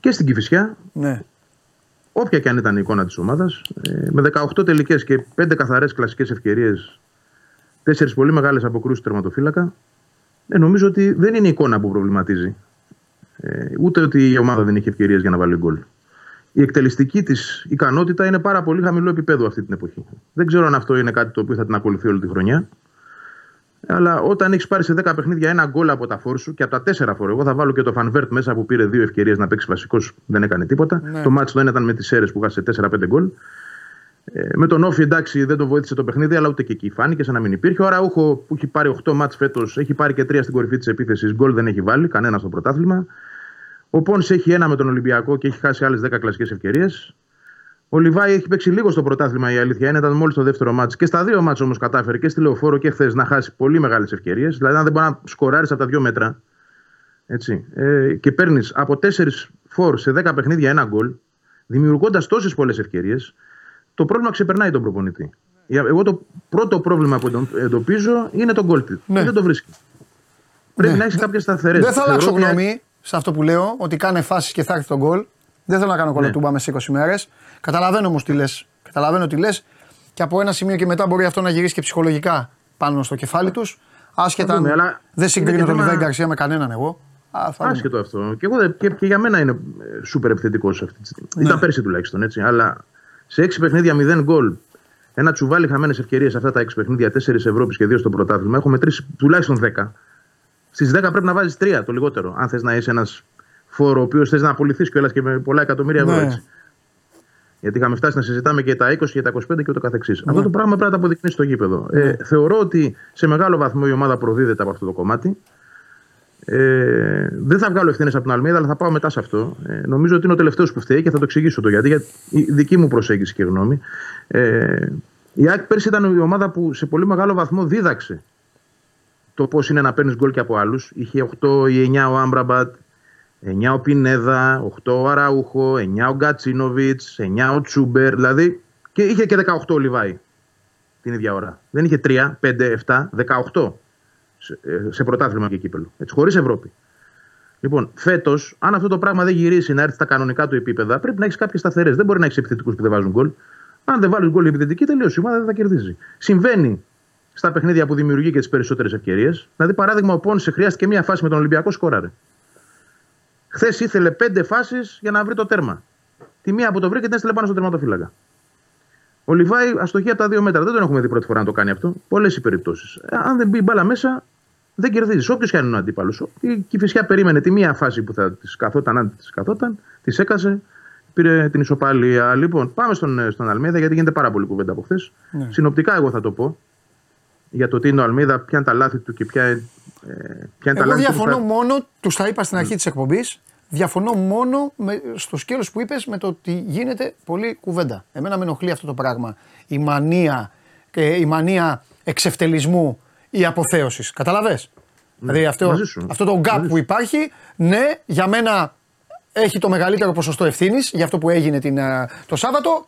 Και στην Κηφισιά, ναι. Όποια και αν ήταν η εικόνα της ομάδας, με 18 τελικές και 5 καθαρές κλασικές ευκαιρίες, 4 πολύ μεγάλες αποκρούσεις τερματοφύλακα, νομίζω ότι δεν είναι η εικόνα που προβληματίζει. Ούτε ότι η ομάδα δεν είχε ευκαιρίες για να βάλει γκολ. Η εκτελεστική της ικανότητα είναι πάρα πολύ χαμηλό επίπεδο αυτή την εποχή. Δεν ξέρω αν αυτό είναι κάτι το οποίο θα την ακολουθεί όλη τη χρονιά. Αλλά όταν έχεις πάρει σε 10 παιχνίδια ένα γκολ από τα φόρ σου και από τα 4 φόρ, εγώ θα βάλω και το Φανβέρτ μέσα που πήρε 2 ευκαιρίες να παίξει βασικός, δεν έκανε τίποτα. Ναι. Το μάτσο δεν ήταν με τις Σέρες που χάσε 4-5 γκολ. Με τον Όφι εντάξει δεν τον βοήθησε το παιχνίδι, αλλά ούτε και εκεί φάνηκε σαν να μην υπήρχε. Ο Αράου που έχει πάρει 8 μάτς φέτος, έχει πάρει και 3 στην κορυφή της επίθεσης, γκολ δεν έχει βάλει κανένα στο πρωτάθλημα. Ο Πόνς έχει ένα με τον Ολυμπιακό και έχει χάσει άλλες 10 κλασικές ευκαιρίες. Ο Λιβάη έχει παίξει λίγο στο πρωτάθλημα, η αλήθεια είναι. Ήταν μόλις το δεύτερο μάτς. Και στα δύο μάτς όμως κατάφερε και στη Λεωφόρο και χθες να χάσει πολύ μεγάλες ευκαιρίες. Δηλαδή, αν δεν μπορεί να σκοράρει από τα δύο μέτρα. Έτσι. Και παίρνει από 4 φορ σε 10 παιχνίδια ένα γκολ, δημιουργώντας τόσες πολλές ευκαιρίες, το πρόβλημα ξεπερνάει τον προπονητή. Εγώ το πρώτο πρόβλημα που εντοπίζω είναι το γκολ του. Ναι. Δεν το βρίσκει. Πρέπει να έχει κάποιες σταθερές. Δεν θα αλλάξω γνώμη σε αυτό που λέω, ότι κάνε φάσεις και θα έρθει τον γκολ. Δεν θέλω να κάνω κολοτούμπα μέσα σε 20 μέρες. Καταλαβαίνω όμως τι λες. Καταλαβαίνω τι λες. Και από ένα σημείο και μετά μπορεί αυτό να γυρίσει και ψυχολογικά πάνω στο κεφάλι τους. Άσχετα. Δούμε, αν... Δεν συγκρίνω τον Λιβάη Γκαρσία με κανέναν εγώ. Άσχετο αυτό. Και, εγώ, και για μένα είναι σούπερ επιθετικός αυτή τη στιγμή. Ήταν πέρσι τουλάχιστον έτσι. Αλλά σε 6 παιχνίδια 0 γκολ. Ένα τσουβάλι χαμένες ευκαιρίες αυτά τα 6 παιχνίδια, 4 Ευρώπης και 2 στο πρωτάθλημα. Έχω μετρήσει τουλάχιστον 10. Στις 10 πρέπει να βάζεις 3 το λιγότερο. Αν θες να είσαι ένας φόρο ο οποίος θες να απολυθείς κιόλας και με πολλά εκατομμύρια ευρώ. Έτσι. Γιατί είχαμε φτάσει να συζητάμε και τα 20 και τα 25 και ούτω καθεξής. Αυτό το πράγμα πρέπει να το αποδεικνύσει στο γήπεδο. Θεωρώ ότι σε μεγάλο βαθμό η ομάδα προδίδεται από αυτό το κομμάτι. Δεν θα βγάλω ευθύνες από την Αλμίδα, αλλά θα πάω μετά σε αυτό. Νομίζω ότι είναι ο τελευταίος που φταίει και θα το εξηγήσω το γιατί. Για η δική μου προσέγγιση και γνώμη. Η ΑΕΚ πέρσι ήταν η ομάδα που σε πολύ μεγάλο βαθμό δίδαξε το πώς είναι να παίρνεις γκολ και από άλλους. Είχε 8 ή 9 ο Άμπραμπατ, 9 ο Πινέδα, 8 ο Αράουχο, 9 ο Γκατσίνοβιτς, 9 ο Τσούμπερ. Δηλαδή και είχε και 18 ο Λιβάη την ίδια ώρα. Δεν είχε 3, 5, 7, 18 σε πρωτάθλημα και κύπελλο. Έτσι, χωρίς Ευρώπη. Λοιπόν, φέτος, αν αυτό το πράγμα δεν γυρίσει να έρθει στα κανονικά του επίπεδα, πρέπει να έχεις κάποιες σταθερές. Δεν μπορεί να έχεις επιθετικούς που δεν βάζουν γκολ. Αν δεν βάλεις γκολ επιθετική, τελείωσε η ομάδα, δεν θα κερδίζει. Συμβαίνει στα παιχνίδια που δημιουργεί και τις περισσότερες ευκαιρίες. Δηλαδή, παράδειγμα, ο Πόνσε χρειάστηκε μία φάση με τον Ολυμπιακό, σκόραρε. Χθες ήθελε 5 φάσεις για να βρει το τέρμα. Τη μία που το βρήκε την έστειλε πάνω στο τερματοφύλακα. Ο Λιβάη αστοχεί από τα 2 μέτρα. Δεν τον έχουμε δει πρώτη φορά να το κάνει αυτό. Πολλές οι περιπτώσεις. Αν δεν μπει μπάλα μέσα, δεν κερδίζεις. Όποιος και αν είναι ο αντίπαλος. Η Κηφισιά περίμενε τη μία φάση που θα της καθόταν, αν της καθόταν, της έκασε. Πήρε την ισοπαλία. Λοιπόν, πάμε στον Αλμίδα, γιατί γίνεται πάρα πολύ κουβέντα από χθες. Ναι. Συνοπτικά, εγώ θα το πω για το τι είναι ο Αλμίδα, ποια είναι τα λάθη του και ποια είναι τα λάθη του. Εγώ διαφωνώ μόνο, τους τα είπα στην αρχή της εκπομπής, διαφωνώ μόνο στο σκέλος που είπες με το ότι γίνεται πολλή κουβέντα. Εμένα με ενοχλεί αυτό το πράγμα. Η μανία εξευτελισμού ή αποθέωσης. Καταλαβες. Ναι. Δηλαδή αυτό το gap που υπάρχει, ναι, για μένα. Έχει το μεγαλύτερο ποσοστό ευθύνης για αυτό που έγινε το Σάββατο.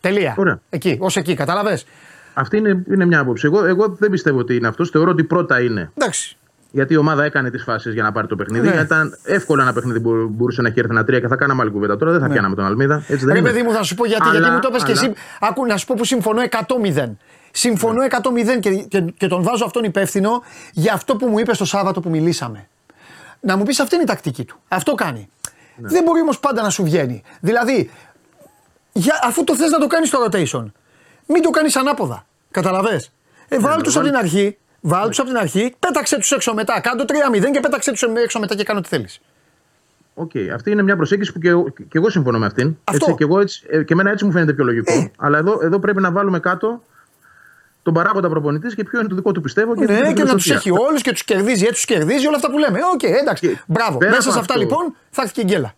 Τελεία. Ωραία. Εκεί, ως εκεί, κατάλαβες. Αυτή είναι μια άποψη. Εγώ δεν πιστεύω ότι είναι αυτός. Θεωρώ ότι πρώτα είναι. Εντάξει. Γιατί η ομάδα έκανε τις φάσεις για να πάρει το παιχνίδι. Ναι. Ήταν εύκολο ένα παιχνίδι που μπορούσε να έχει έρθει ένα 3 και θα κάναμε άλλη κουβέντα. Τώρα δεν θα πιάναμε τον Αλμίδα. Έτσι δεν είναι. Ρε παιδί μου, θα σου πω γιατί. Αλλά, γιατί μου το είπες και εσύ. Άκου να σου πω που συμφωνώ 100%. Συμφωνώ 100% και τον βάζω αυτόν υπεύθυνο για αυτό που μου είπε το Σάββατο που μιλήσαμε. Να μου πεις αυτή είναι η τακτική του. Αυτό κάνει. Ναι. Δεν μπορεί όμως πάντα να σου βγαίνει. Δηλαδή, αφού το θες να το κάνεις στο rotation, μην το κάνεις ανάποδα. Καταλαβες. Βάλ τους από την αρχή, πέταξε τους έξω μετά. Κάντο 3-0 και πέταξε τους έξω μετά και κάνω τι θέλεις. Οκ. Αυτή είναι μια προσέγγιση που και εγώ συμφωνώ με αυτήν. Έτσι, και εμένα έτσι μου φαίνεται πιο λογικό. Αλλά εδώ πρέπει να βάλουμε κάτω τον παράγοντα προπονητής και ποιο είναι το δικό του πιστεύω. Και ναι, και να τους έχει όλους και τους κερδίζει, έτσι τους κερδίζει, όλα αυτά που λέμε. Οκ, εντάξει. Και μπράβο. Μέσα σε αυτά λοιπόν θα έρθει και η γκέλα.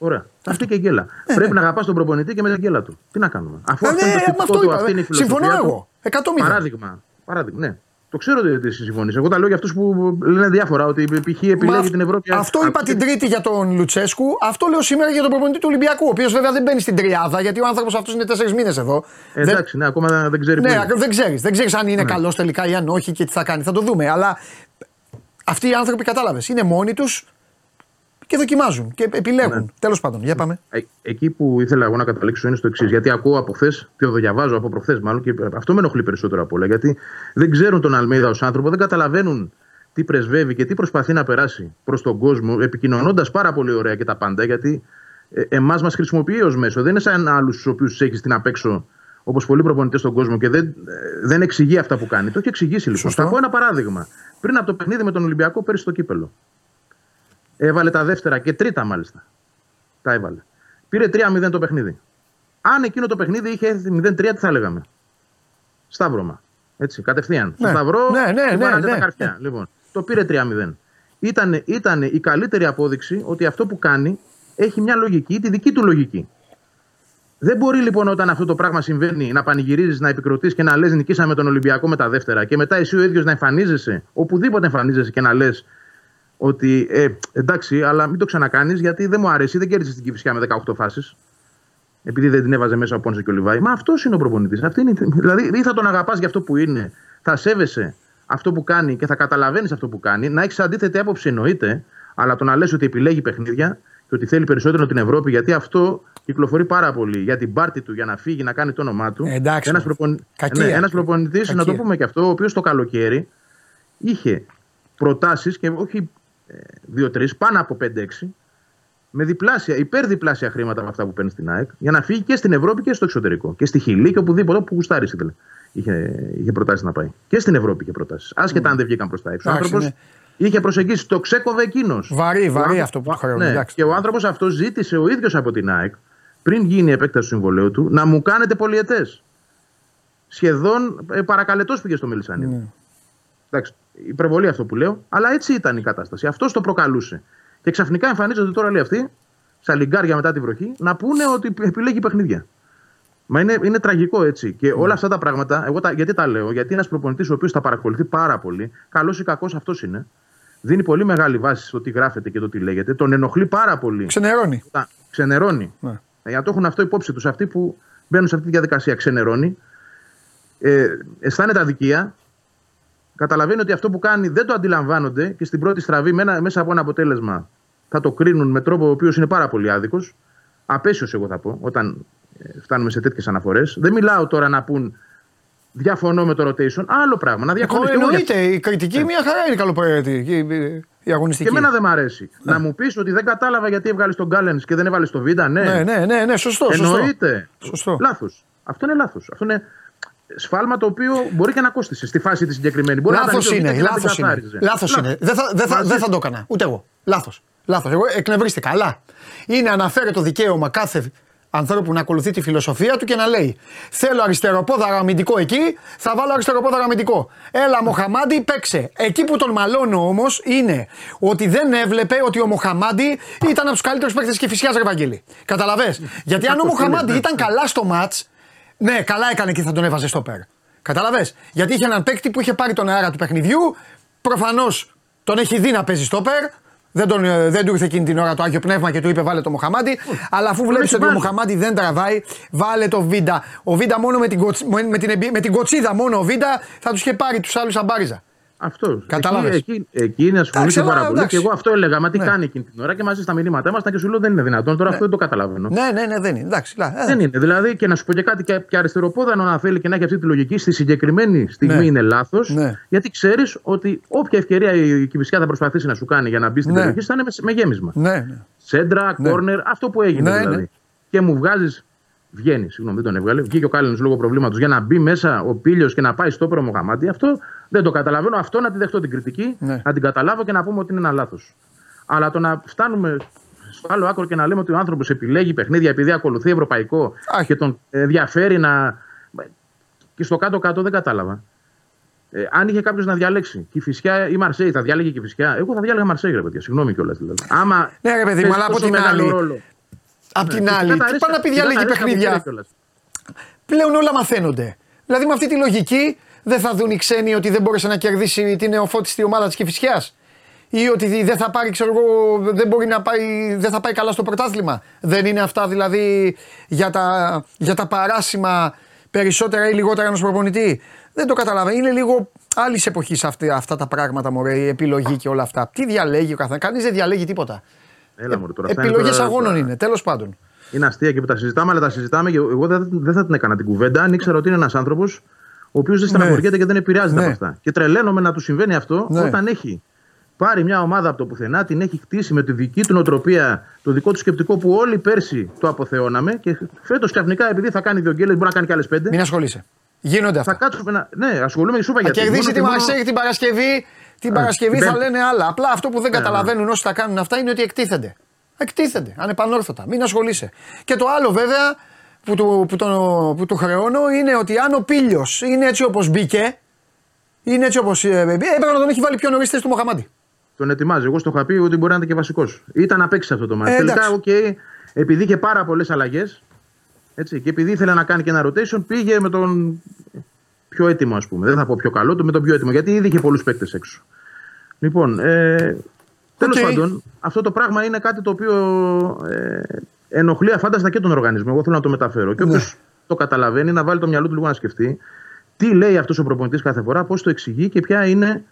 Ωραία. Αυτή και η γκέλα. Πρέπει να αγαπάς τον προπονητή και με την γκέλα του. Τι να κάνουμε. Αφού αυτή είναι η φιλοσοφία. Συμφωνώ εγώ. 100%. Παράδειγμα. Ναι. Το ξέρω ότι συμφωνείς. Εγώ τα λέω για αυτούς που λένε διάφορα. Ότι π.χ. επιλέγει την Ευρώπη. Αυτό είπα την Τρίτη για τον Λουτσέσκου. Αυτό λέω σήμερα για τον προπονητή του Ολυμπιακού. Ο οποίος βέβαια δεν μπαίνει στην τριάδα, γιατί ο άνθρωπος αυτός είναι 4 μήνες εδώ. Εντάξει, ναι, ακόμα δεν ξέρει. Ναι, δεν ξέρεις αν είναι καλός τελικά ή αν όχι και τι θα κάνει. Θα το δούμε. Αλλά αυτοί οι άνθρωποι, κατάλαβες, είναι μόνοι τους και δοκιμάζουν και επιλέγουν. Ναι. Τέλος πάντων, για πάμε. Εκεί που ήθελα εγώ να καταλήξω είναι στο εξής. Γιατί ακούω από χθες, και το διαβάζω από προχθές μάλλον, και αυτό με ενοχλεί περισσότερο από όλα. Γιατί δεν ξέρουν τον Αλμίδα ως άνθρωπο, δεν καταλαβαίνουν τι πρεσβεύει και τι προσπαθεί να περάσει προς τον κόσμο, επικοινωνώντας πάρα πολύ ωραία και τα πάντα. Γιατί εμάς μας χρησιμοποιεί ως μέσο. Δεν είναι σαν άλλους τους οποίους έχεις την απ' έξω, όπως πολλοί προπονητές στον κόσμο, και δεν εξηγεί αυτά που κάνει. Το έχει εξηγήσει λοιπόν. Θα πω ένα παράδειγμα. Πριν από το παιχνίδι με τον Ολυμπιακό πέρυσι στο κύπελλο. Έβαλε τα δεύτερα και τρίτα μάλιστα. Τα έβαλε. Πήρε 3-0 το παιχνίδι. Αν εκείνο το παιχνίδι είχε 0-3, τι θα λέγαμε. Σταύρωμα. Έτσι, κατευθείαν. Ναι. Σταυρό, τα καρφιά. Λοιπόν, το πήρε 3-0. Ήταν η καλύτερη απόδειξη ότι αυτό που κάνει έχει μια λογική, τη δική του λογική. Δεν μπορεί λοιπόν όταν αυτό το πράγμα συμβαίνει να πανηγυρίζεις, να επικροτείς και να λες νικήσαμε τον Ολυμπιακό με τα δεύτερα και μετά εσύ ο ίδιος να εμφανίζεσαι, οπουδήποτε εμφανίζεσαι και να λες ότι εντάξει, αλλά μην το ξανακάνεις γιατί δεν μου αρέσει, δεν κέρδισες την Κηφισιά με 18 φάσεις. Επειδή δεν την έβαζε μέσα ο Πόνσε και ο Λιβάη. Μα αυτός είναι ο προπονητής. Δηλαδή ή θα τον αγαπάς για αυτό που είναι, θα σέβεσαι αυτό που κάνει και θα καταλαβαίνεις αυτό που κάνει, να έχεις αντίθετη άποψη εννοείται, αλλά το να λες ότι επιλέγει παιχνίδια και ότι θέλει περισσότερο την Ευρώπη, γιατί αυτό κυκλοφορεί πάρα πολύ για την πάρτη του, για να φύγει, να κάνει το όνομά του. Εντάξει. Ένας προπονητής, να το πούμε και αυτό, ο οποίος το καλοκαίρι είχε προτάσεις και όχι 2-3, πάνω από 5-6, με διπλάσια, υπερδιπλάσια χρήματα από αυτά που παίρνει στην ΑΕΚ, για να φύγει και στην Ευρώπη και στο εξωτερικό. Και στη Χιλή και οπουδήποτε που γουστάρισε. Είχε προτάσεις να πάει. Και στην Ευρώπη είχε προτάσεις. Άσχετα αν δεν βγήκαν προς τα έξω. Ο άνθρωπος είχε προσεγγίσει, το ξέκοβε εκείνος. Βαρύ αυτό που χρειάζεται. Ναι. Και ο άνθρωπος αυτός ζήτησε ο ίδιος από την ΑΕΚ, πριν γίνει η επέκταση του συμβολαίου του, να μου κάνετε πολυετές. Σχεδόν παρακαλετός πήγε στο Μελισσανίδη. Ναι. Εντάξει, υπερβολή αυτό που λέω, αλλά έτσι ήταν η κατάσταση. Αυτός το προκαλούσε. Και ξαφνικά εμφανίζονται τώρα όλοι αυτοί, στα λιγκάρια μετά τη βροχή, να πούνε ότι επιλέγει παιχνίδια. Μα είναι τραγικό έτσι. Και όλα αυτά τα πράγματα, εγώ γιατί τα λέω, γιατί ένας προπονητής ο οποίος τα παρακολουθεί πάρα πολύ, καλός ή κακός αυτός είναι, δίνει πολύ μεγάλη βάση στο τι γράφεται και το τι λέγεται, τον ενοχλεί πάρα πολύ. Ξενερώνει. Ναι. Για να το έχουν αυτό υπόψη τους, αυτοί που μπαίνουν σε αυτή τη διαδικασία, ξενερώνει. Αισθάνεται αδικία. Καταλαβαίνει ότι αυτό που κάνει δεν το αντιλαμβάνονται και στην πρώτη στραβή μέσα από ένα αποτέλεσμα θα το κρίνουν με τρόπο ο οποίος είναι πάρα πολύ άδικος. Απέσιος, εγώ θα πω, όταν φτάνουμε σε τέτοιες αναφορές. Δεν μιλάω τώρα να πούν διαφωνώ με το rotation, άλλο πράγμα. Να εννοείται, η κριτική μια χαρά είναι καλοπροαιρετική. Η αγωνιστική. Και εμένα δεν μ' αρέσει. Ναι. Να μου πεις ότι δεν κατάλαβα γιατί έβγαλες τον Γκάλενς και δεν έβαλες τον Βίντα, ναι, σωστό. Εννοείται. Λάθος. Αυτό είναι λάθος. Αυτό είναι σφάλμα το οποίο μπορεί και να κόστησε στη φάση τη συγκεκριμένη. Λάθος είναι. Δεν θα το έκανα. Ούτε εγώ. Λάθος. Εγώ εκνευρίστηκα. Αλλά είναι αναφέρει το δικαίωμα κάθε ανθρώπου να ακολουθεί τη φιλοσοφία του και να λέει: θέλω αριστεροπόδαρο αμυντικό εκεί, θα βάλω αριστεροπόδαρο αμυντικό. Έλα, Μοχαμάντι, παίξε. Εκεί που τον μαλώνω όμως είναι ότι δεν έβλεπε ότι ο Μοχαμάντι ήταν από τους καλύτερους παίκτες της Κηφισιάς, ρε Βαγγέλη. Καταλαβες. Γιατί αν ο Μοχαμάντι ήταν καλά στο ματς. Ναι, καλά έκανε και θα τον έβαζε στο πέρα. Καταλαβες. Γιατί είχε έναν παίκτη που είχε πάρει τον αέρα του παιχνιδιού, προφανώς τον έχει δει να παίζει στο πέρα. Δεν του ήρθε εκείνη την ώρα το Άγιο Πνεύμα και του είπε βάλε το Μοχαμάντι. Αλλά αφού βλέπεις ότι ο Μοχαμάντι δεν τραβάει, βάλε το Βίντα. Ο Βίντα μόνο με την κοτσίδα, μόνο ο Βίντα θα τους είχε πάρει τους άλλους αμπάριζα. Αυτό. Κατάλαβες. Εκείνη ασχολείται πάρα πολύ. Και εγώ αυτό έλεγα. Μα τι κάνει εκείνη την ώρα και μαζί στα μηνύματά μας ήταν και σου λέω δεν είναι δυνατόν. Τώρα αυτό δεν το καταλαβαίνω. Ναι, δεν είναι. Εντάξει, δεν είναι. Δηλαδή και να σου πω και κάτι και αριστεροπόδανο να θέλει και να έχει αυτή τη λογική στη συγκεκριμένη στιγμή είναι λάθος. Ναι. Γιατί ξέρεις ότι όποια ευκαιρία η Κηφισιά θα προσπαθήσει να σου κάνει για να μπει στην περιοχή θα είναι με γέμισμα. Σέντρα, κόρνερ, αυτό που έγινε δηλαδή. Και μου βγάζει. Βγαίνει, συγγνώμη, δεν τον έβγαλε. Βγήκε ο Κάλινος λόγω προβλήματος για να μπει μέσα ο Πίλιος και να πάει στο προ Μοχαμάντι. Αυτό δεν το καταλαβαίνω. Αυτό να τη δεχτώ την κριτική, να την καταλάβω και να πούμε ότι είναι ένα λάθος. Αλλά το να φτάνουμε στο άλλο άκρο και να λέμε ότι ο άνθρωπος επιλέγει παιχνίδια επειδή ακολουθεί ευρωπαϊκό και τον ενδιαφέρει να. Και στο κάτω-κάτω δεν κατάλαβα. Αν είχε κάποιος να διαλέξει Κηφισιά ή Μαρσέη, θα διάλεγε Κηφισιά. Εγώ θα διάλεγα Μαρσέη, ρε παιδιά. Συγγνώμη κιόλας δηλαδή. Άμα. Ναι, ρε παιδί, αλλά από την άλλη. Ρόλο, απ' την άλλη, τι πάνε να πει διάλεγε παιχνίδια. Πλέον όλα μαθαίνονται. Δηλαδή με αυτή τη λογική δεν θα δουν οι ξένοι ότι δεν μπόρεσε να κερδίσει την νεοφώτιστη ομάδα της Κηφισιάς. Ή ότι δεν θα πάρει, ξέρω εγώ, δεν θα πάει καλά στο πρωτάθλημα. Δεν είναι αυτά δηλαδή για τα παράσημα περισσότερα ή λιγότερα ενός προπονητή. Δεν το καταλαβαίνω. Είναι λίγο άλλη εποχή αυτά τα πράγματα, μωρέ, η επιλογή και όλα αυτά. Τι διαλέγει ο καθένας. Κανείς δεν διαλέγει τίποτα. Επιλογές αγώνων είναι, τέλος πάντων. Είναι αστεία και που τα συζητάμε, αλλά τα συζητάμε. Εγώ δεν θα την έκανα την κουβέντα αν ήξερα ότι είναι ένας άνθρωπος ο οποίος δεν στεναχωριέται και δεν επηρεάζεται από αυτά. Και τρελαίνομαι να του συμβαίνει αυτό όταν έχει πάρει μια ομάδα από το πουθενά, την έχει χτίσει με τη δική του νοοτροπία, το δικό του σκεπτικό που όλοι πέρσι το αποθεώναμε και φέτος ξαφνικά επειδή θα κάνει δύο γκέλες, μπορεί να κάνει και άλλες 5. Μην ασχολείσαι. Γίνονται αυτά. Θα κάτσουμε ναι, ασχολούμαι σούπα γιατί. Θα κερδίσει τη Μαρσέγ την Παρασκευή. Την Παρασκευή θα λένε άλλα. Απλά αυτό που δεν καταλαβαίνουν όσοι τα κάνουν αυτά είναι ότι εκτίθενται. Εκτίθενται, ανεπανόρθωτα. Μην ασχολείσαι. Και το άλλο βέβαια που το χρεώνω είναι ότι αν ο Πίλιος είναι έτσι όπως μπήκε, είναι έτσι όπως έπρεπε να τον έχει βάλει πιο νωρίς θέση του Μοχαμάντι. Τον ετοιμάζει. Εγώ στο είχα πει ότι μπορεί να ήταν και βασικός. Ήταν να παίξει αυτό το μάτι. Τελικά, επειδή είχε πάρα πολλές αλλαγές. Έτσι. Και επειδή ήθελε να κάνει και ένα rotation, πήγε με τον πιο έτοιμο, ας πούμε. Δεν θα πω πιο καλό, το με τον πιο έτοιμο. Γιατί ήδη είχε πολλούς παίκτες έξω. Λοιπόν, τέλος πάντων, αυτό το πράγμα είναι κάτι το οποίο ενοχλεί αφάνταστα και τον οργανισμό. Εγώ θέλω να το μεταφέρω. Και όποιος το καταλαβαίνει, να βάλει το μυαλό του λίγο να σκεφτεί τι λέει αυτός ο προπονητής κάθε φορά, πώς το εξηγεί και ποια είναι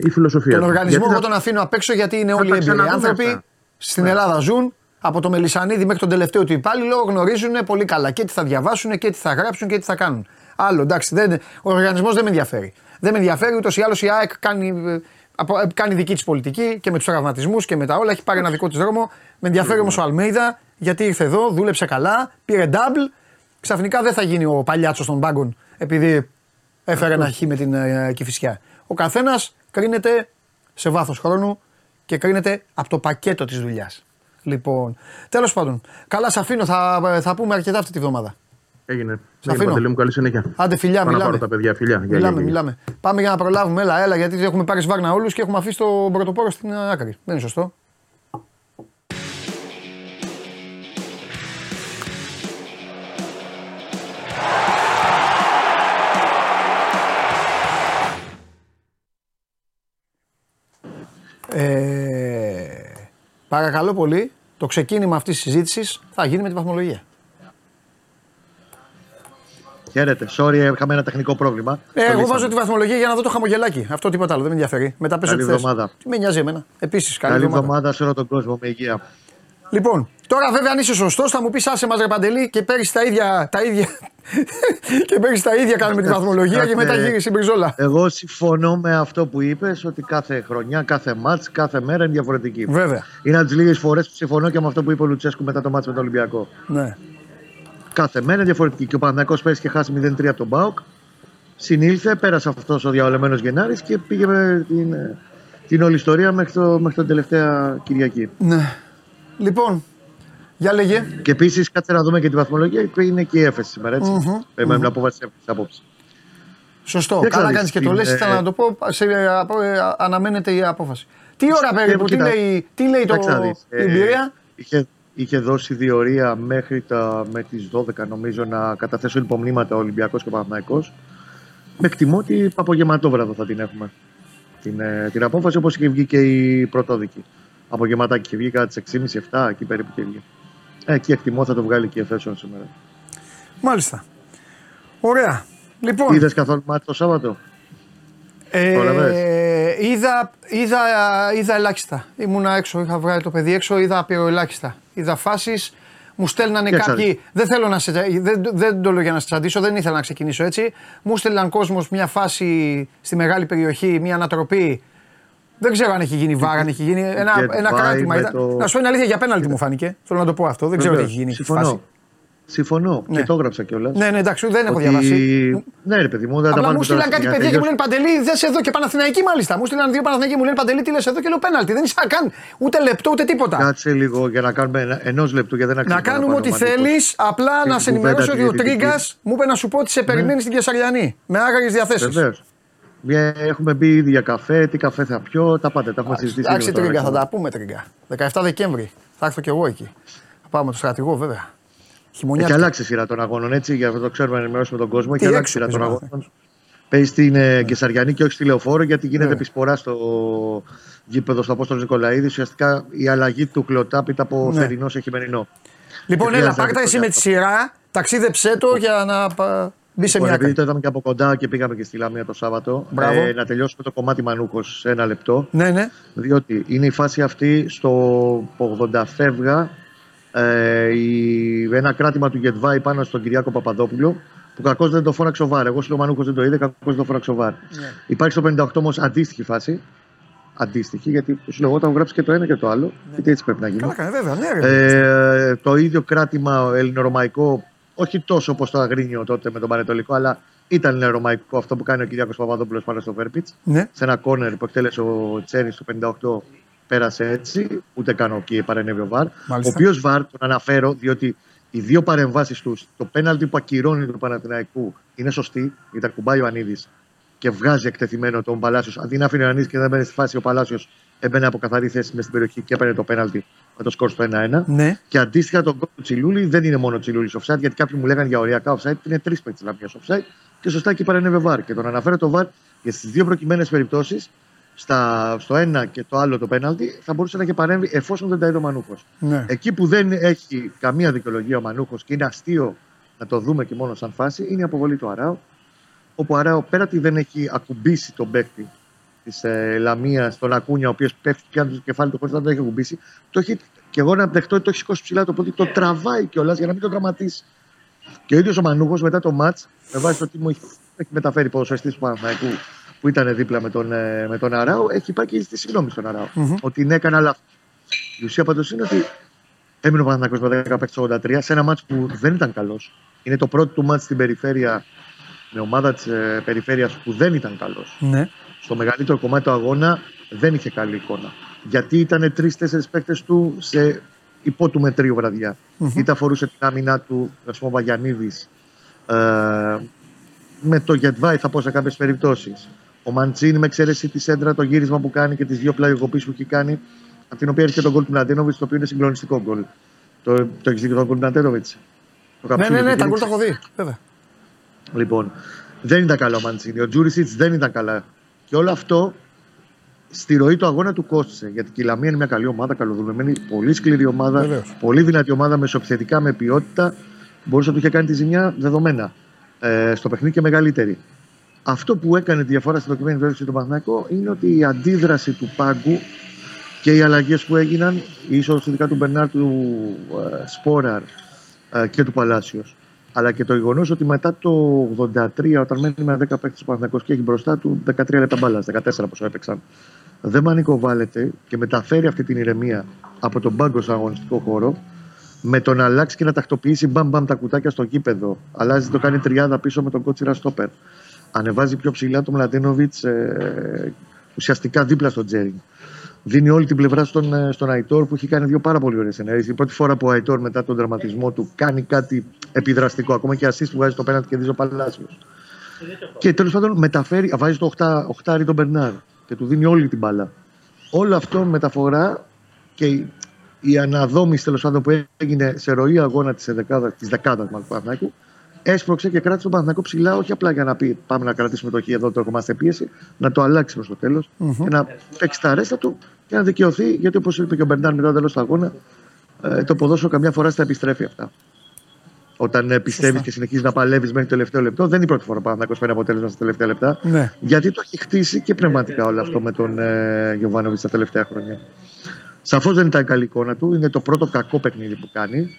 η φιλοσοφία. Τον οργανισμό εγώ τον αφήνω απ' έξω, γιατί είναι όλοι έμπειροι άνθρωποι. Αυτά. Στην Ελλάδα ζουν. Από το Μελισανίδη μέχρι τον τελευταίο του υπάλληλο γνωρίζουν πολύ καλά και τι θα διαβάσουν και τι θα γράψουν και τι θα κάνουν. Άλλο, εντάξει, ο οργανισμός δεν με ενδιαφέρει. Δεν με ενδιαφέρει, ούτως ή άλλως η ΑΕΚ κάνει δική της πολιτική και με τους τραυματισμούς και με τα όλα. Έχει πάρει ένα δικό της δρόμο. Με ενδιαφέρει όμως ο Αλμέιδα, γιατί ήρθε εδώ, δούλεψε καλά, πήρε ντάμπλ. Ξαφνικά δεν θα γίνει ο παλιάτσος των μπάγκων επειδή έφερε ένα χ με την Κηφισιά. Ο καθένας κρίνεται σε βάθος χρόνου και κρίνεται από το πακέτο της δουλειάς. Λοιπόν, τέλος πάντων, καλά, σ' αφήνω, θα πούμε αρκετά αυτή τη βδομάδα. Έγινε. Σ' αφήνω. Παντελή μου, καλή συνέχεια. Άντε, φιλιά, μιλάμε. Να πάρω τα παιδιά, φιλιά. Μιλάμε. Πάμε για να προλάβουμε, έλα, γιατί έχουμε πάρει σβάρνα όλους και έχουμε αφήσει τον πρωτοπόρο στην άκρη. Δεν είναι σωστό. Παρακαλώ πολύ, το ξεκίνημα αυτής της συζήτησης θα γίνει με τη βαθμολογία. Χαίρετε, sorry, είχαμε ένα τεχνικό πρόβλημα. Εγώ βάζω τη βαθμολογία για να δω το χαμογελάκι. Αυτό τίποτα άλλο, δεν με ενδιαφέρει. Μετά πες ότι θες. Τι με νοιάζει εμένα. Επίσης, καλή εβδομάδα σε όλο τον κόσμο, με υγεία. Λοιπόν, τώρα βέβαια αν είσαι σωστός θα μου πεις άσε μας ρε Παντελή και πέρυσι τα ίδια κάνουμε τη βαθμολογία και μετά γύρισε η μπριζόλα. Εγώ συμφωνώ με αυτό που είπες, ότι κάθε χρονιά, κάθε μάτς, κάθε μέρα είναι διαφορετική. Βέβαια. Είναι από τις λίγες φορές που συμφωνώ και με αυτό που είπε ο Λουτσέσκου μετά το μάτς με τον Ολυμπιακό. Ναι. Κάθε μέρα είναι διαφορετική και ο Παναθηναϊκός πέρυσι και χάσει 0-3 από τον ΠΑΟΚ. Συνήλθε, πέρασε αυτός ο διαολεμένος Γενάρης και πήγε με την όλη ιστορία μέχρι τον τελευταία Κυριακή. Ναι. Λοιπόν, για λέγε. Και επίσης, κάτσε να δούμε και τη βαθμολογία, που είναι και η έφεση σήμερα. Έτσι. Πρέπει να αποβάσει έφεση απόψε. Σωστό. Καλά κάνεις και το λες. Ήθελα να το πω. Αναμένεται η απόφαση. Τι ώρα περίπου, τι λέει το εμπειρία. Είχε δώσει διορία μέχρι τις 12, νομίζω, να καταθέσουν υπομνήματα ο Ολυμπιακός και ο Παναθηναϊκός. Με εκτιμώ ότι απογευματό βράδυ θα την έχουμε. Την απόφαση, όπως είχε βγει και η πρωτόδικη. Από γεματάκι και βγήκα τις 6.30-7, εκεί περίπου και βγήκε. Εκεί εκτιμώ θα το βγάλει και η Εφέσον σήμερα. Μάλιστα. Ωραία. Λοιπόν. Είδες καθόλου μάτι το Σάββατο? Είδα ελάχιστα. Ήμουνα έξω, είχα βγάλει το παιδί έξω, είδα απειροελάχιστα. Είδα φάσεις, μου στέλνανε κάποιοι. Δεν το λέω για να σε τσαντήσω, δεν ήθελα να ξεκινήσω έτσι. Μου στέλναν κόσμος μια φάση στη μεγάλη περιοχή, μια ανατροπή. Δεν ξέρω αν έχει γίνει βάρα, αν έχει γίνει. Ένα κράτημα. Να σου πω είναι αλήθεια, για πέναλτι μου φάνηκε. Θέλω να το πω αυτό. Δεν ξέρω τι έχει γίνει. Συμφωνώ. Ναι. Και το έγραψα κιόλας. Ναι, εντάξει, δεν έχω διαβάσει. Ναι, ρε παιδί μου, δεν τα πάνω. Μου στείλαν κάτι παιδιά και μου λένε Παντελή, δε εδώ και Παναθηναϊκή μάλιστα. Μου στείλαν δύο Παναθηναϊκοί μου λένε Παντελή, τι λες εδώ και λέω πέναλτι. Δεν είσαι καν ούτε λεπτό ούτε τίποτα. Κάτσε λίγο για να κάνουμε ενός λεπτού για να κάνουμε ό,τι θέλεις. Απλά να σε ενημερώσω ότι ο Τρίγκας μου είπε να σου πω ότι σε περιμένει στην Κεσαριανή με άγαρες διαθέσεις. Έχουμε μπει ήδη για καφέ, τι καφέ θα πιω, τα πάντα τα έχουμε συζητήσει. Εντάξει, Τρίγκα, θα τα πούμε Τρίγκα. 17 Δεκέμβρη, θα έρθω κι εγώ εκεί. Θα πάμε με τον στρατηγό βέβαια. Έχει αλλάξει σειρά των αγώνων, έτσι, για αυτό το ξέρουμε να ενημερώσουμε τον κόσμο. Έχει αλλάξει σειρά των αγώνων. Παίζει στην Κεσαριανή και όχι στη Λεωφόρο, γιατί γίνεται επισπορά στο γήπεδο στο Απόστολος Νικολαίδη. Ουσιαστικά η αλλαγή του κλωτάπ ήταν από θερινό σε χειμερινό. Λοιπόν, έλα, πάρτα εσύ με τη σειρά, ταξίδεψέ το για να. Επειδή το είδαμε και από κοντά και πήγαμε και στη Λαμία το Σάββατο, να τελειώσουμε το κομμάτι Μανούχος σε ένα λεπτό. Ναι, ναι. Διότι είναι η φάση αυτή στο 80 φεύγα, ένα κράτημα του Γετβάη πάνω στον Κυριάκο Παπαδόπουλο, που κακώς δεν το φώναξε ο Βάρ. Εγώ σου λέω Μανούχος δεν το είδε, κακώς δεν το φώναξε ο Βάρ. Ναι. Υπάρχει στο 58 όμως αντίστοιχη φάση. Αντίστοιχη, γιατί σου λέω όταν γράψει και το ένα και το άλλο, γιατί έτσι πρέπει να γίνει. Καλά, βέβαια, το ίδιο κράτημα ελληνορωμαϊκό. Όχι τόσο όπως το Αγρίνιο τότε με τον Πανετολικό, αλλά ήταν ρωμαϊκό αυτό που κάνει ο Κυριάκος Παπαδόπουλος πάνω στο Βέρπιτς. Ναι. Σε ένα κόρνερ που εκτέλεσε ο Τσέρις το 58, πέρασε έτσι. Ούτε καν ο Κιέ παρενέβη ο Βαρ. Μάλιστα. Ο οποίος Βαρ τον αναφέρω, διότι οι δύο παρεμβάσεις του, το πέναλτι που ακυρώνει του Παναθηναϊκού, είναι σωστή. Ήταν κουμπάει ο Ανίδης και βγάζει εκτεθειμένο τον Παλάσιος. Αντί να αφήνει ο Ανίδης και να μπαίνει στη φάση ο Παλάσιος έμπαινε από καθαρή θέση μες στην περιοχή και έπαιρνε το πέναλτι με το σκορ στο 1-1. Ναι. Και αντίστοιχα τον κόλπο του Τσιλούλη δεν είναι μόνο Τσιλούλη offside, γιατί κάποιοι μου λέγανε για οριακά offside, είναι τρεις παίκτες Λαμίας offside και σωστά εκεί παρενέβη VAR. Και τον αναφέρω το VAR για στις δύο προκειμένες περιπτώσεις, στο ένα και το άλλο το πέναλτι, θα μπορούσε να είχε παρέμβει εφόσον δεν τα είδε ο Μανούχος. Ναι. Εκεί που δεν έχει καμία δικαιολογία ο Μανούχος και είναι αστείο να το δούμε και μόνο σαν φάση, είναι η αποβολή του Αράου. Όπου ο Αράου πέρατη δεν έχει ακουμπήσει τον παίκτη της Λαμίας, τον Ακούνια, ο οποίος πέφτει πια το κεφάλι του χωρίς να τον έχει ακουμπήσει. Το έχει, και εγώ να δεχτώ ότι το έχει σηκώσει ψηλά το πόδι, το τραβάει κιόλας για να μην το τραυματίσει. Και ο ίδιος ο Μανούχος μετά το μάτς, με βάση το τι μου έχει μεταφέρει ποδοσφαιριστής του Παναθηναϊκού, που ήταν δίπλα με τον Αράου, έχει πάει και στη συγγνώμη στον Αράου. Mm-hmm. Ότι ναι, έκανα λάθος. Η ουσία πάντως είναι ότι έμεινε ο Παναθηναϊκός με 10-83 σε ένα μάτς που δεν ήταν καλός. Είναι το πρώτο του μάτς στην περιφέρεια, με ομάδα της περιφέρειας που δεν ήταν καλός. Mm-hmm. Στο μεγαλύτερο κομμάτι του αγώνα δεν είχε καλή εικόνα. Γιατί ήταν 3-4 παίκτες του σε υπό του μετρίου βραδιά. Mm-hmm. Είτε αφορούσε την άμυνα του, ας πούμε, ο Βαγιανίδης, με το Γετβάι θα πω σε κάποιες περιπτώσεις. Ο Μαντζίνι, με εξαίρεση τη σέντρα, το γύρισμα που κάνει και τις δύο πλαγιοκοπήσεις που έχει κάνει, από την οποία έρχεται τον γκολ του Ναντένοβιτς, το οποίο είναι συγκλονιστικό γκολ. Το έχει δει και τον γκολ του Ναντένοβιτς. Ναι, τα γκολ τα έχω δει. Βέβαια. Λοιπόν, δεν ήταν καλά ο Μαντζίνι. Ο Τζούρισιτς δεν ήταν καλά. Και όλο αυτό στη ροή του αγώνα του κόστησε. Γιατί η Λαμία είναι μια καλή ομάδα, καλοδουλεμένη, πολύ σκληρή ομάδα, βεβαίως, πολύ δυνατή ομάδα, μεσοεπιθετικά, με ποιότητα. Μπορούσε να του είχε κάνει τη ζημιά δεδομένα. Στο παιχνίδι και μεγαλύτερη. Αυτό που έκανε τη διαφορά στην δοκιμένη περίπτωση του Παναθηναϊκού είναι ότι η αντίδραση του πάγκου και οι αλλαγές που έγιναν, η είσοδος ειδικά του Μπερνάρ, του Σπόραρ και του Παλάσιος, αλλά και το γεγονός ότι μετά το 83, όταν μένει με 10 παίκτες ο Παναθηναϊκός και έχει μπροστά του 13 λεπτά μπάλας, 14 πόσο έπαιξαν, δεν μανικοβάλλεται και μεταφέρει αυτή την ηρεμία από τον πάγκο στον αγωνιστικό χώρο. Με το να αλλάξει και να τακτοποιήσει μπαμ τα κουτάκια στο γήπεδο, αλλάζει, το κάνει τριάδα πίσω με τον Κότσιρα στόπερ. Ανεβάζει πιο ψηλά τον Μλαντένοβιτς, ουσιαστικά δίπλα στον Τζέρινγκ. Δίνει όλη την πλευρά στον Αϊτόρ, που έχει κάνει δύο πάρα πολύ ωραίες ενέργειες. Η πρώτη φορά που ο Αϊτόρ μετά τον τραυματισμό του κάνει κάτι επιδραστικό, ακόμα και assist που βγάζει το πέναντι και δίζει ο Παλάσιος. Και τέλος πάντων μεταφέρει, βάζει το 8 τον Μπερνάρ και του δίνει όλη την μπάλα. Όλο αυτό μεταφορά και η αναδόμηση τέλος πάντων που έγινε σε ροή αγώνα της 10ης του Παναθηναϊκού, έσπρωξε και κράτησε τον Παναθηναϊκό ψηλά, όχι απλά για να πει πάμε να κρατήσουμε το χ εδώ, το κομμάτι πίεση, να το αλλάξει προς το τέλος και να παίξει τα αρέστα του και να δικαιωθεί, γιατί όπως είπε και ο Μπερνάρ μετά το τέλος του αγώνα, το ποδόσφαιρο καμιά φορά στα επιστρέφει αυτά. Όταν πιστεύεις και συνεχίζεις να παλεύεις μέχρι το τελευταίο λεπτό, δεν είναι η πρώτη φορά που ο Παναθηναϊκός φέρνει αποτέλεσμα στα τελευταία λεπτά. Ναι. Γιατί το έχει χτίσει και πνευματικά όλο αυτό με τον Γιοβάνογλου τα τελευταία χρόνια. Σαφώς δεν ήταν η καλή εικόνα του. Είναι το πρώτο κακό παιχνίδι που κάνει.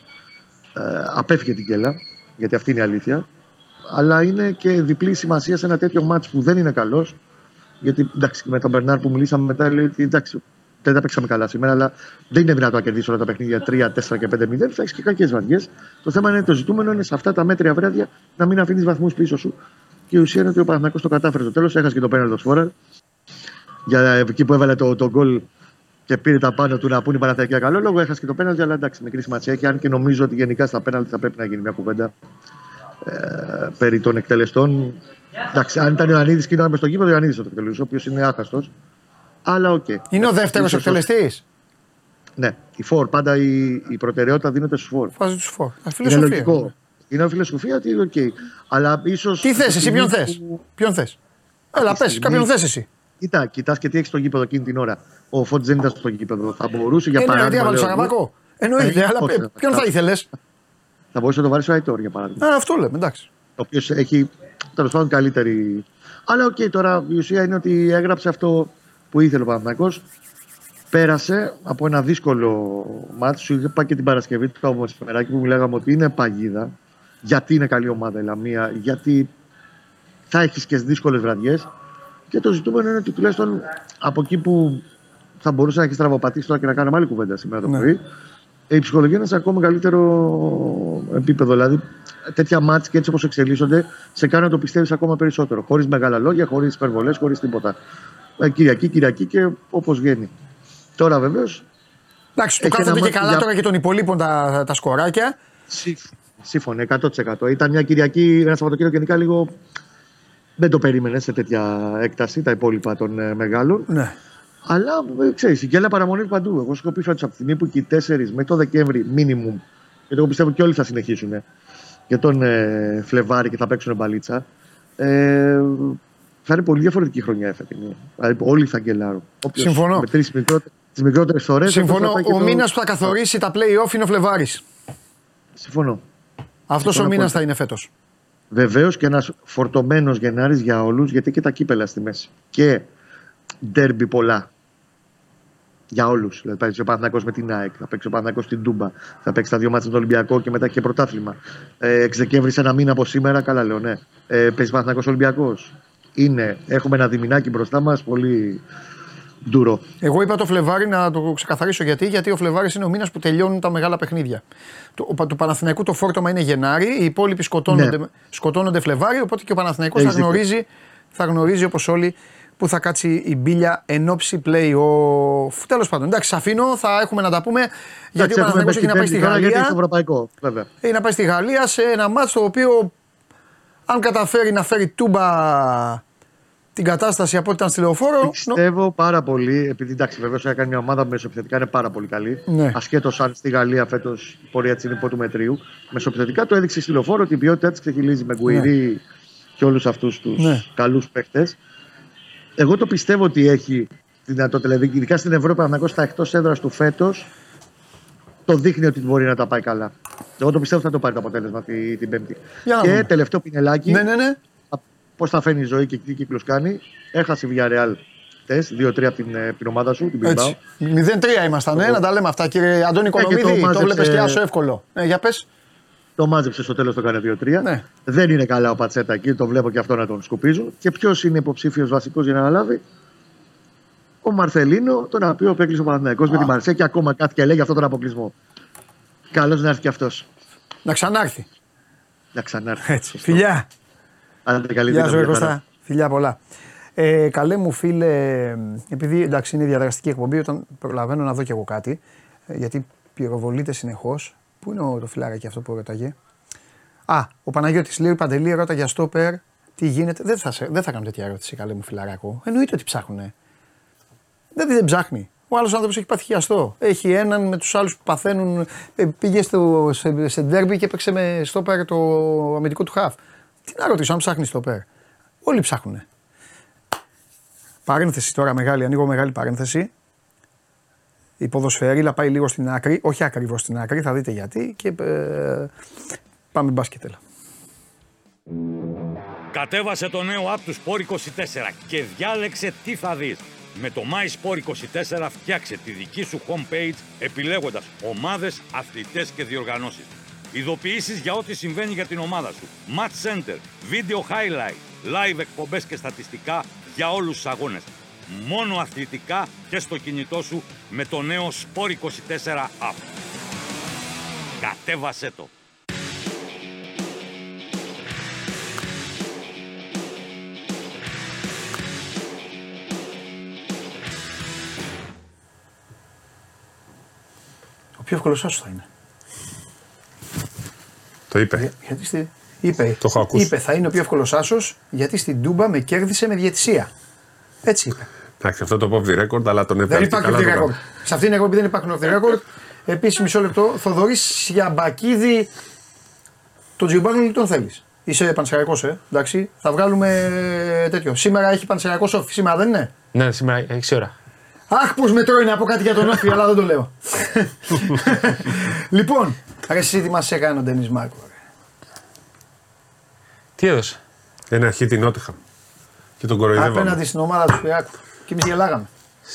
Απέφυγε την κέλα, γιατί αυτή είναι η αλήθεια. Αλλά είναι και διπλή σημασία σε ένα τέτοιο μάτς που δεν είναι καλός. Γιατί εντάξει, με τον Μπερνάρ που μιλήσαμε μετά, λέει ότι εντάξει, δεν τα παίξαμε καλά σήμερα, αλλά δεν είναι δυνατό να κερδίσει όλα τα παιχνίδια 3, 4 και 5-0. Θα έχει και κακές βαριές. Το θέμα είναι, το ζητούμενο είναι σε αυτά τα μέτρια βράδια να μην αφήνεις βαθμούς πίσω σου. Και η ουσία είναι ότι ο Παναθηναϊκός το κατάφερε στο τέλος. Έχασε και το πέναλτι Σφόραρ. Για εκεί που έβαλε το γκολ. Και πήρε τα πάνω του να πούνε Παναθηναϊκά καλό λόγο, έχασε και το πέναλτι, αλλά εντάξει, μικρή σημασία έχει. Αν και νομίζω ότι γενικά στα πέναλτι θα πρέπει να γίνει μια κουβέντα περί των εκτελεστών. Εντάξει, αν ήταν ο Ιωαννίδης και ήταν μες στο γήπεδο, ο Ιωαννίδης ο εκτελεστής, ο οποίος είναι άχαστος. Αλλά οκ. Okay. Είναι ο δεύτερος εκτελεστής. Ναι, η φόρ. Πάντα η προτεραιότητα δίνεται στους φόρ. Βάζει τους φόρ. Είναι λογικό. Είναι φιλοσοφία ότι είναι οκ. Okay. Αλλά ίσως. Τι θες, εσύ, ποιον θες. Έλα, πες, κάποιον θες εσύ. Κοιτάς και τι έχει στο γήπεδο εκείνη την ώρα. Ο Φώτης δεν ήταν στο γήπεδο. Θα μπορούσε για παράδειγμα. Εννοείται, Σαγαμάκο. Εννοείται, αλλά ποιον θα ήθελες. Θα μπορούσε να το βάλει ο Αϊτόρ για παράδειγμα. Αυτό λέμε, εντάξει. Ο οποίος έχει τέλος πάντων καλύτερη. Αλλά οκ, τώρα η ουσία είναι ότι έγραψε αυτό που ήθελε ο Παναθηναϊκός. Πέρασε από ένα δύσκολο μάτι. Σου είπα και την Παρασκευή του Καουμοσφαιράκι που μιλάγαμε ότι είναι παγίδα. Γιατί είναι καλή ομάδα η Λαμία, γιατί θα έχει και δύσκολες βραδιές. Και το ζητούμενο είναι ότι τουλάχιστον από εκεί που θα μπορούσε να έχει στραβοπατήσει τώρα και να κάνουμε άλλη κουβέντα σήμερα το πρωί, η ψυχολογία είναι σε ακόμα καλύτερο επίπεδο. Δηλαδή, τέτοια μάτς και έτσι όπως εξελίσσονται, σε κάνουν να το πιστεύεις ακόμα περισσότερο. Χωρίς μεγάλα λόγια, χωρίς υπερβολές, χωρίς τίποτα. Κυριακή και όπως βγαίνει. Τώρα βεβαίως. Εντάξει, του κάθονται και καλά τώρα και των υπολείπων τα σκοράκια. Σύμφωνοι, 100%. Ήταν μια Κυριακή, ένα Σαββατοκύριακο γενικά λίγο. Δεν το περίμενε σε τέτοια έκταση τα υπόλοιπα των μεγάλων. Ναι. Αλλά ξέρεις, η γκέλα παραμονή παντού. Εγώ σου έχω πει ότι από τη στιγμή που και οι 4 μέχρι το Δεκέμβρη, μίνιμουμ, γιατί εγώ πιστεύω και όλοι θα συνεχίσουν και τον Φλεβάρη και θα παίξουν μπαλίτσα. Θα είναι πολύ διαφορετική χρονιά η φετινή. Δηλαδή, όλοι θα γκελάρουν. Συμφωνώ. Μετρήσει τις μικρότερες ώρες. Συμφωνώ. Ο μήνας που θα καθορίσει τα play-off είναι ο Φλεβάρης. Συμφωνώ. Αυτός ο μήνας θα είναι φέτος. Βεβαίως και ένας φορτωμένος Γενάρης για όλους, γιατί και τα κύπελα στη μέση. Και ντέρμπι πολλά. Για όλους. Δηλαδή, θα παίξει ο Παναθηναϊκός με την ΑΕΚ, θα παίξει ο Παναθηναϊκός στην Τούμπα, θα παίξει τα δύο μάτια με τον Ολυμπιακό και μετά και πρωτάθλημα. 6 Δεκέμβρη, ένα μήνα από σήμερα, καλά λέω, ναι. Παίζει Παναθηναϊκός Ολυμπιακός. Είναι. Έχουμε ένα διμηνάκι μπροστά μας, πολύ ντούρο. Εγώ είπα το Φλεβάρι να το ξεκαθαρίσω γιατί ο Φλεβάρις είναι ο μήνας που τελειώνουν τα μεγάλα παιχνίδια. Του Παναθηναϊκού το φόρτωμα είναι Γενάρη, οι υπόλοιποι σκοτώνονται Φλεβάρι, οπότε και ο Παναθηναϊκός θα γνωρίζει όπως όλοι που θα κάτσει η μπίλια εν ώψη play-off. Τέλος πάντων, εντάξει, αφήνω, θα έχουμε να τα πούμε. Γιατί ο Παναθηναϊκός έχει να πάει στη Γαλλία. Έχει να πάει στη Γαλλία σε ένα μάτς το οποίο. Αν καταφέρει να φέρει Τούμπα την κατάσταση από ό,τι ήταν στη Λεωφόρο. Πιστεύω πάρα πολύ, επειδή εντάξει, βεβαίως έκανε μια ομάδα που μεσοπιθετικά είναι πάρα πολύ καλή. Ναι. Ασχέτως αν στη Γαλλία φέτος η πορεία της είναι υπό του μετρίου. Μεσοπιθετικά το έδειξε στη Λεωφόρο ότι η ποιότητά της ξεχυλίζει με Γκουιρί ναι. και όλους αυτούς τους ναι. καλούς παίχτες. Εγώ το πιστεύω ότι έχει τη δυνατότητα, δηλαδή ειδικά στην Ευρώπη, αν ακούσει τα εκτός έδρας του φέτος, το δείχνει ότι μπορεί να τα πάει καλά. Εγώ το πιστεύω ότι θα το πάρει το αποτέλεσμα την Πέμπτη. Και τελευταίο πινελάκι. Ναι. Πώς θα φαίνει η ζωή και τι κύκλος κάνει. Έχασε η Villarreal τεστ. 2-3 από την ομάδα σου, την Bilbao. 0-3 ήμασταν, ναι, να τα λέμε αυτά. Κύριε Αντώνη Κολομίδη, το βλέπεις και άσο εύκολο. Για πες. Το μάζεψε στο τέλος, το έκανε 2-3. Ναι. Δεν είναι καλά ο Πατσέτα εκεί, το βλέπω και αυτό να τον σκουπίζω. Και ποιος είναι υποψήφιος βασικός για να αναλάβει. Ο Μαρθελίνο, τον οποίο απέκλεισε ο Παναθηναϊκός με τη Μαρσέ και ακόμα κάτι και λέει για αυτόν τον αποκλεισμό. Καλώς να έρθει και αυτός. Να ξανάρθει. Έτσι. Φιλιά. Άντε, καλή δύναμη. Φιλιά πολλά. Καλέ μου φίλε, επειδή εντάξει είναι διαδραστική εκπομπή, όταν προλαβαίνω να δω κι εγώ κάτι, γιατί πυροβολείται συνεχώς. Πού είναι το φιλάρακι αυτό που ρώταγε. Ο Παναγιώτης λέει: Παντελή, ρώτα για στόπερ, τι γίνεται. Δεν θα κάνω τέτοια ερώτηση, καλέ μου φιλαράκο. Εννοείται ότι ψάχνουνε. Δεν ψάχνει. Ο άλλος άνθρωπος έχει πάθει χιαστό. Έχει έναν με τους άλλους που παθαίνουν. Πήγε σε ντέρμπι και έπαιξε με στόπερ το αμυντικό του χαφ. Τι να ρωτήσω, αν ψάχνει στόπερ. Όλοι ψάχνουνε. Παρένθεση τώρα μεγάλη, ανοίγω μεγάλη παρένθεση. Η ποδοσφαιρίλα πάει λίγο στην άκρη, όχι ακριβώς στην άκρη, θα δείτε γιατί. Και πάμε μπάσκετ, έλα. Κατέβασε το νέο app του Sport 24 και διάλεξε τι θα δεις. Με το MySport24 φτιάξε τη δική σου homepage επιλέγοντας ομάδες, αθλητές και διοργανώσεις. Ειδοποιήσεις για ό,τι συμβαίνει για την ομάδα σου. Match Center, Video Highlight, Live εκπομπές και στατιστικά για όλους τους αγώνες. Μόνο αθλητικά και στο κινητό σου με το νέο Sport24 app. Κατέβασέ το! Πιο εύκολος άσου θα είναι. Το είπε. Είπε. Το έχω ακούσει. Είπε θα είναι ο πιο εύκολος άσος γιατί στην Τούμπα με κέρδισε με διαιτησία. Έτσι είπε. Εντάξει, αυτό το off the record, αλλά τον έβγαλε. Δεν υπάρχει off the record. Σε αυτήν την εκπομπή δεν υπάρχουν off the record. Επίσης, μισό λεπτό, Θοδωρή Σιαμπακίδη. Τον Τζιουμπάνογλου τον θέλεις. Είσαι πανσεραϊκός, εντάξει. Θα βγάλουμε τέτοιο. Σήμερα έχει πανσεραϊκός off. Σήμερα δεν είναι. Ναι, σήμερα έχει ώρα. Αχ, πως με τρώει να πω κάτι για τον Όφη, αλλά δεν το λέω. Λοιπόν, ρε εσύ τι μας έκανε ο Ντένις Μάρκο, τι έδωσε. Εν αρχή την Νότιχαμ και τον κοροϊδεύαμε. Απέναντι στην ομάδα του Σπυράκου και εμείς γελάγαμε.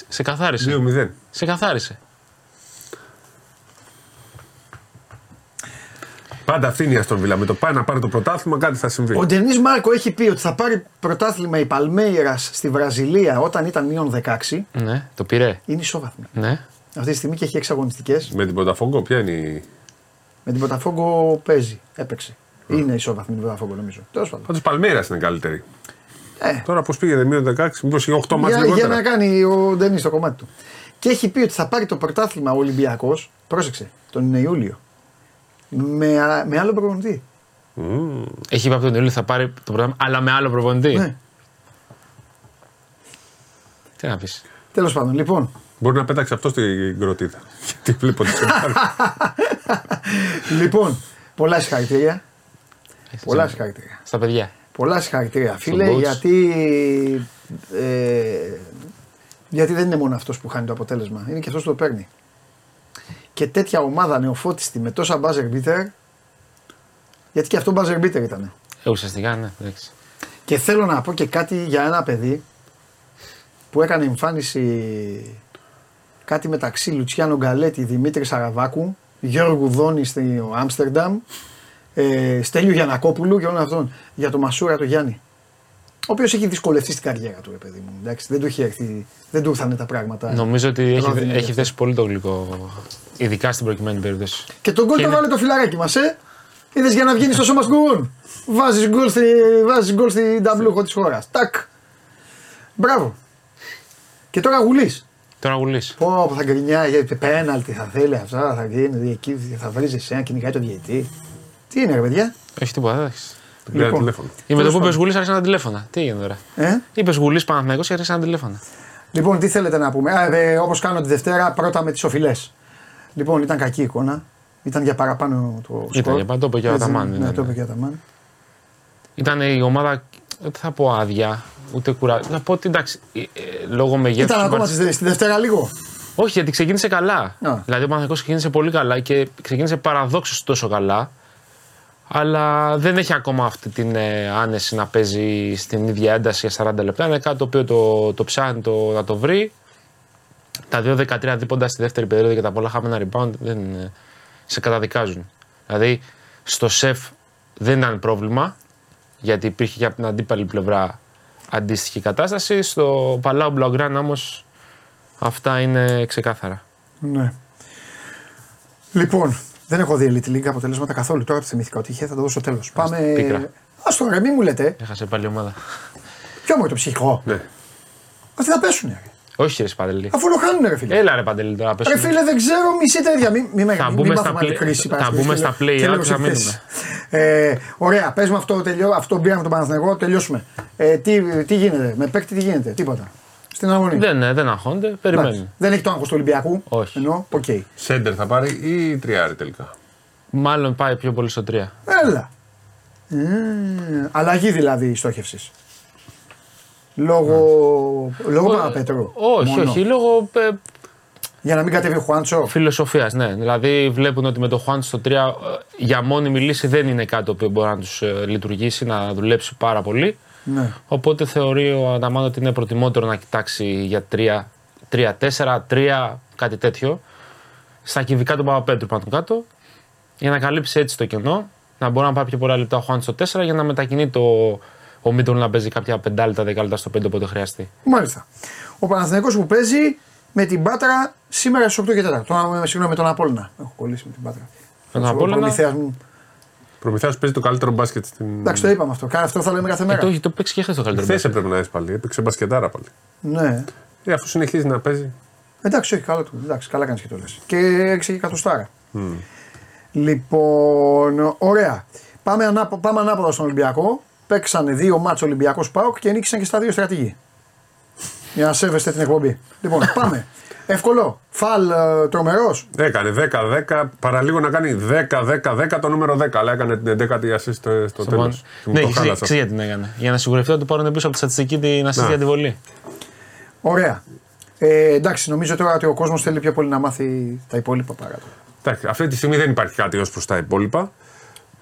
Σε καθάρισε. 2-0. Σε καθάρισε. Πάντα αυτή είναι η Αστον Βίλα. Με το πάει να πάρει το πρωτάθλημα, κάτι θα συμβεί. Ο Ντενίς Μάρκο έχει πει ότι θα πάρει πρωτάθλημα η Παλμέιρας στη Βραζιλία όταν ήταν μείον 16. Ναι, το πήρε. Είναι ισόβαθμη. Ναι. Αυτή τη στιγμή και έχει 6 αγωνιστικές. Με την Ποταφόγκο, ποια είναι η. Με την Ποταφόγκο παίζει, έπαιξε. Είναι ισόβαθμη την Ποταφόγκο, νομίζω. Τέλος πάντων. Πάντως Παλμέιρας είναι καλύτερη. Τώρα πώς πήγε μείον 16, μήπως 8 μάτς λιγότερα. Για να κάνει ο Ντενίς το κομμάτι του. Και έχει πει ότι θα πάρει το πρωτάθλημα ο Ολυμπιακός, πρόσεξε, τον Ιούλιο. Με άλλο προπονητή. Έχει πει από τον Ιούλιο θα πάρει το πρόγραμμα, αλλά με άλλο προπονητή. Ναι. Τι να πεις. Τέλος πάντων, λοιπόν. Μπορεί να πέταξε αυτό στην κροτίδα. Γιατί βλέπω τη σοβαρή. Λοιπόν, πολλά συγχαρητήρια. Πολλά συγχαρητήρια. Στα παιδιά. Πολλά συγχαρητήρια, φίλε, γιατί δεν είναι μόνο αυτός που χάνει το αποτέλεσμα, είναι και αυτός που το παίρνει. Και τέτοια ομάδα νεοφώτιστη με τόσα buzzer beater, γιατί και αυτό buzzer beater ήταν. Ουσιαστικά, ναι. Εντάξει. Και θέλω να πω και κάτι για ένα παιδί που έκανε εμφάνιση κάτι μεταξύ Λουτσιάνο Γκαλέτη, Δημήτρη Σαραβάκου, Γιώργου Δόνη στο Άμστερνταμ, Στέλιου Γιαννακόπουλου και όλων αυτών, για τον Μασούρα τον Γιάννη, ο οποίος έχει δυσκολευτεί στην καριέρα του, ρε παιδί μου. Εντάξει, δεν του είχε έρθει, δεν του ήρθανε τα πράγματα. Νομίζω ότι έχει θέσει πολύ το γλυκό, ειδικά στην προκειμένη περίπτωση. Και τον γκολ το βάλε το φιλαράκι μας, είδες, για να βγαίνει στο σώμα γκολ. Βάζεις γκολ στην ταμπλούχο της χώρας. Τακ. Μπράβο. Και τώρα Γουλής. Πω, θα γκρινιάει, πέναλτι θα θέλει αυτά, θα γίνει εκεί, θα βρει εσένα, κυνηγάει τον διαιτητή. Τι είναι, ρε παιδιά. Όχι τίποτα, εντάξει. Λοιπόν, ή με το που είπε Γουλής άρχισαν τα τηλέφωνα. Τι έγινε τώρα. Είπε Γουλής Παναθηναϊκός και άρχισαν τα τηλέφωνα. Λοιπόν, τι θέλετε να πούμε. Όπως κάνω τη Δευτέρα, πρώτα με τις οφειλές. Λοιπόν, ήταν κακή εικόνα. Ήταν για παραπάνω το σκορ. Ήταν για πάνω, το είπε και ο Αταμάν. Ναι, το είπε και ο Αταμάν. Ήταν η ομάδα, δεν θα πω άδεια, ούτε κουράζει. Να πω ότι εντάξει, λόγω μεγέθους. Ήταν ακόμα στη Δευτέρα λίγο. Όχι, γιατί ξεκίνησε καλά. Δηλαδή ο Παναθηναϊκός ξεκίνησε πολύ καλά και ξεκίνησε παραδόξως τόσο καλά. Αλλά δεν έχει ακόμα αυτή την άνεση να παίζει στην ίδια ένταση για 40 λεπτά. Είναι κάτι το οποίο το ψάχνει να το βρει. Τα 2-13 δίποντα στη δεύτερη περίοδο και τα πολλά χαμένα rebound δεν σε καταδικάζουν. Δηλαδή στο σεφ δεν ήταν πρόβλημα, γιατί υπήρχε και από την αντίπαλη πλευρά αντίστοιχη κατάσταση. Στο Παλάου Μπλαουγκράνα όμως αυτά είναι ξεκάθαρα. Ναι. Λοιπόν. Δεν έχω δει Elite League αποτελέσματα καθόλου. Τώρα που θυμήθηκα ότι είχε, θα το δώσω τέλος. Πάμε. Ας το ρε, μη μου λέτε. Έχασε πάλι ομάδα. Ποιο μου το ψυχικό. Ναι. Αυτοί θα πέσουνε, ρε. Όχι, ρε Παντελή. Αφού το χάνουνε, ρε φίλε. Έλα, ρε Παντελή, τώρα πέσουνε. Ρε φίλε, δεν ξέρω, μισή τέτοια. Μην μάθουμε άλλη κρίση. Θα μπούμε στα play-out και θα μείνουμε. Ωραία, πες με αυτό, αυτό πήραμε τον Παναθηναϊκό, τελειώσουμε. Τι γίνεται, με παίκτη τι γίνεται, τίποτα. Στην αγωνία. Δεν αγχώνται, περιμένουν. Δεν έχει το άγχος του Ολυμπιακού. Όχι. Ενώ, okay. Σέντερ θα πάρει ή τριάρι τελικά. Μάλλον πάει πιο πολύ στο 3. Έλα. Αλλαγή δηλαδή η στόχευσης. Λόγω Παπαπέτρου. Όχι, όχι. Λόγω. Για να μην κατέβει ο Χουάντσο. Φιλοσοφίας, ναι. Δηλαδή βλέπουν ότι με το Χουάντσο στο 3 για μόνιμη λύση δεν είναι κάτι το οποίο μπορεί να τους λειτουργήσει, να δουλέψει πάρα πολύ. Ναι. Οπότε θεωρεί ο Ανταμάν ότι είναι προτιμότερο να κοιτάξει για 3-4-3, κάτι τέτοιο, στα κυβικά του Παπαπέτρου πάνω κάτω, για να καλύψει έτσι το κενό, να μπορεί να πάει πιο πολλά λεπτά ο Χουάν στο 4 για να μετακινεί ο Μίτον να παίζει κάποια 5-10 λεπτά στο 5 όποτε χρειαστεί. Μάλιστα. Ο Παναθηναϊκός που παίζει με την Πάτρα σήμερα στις 8 και 4. Συγγνώμη, με τον Απόλλωνα. Έχω κολλήσει με την Πάτρα. Με τον Απόλλωνα. Προμηθέας παίζει το καλύτερο μπάσκετ στην. Εντάξει, το είπαμε αυτό. Αυτό θα λέμε κάθε μέρα. Το έχει παίξει και χθες το καλύτερο. Χθες έπρεπε να έχει πάλι. Έπαιξε μπασκετάρα πάλι. Ναι. Αφού συνεχίζει να παίζει. Εντάξει, όχι, καλά του. Εντάξει, καλά κάνει και το λες. Και έξι και κατοστάρα. Λοιπόν, ωραία. Πάμε ανάποδα στον Ολυμπιακό. Παίξανε 2 μάτς Ολυμπιακός ΠΑΟΚ και νίκησαν και στα 2 στρατηγοί. Για να σέβεστε την εκπομπή. Λοιπόν, πάμε. Εύκολο. Φαλ τρομερός. Έκανε 10-10, παραλίγο να κάνει 10-10-10 το νούμερο 10, αλλά έκανε την 11η assist στο τέλος. Ναι, ξέρετε την έκανε. Για να σιγουρευτεί ότι πάρουν πίσω από τη στατιστική την assist για τη βολή. Ωραία. Εντάξει, νομίζω τώρα ότι ο κόσμος θέλει πιο πολύ να μάθει τα υπόλοιπα παρά το. Αυτή τη στιγμή δεν υπάρχει κάτι ως προς τα υπόλοιπα.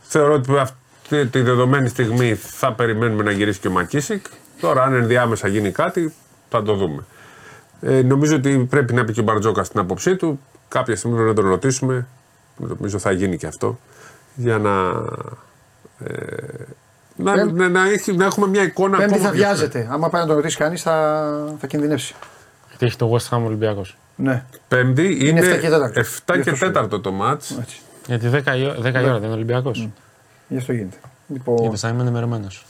Θεωρώ ότι αυτή τη δεδομένη στιγμή θα περιμένουμε να γυρίσει και ο Μακίσικ. Τώρα, αν ενδιάμεσα γίνει κάτι, θα το δούμε. Νομίζω ότι πρέπει να πει και ο Μπαρτζόκας την άποψή του. Κάποια στιγμή πρέπει να τον ρωτήσουμε. Νομίζω θα γίνει και αυτό. Για να έχουμε μια εικόνα. Πέμπτη θα βιάζεται. Άμα πάει να τον ρωτήσει κανείς θα κινδυνεύσει. Γιατί έχει το West Ham Ολυμπιακός. Ναι. Πέμπτη είναι 7 και 4 το μάτς. Γιατί 10 η ώρα δεν είναι Ολυμπιακός. Γι' αυτό γίνεται. Γιατί θα είμαι ενημερωμένος.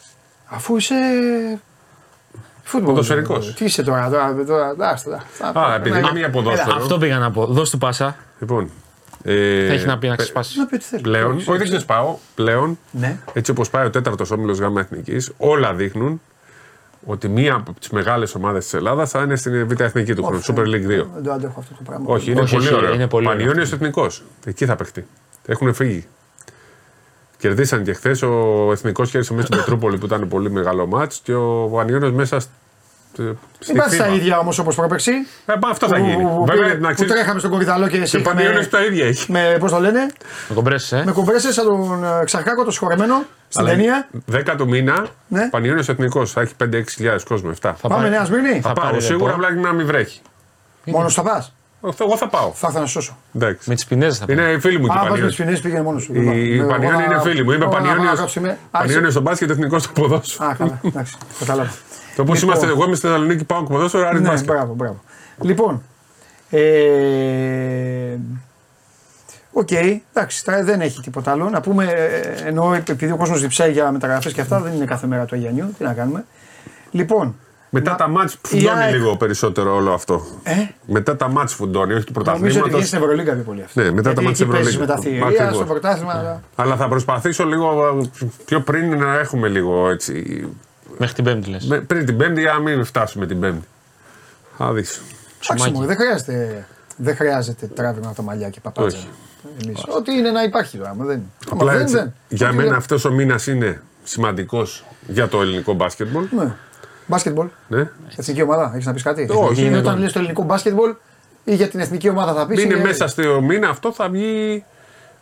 Αφού είσαι. Ποδοσφαιρικός. Τι είσαι τώρα. Α, επειδή είναι μία ποδόσφαιρο. Αυτό πήγα να πω. Δώσ' του πάσα. Λοιπόν. Έχει να πει να ξεσπάσει. Να πει ότι θέλει. Πλέον, όχι δεν ξεσπάω. Πλέον, έτσι όπως πάει ο 4ος όμιλος ΓΑΜΑ Εθνικής, όλα δείχνουν ότι μία από τις μεγάλες ομάδες της Ελλάδας θα είναι στην Β' Εθνική του χρόνου, Super League 2. Δεν το αντέχω αυτό το πράγμα. Όχι, είναι πολύ ωραίο. Πανιώνιος Εθνικός. Εκεί θα παιχτεί. Έχουν φύγει. Κερδίσαν και χθες. Ο Εθνικός κέρδισε μέσα στην Πετρούπολη που ήταν πολύ μεγάλο μάτς και ο Πανιώνιος μέσα. Δεν πα τα ίδια όμως όπως προπέξει. Αυτό θα γίνει. Που τρέχαμε στον Κορυδαλό και εσύ. Και Πανιώνιος τα ίδια έχει. Πώς το λένε. Με κομπρέσες. Με κομπρέσες, σαν τον Ξαρκάκο το συγχωρεμένο. Στην ταινία. 10 του μήνα, ναι. Πανιώνιος Εθνικός. Θα έχει 5-6.000 κόσμο. 7. Θα πάμε Νέα Σμύρνη. Θα πάω. Σίγουρα βλέπει να μην βρέχει. Μόνο θα πα. Εγώ θα πάω. Θα έρθω να σώσω. Με τις Πινέζες θα πάω. Είναι φίλοι μου και Πανιώνιος. Με τις Πινέζες πήγαινε μόνος σου. Οι Πανιώνιοι είναι φίλοι μου. Είμαι Πανιώνιος στο μπάσκετ, Εθνικός στο ποδόσφαιρο. Α, καλά. Εντάξει. Κατάλαβα. Το πώς είμαστε, εγώ είμαι στη Θεσσαλονίκη, πάω ποδόσφαιρο, Άρης μπάσκετ. Μπράβο, μπράβο. Λοιπόν. Οκ, εντάξει, δεν έχει τίποτα άλλο. Να πούμε, ενώ επειδή ο κόσμος διψάει για μεταγραφές και αυτά, δεν είναι κάθε μέρα του Αγιανιού. Τι να κάνουμε. Λοιπόν. Μετά τα μάτς φουντώνει λίγο περισσότερο όλο αυτό. Μετά τα μάτς φουντώνει, όχι του πρωταθλήματος. Νομίζω ότι στην Ευρωλίγκα πιο πολύ αυτό. Ναι, μετά τα μάτς Ευρωλίγκα. Μετά τη Θηρία, στο πρωτάθλημα. Αλλά θα προσπαθήσω λίγο πιο πριν να έχουμε λίγο έτσι. Μέχρι την Πέμπτη λες. Πριν την Πέμπτη, αν μην φτάσουμε την Πέμπτη. Θα δεις. Άξιμο, δεν χρειάζεται τράβημα τα μαλλιά και παπάτσα. Ό,τι είναι να υπάρχει τώρα. Για μένα αυτός ο μήνας είναι σημαντικός για το ελληνικό μπάσκετμπολ. Μπάσκετμπολ. Ναι. Εθνική ομάδα, έχεις να πεις κάτι. Όχι. Είναι όταν λες το ελληνικό μπάσκετμπολ ή για την εθνική ομάδα θα πεις. Είναι μέσα στο μήνα αυτό θα βγει.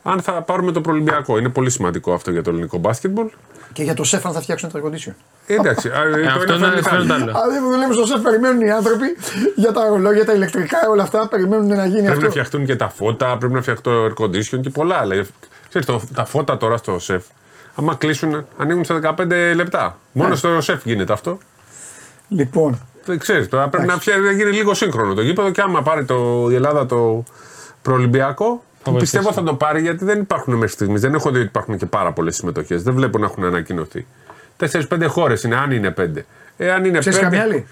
Αν θα πάρουμε το προολυμπιακό. Είναι πολύ σημαντικό αυτό για το ελληνικό μπάσκετμπολ. Και για το σεφ αν θα φτιάξουν το air condition. Εντάξει. Αυτό είναι ένα άλλο. Αν δεν δουλεύουν στο σεφ, περιμένουν οι άνθρωποι για τα ρολόγια, τα ηλεκτρικά, όλα αυτά. Περιμένουν να γίνει πρέπει αυτό. Πρέπει να φτιαχτούν και τα φώτα, πρέπει να φτιαχτεί το air condition και πολλά άλλα. Ξέρετε, τα φώτα τώρα στο σεφ, άμα κλείσουν, ανοίγουν σε 15 λεπτά. Μόνο στο σεφ γίνεται αυτό. Λοιπόν. Ξέρεις, τώρα πρέπει να γίνει λίγο σύγχρονο το γήπεδο και άμα πάρει η Ελλάδα το προολυμπιακό. Πιστεύω θα το πάρει γιατί δεν υπάρχουν μέχρι στιγμής. Δεν έχω δει ότι υπάρχουν και πάρα πολλές συμμετοχές. Δεν βλέπω να έχουν ανακοινωθεί. 4-5 χώρες είναι, αν είναι 5. Αν είναι 5. Καμιά άλλη.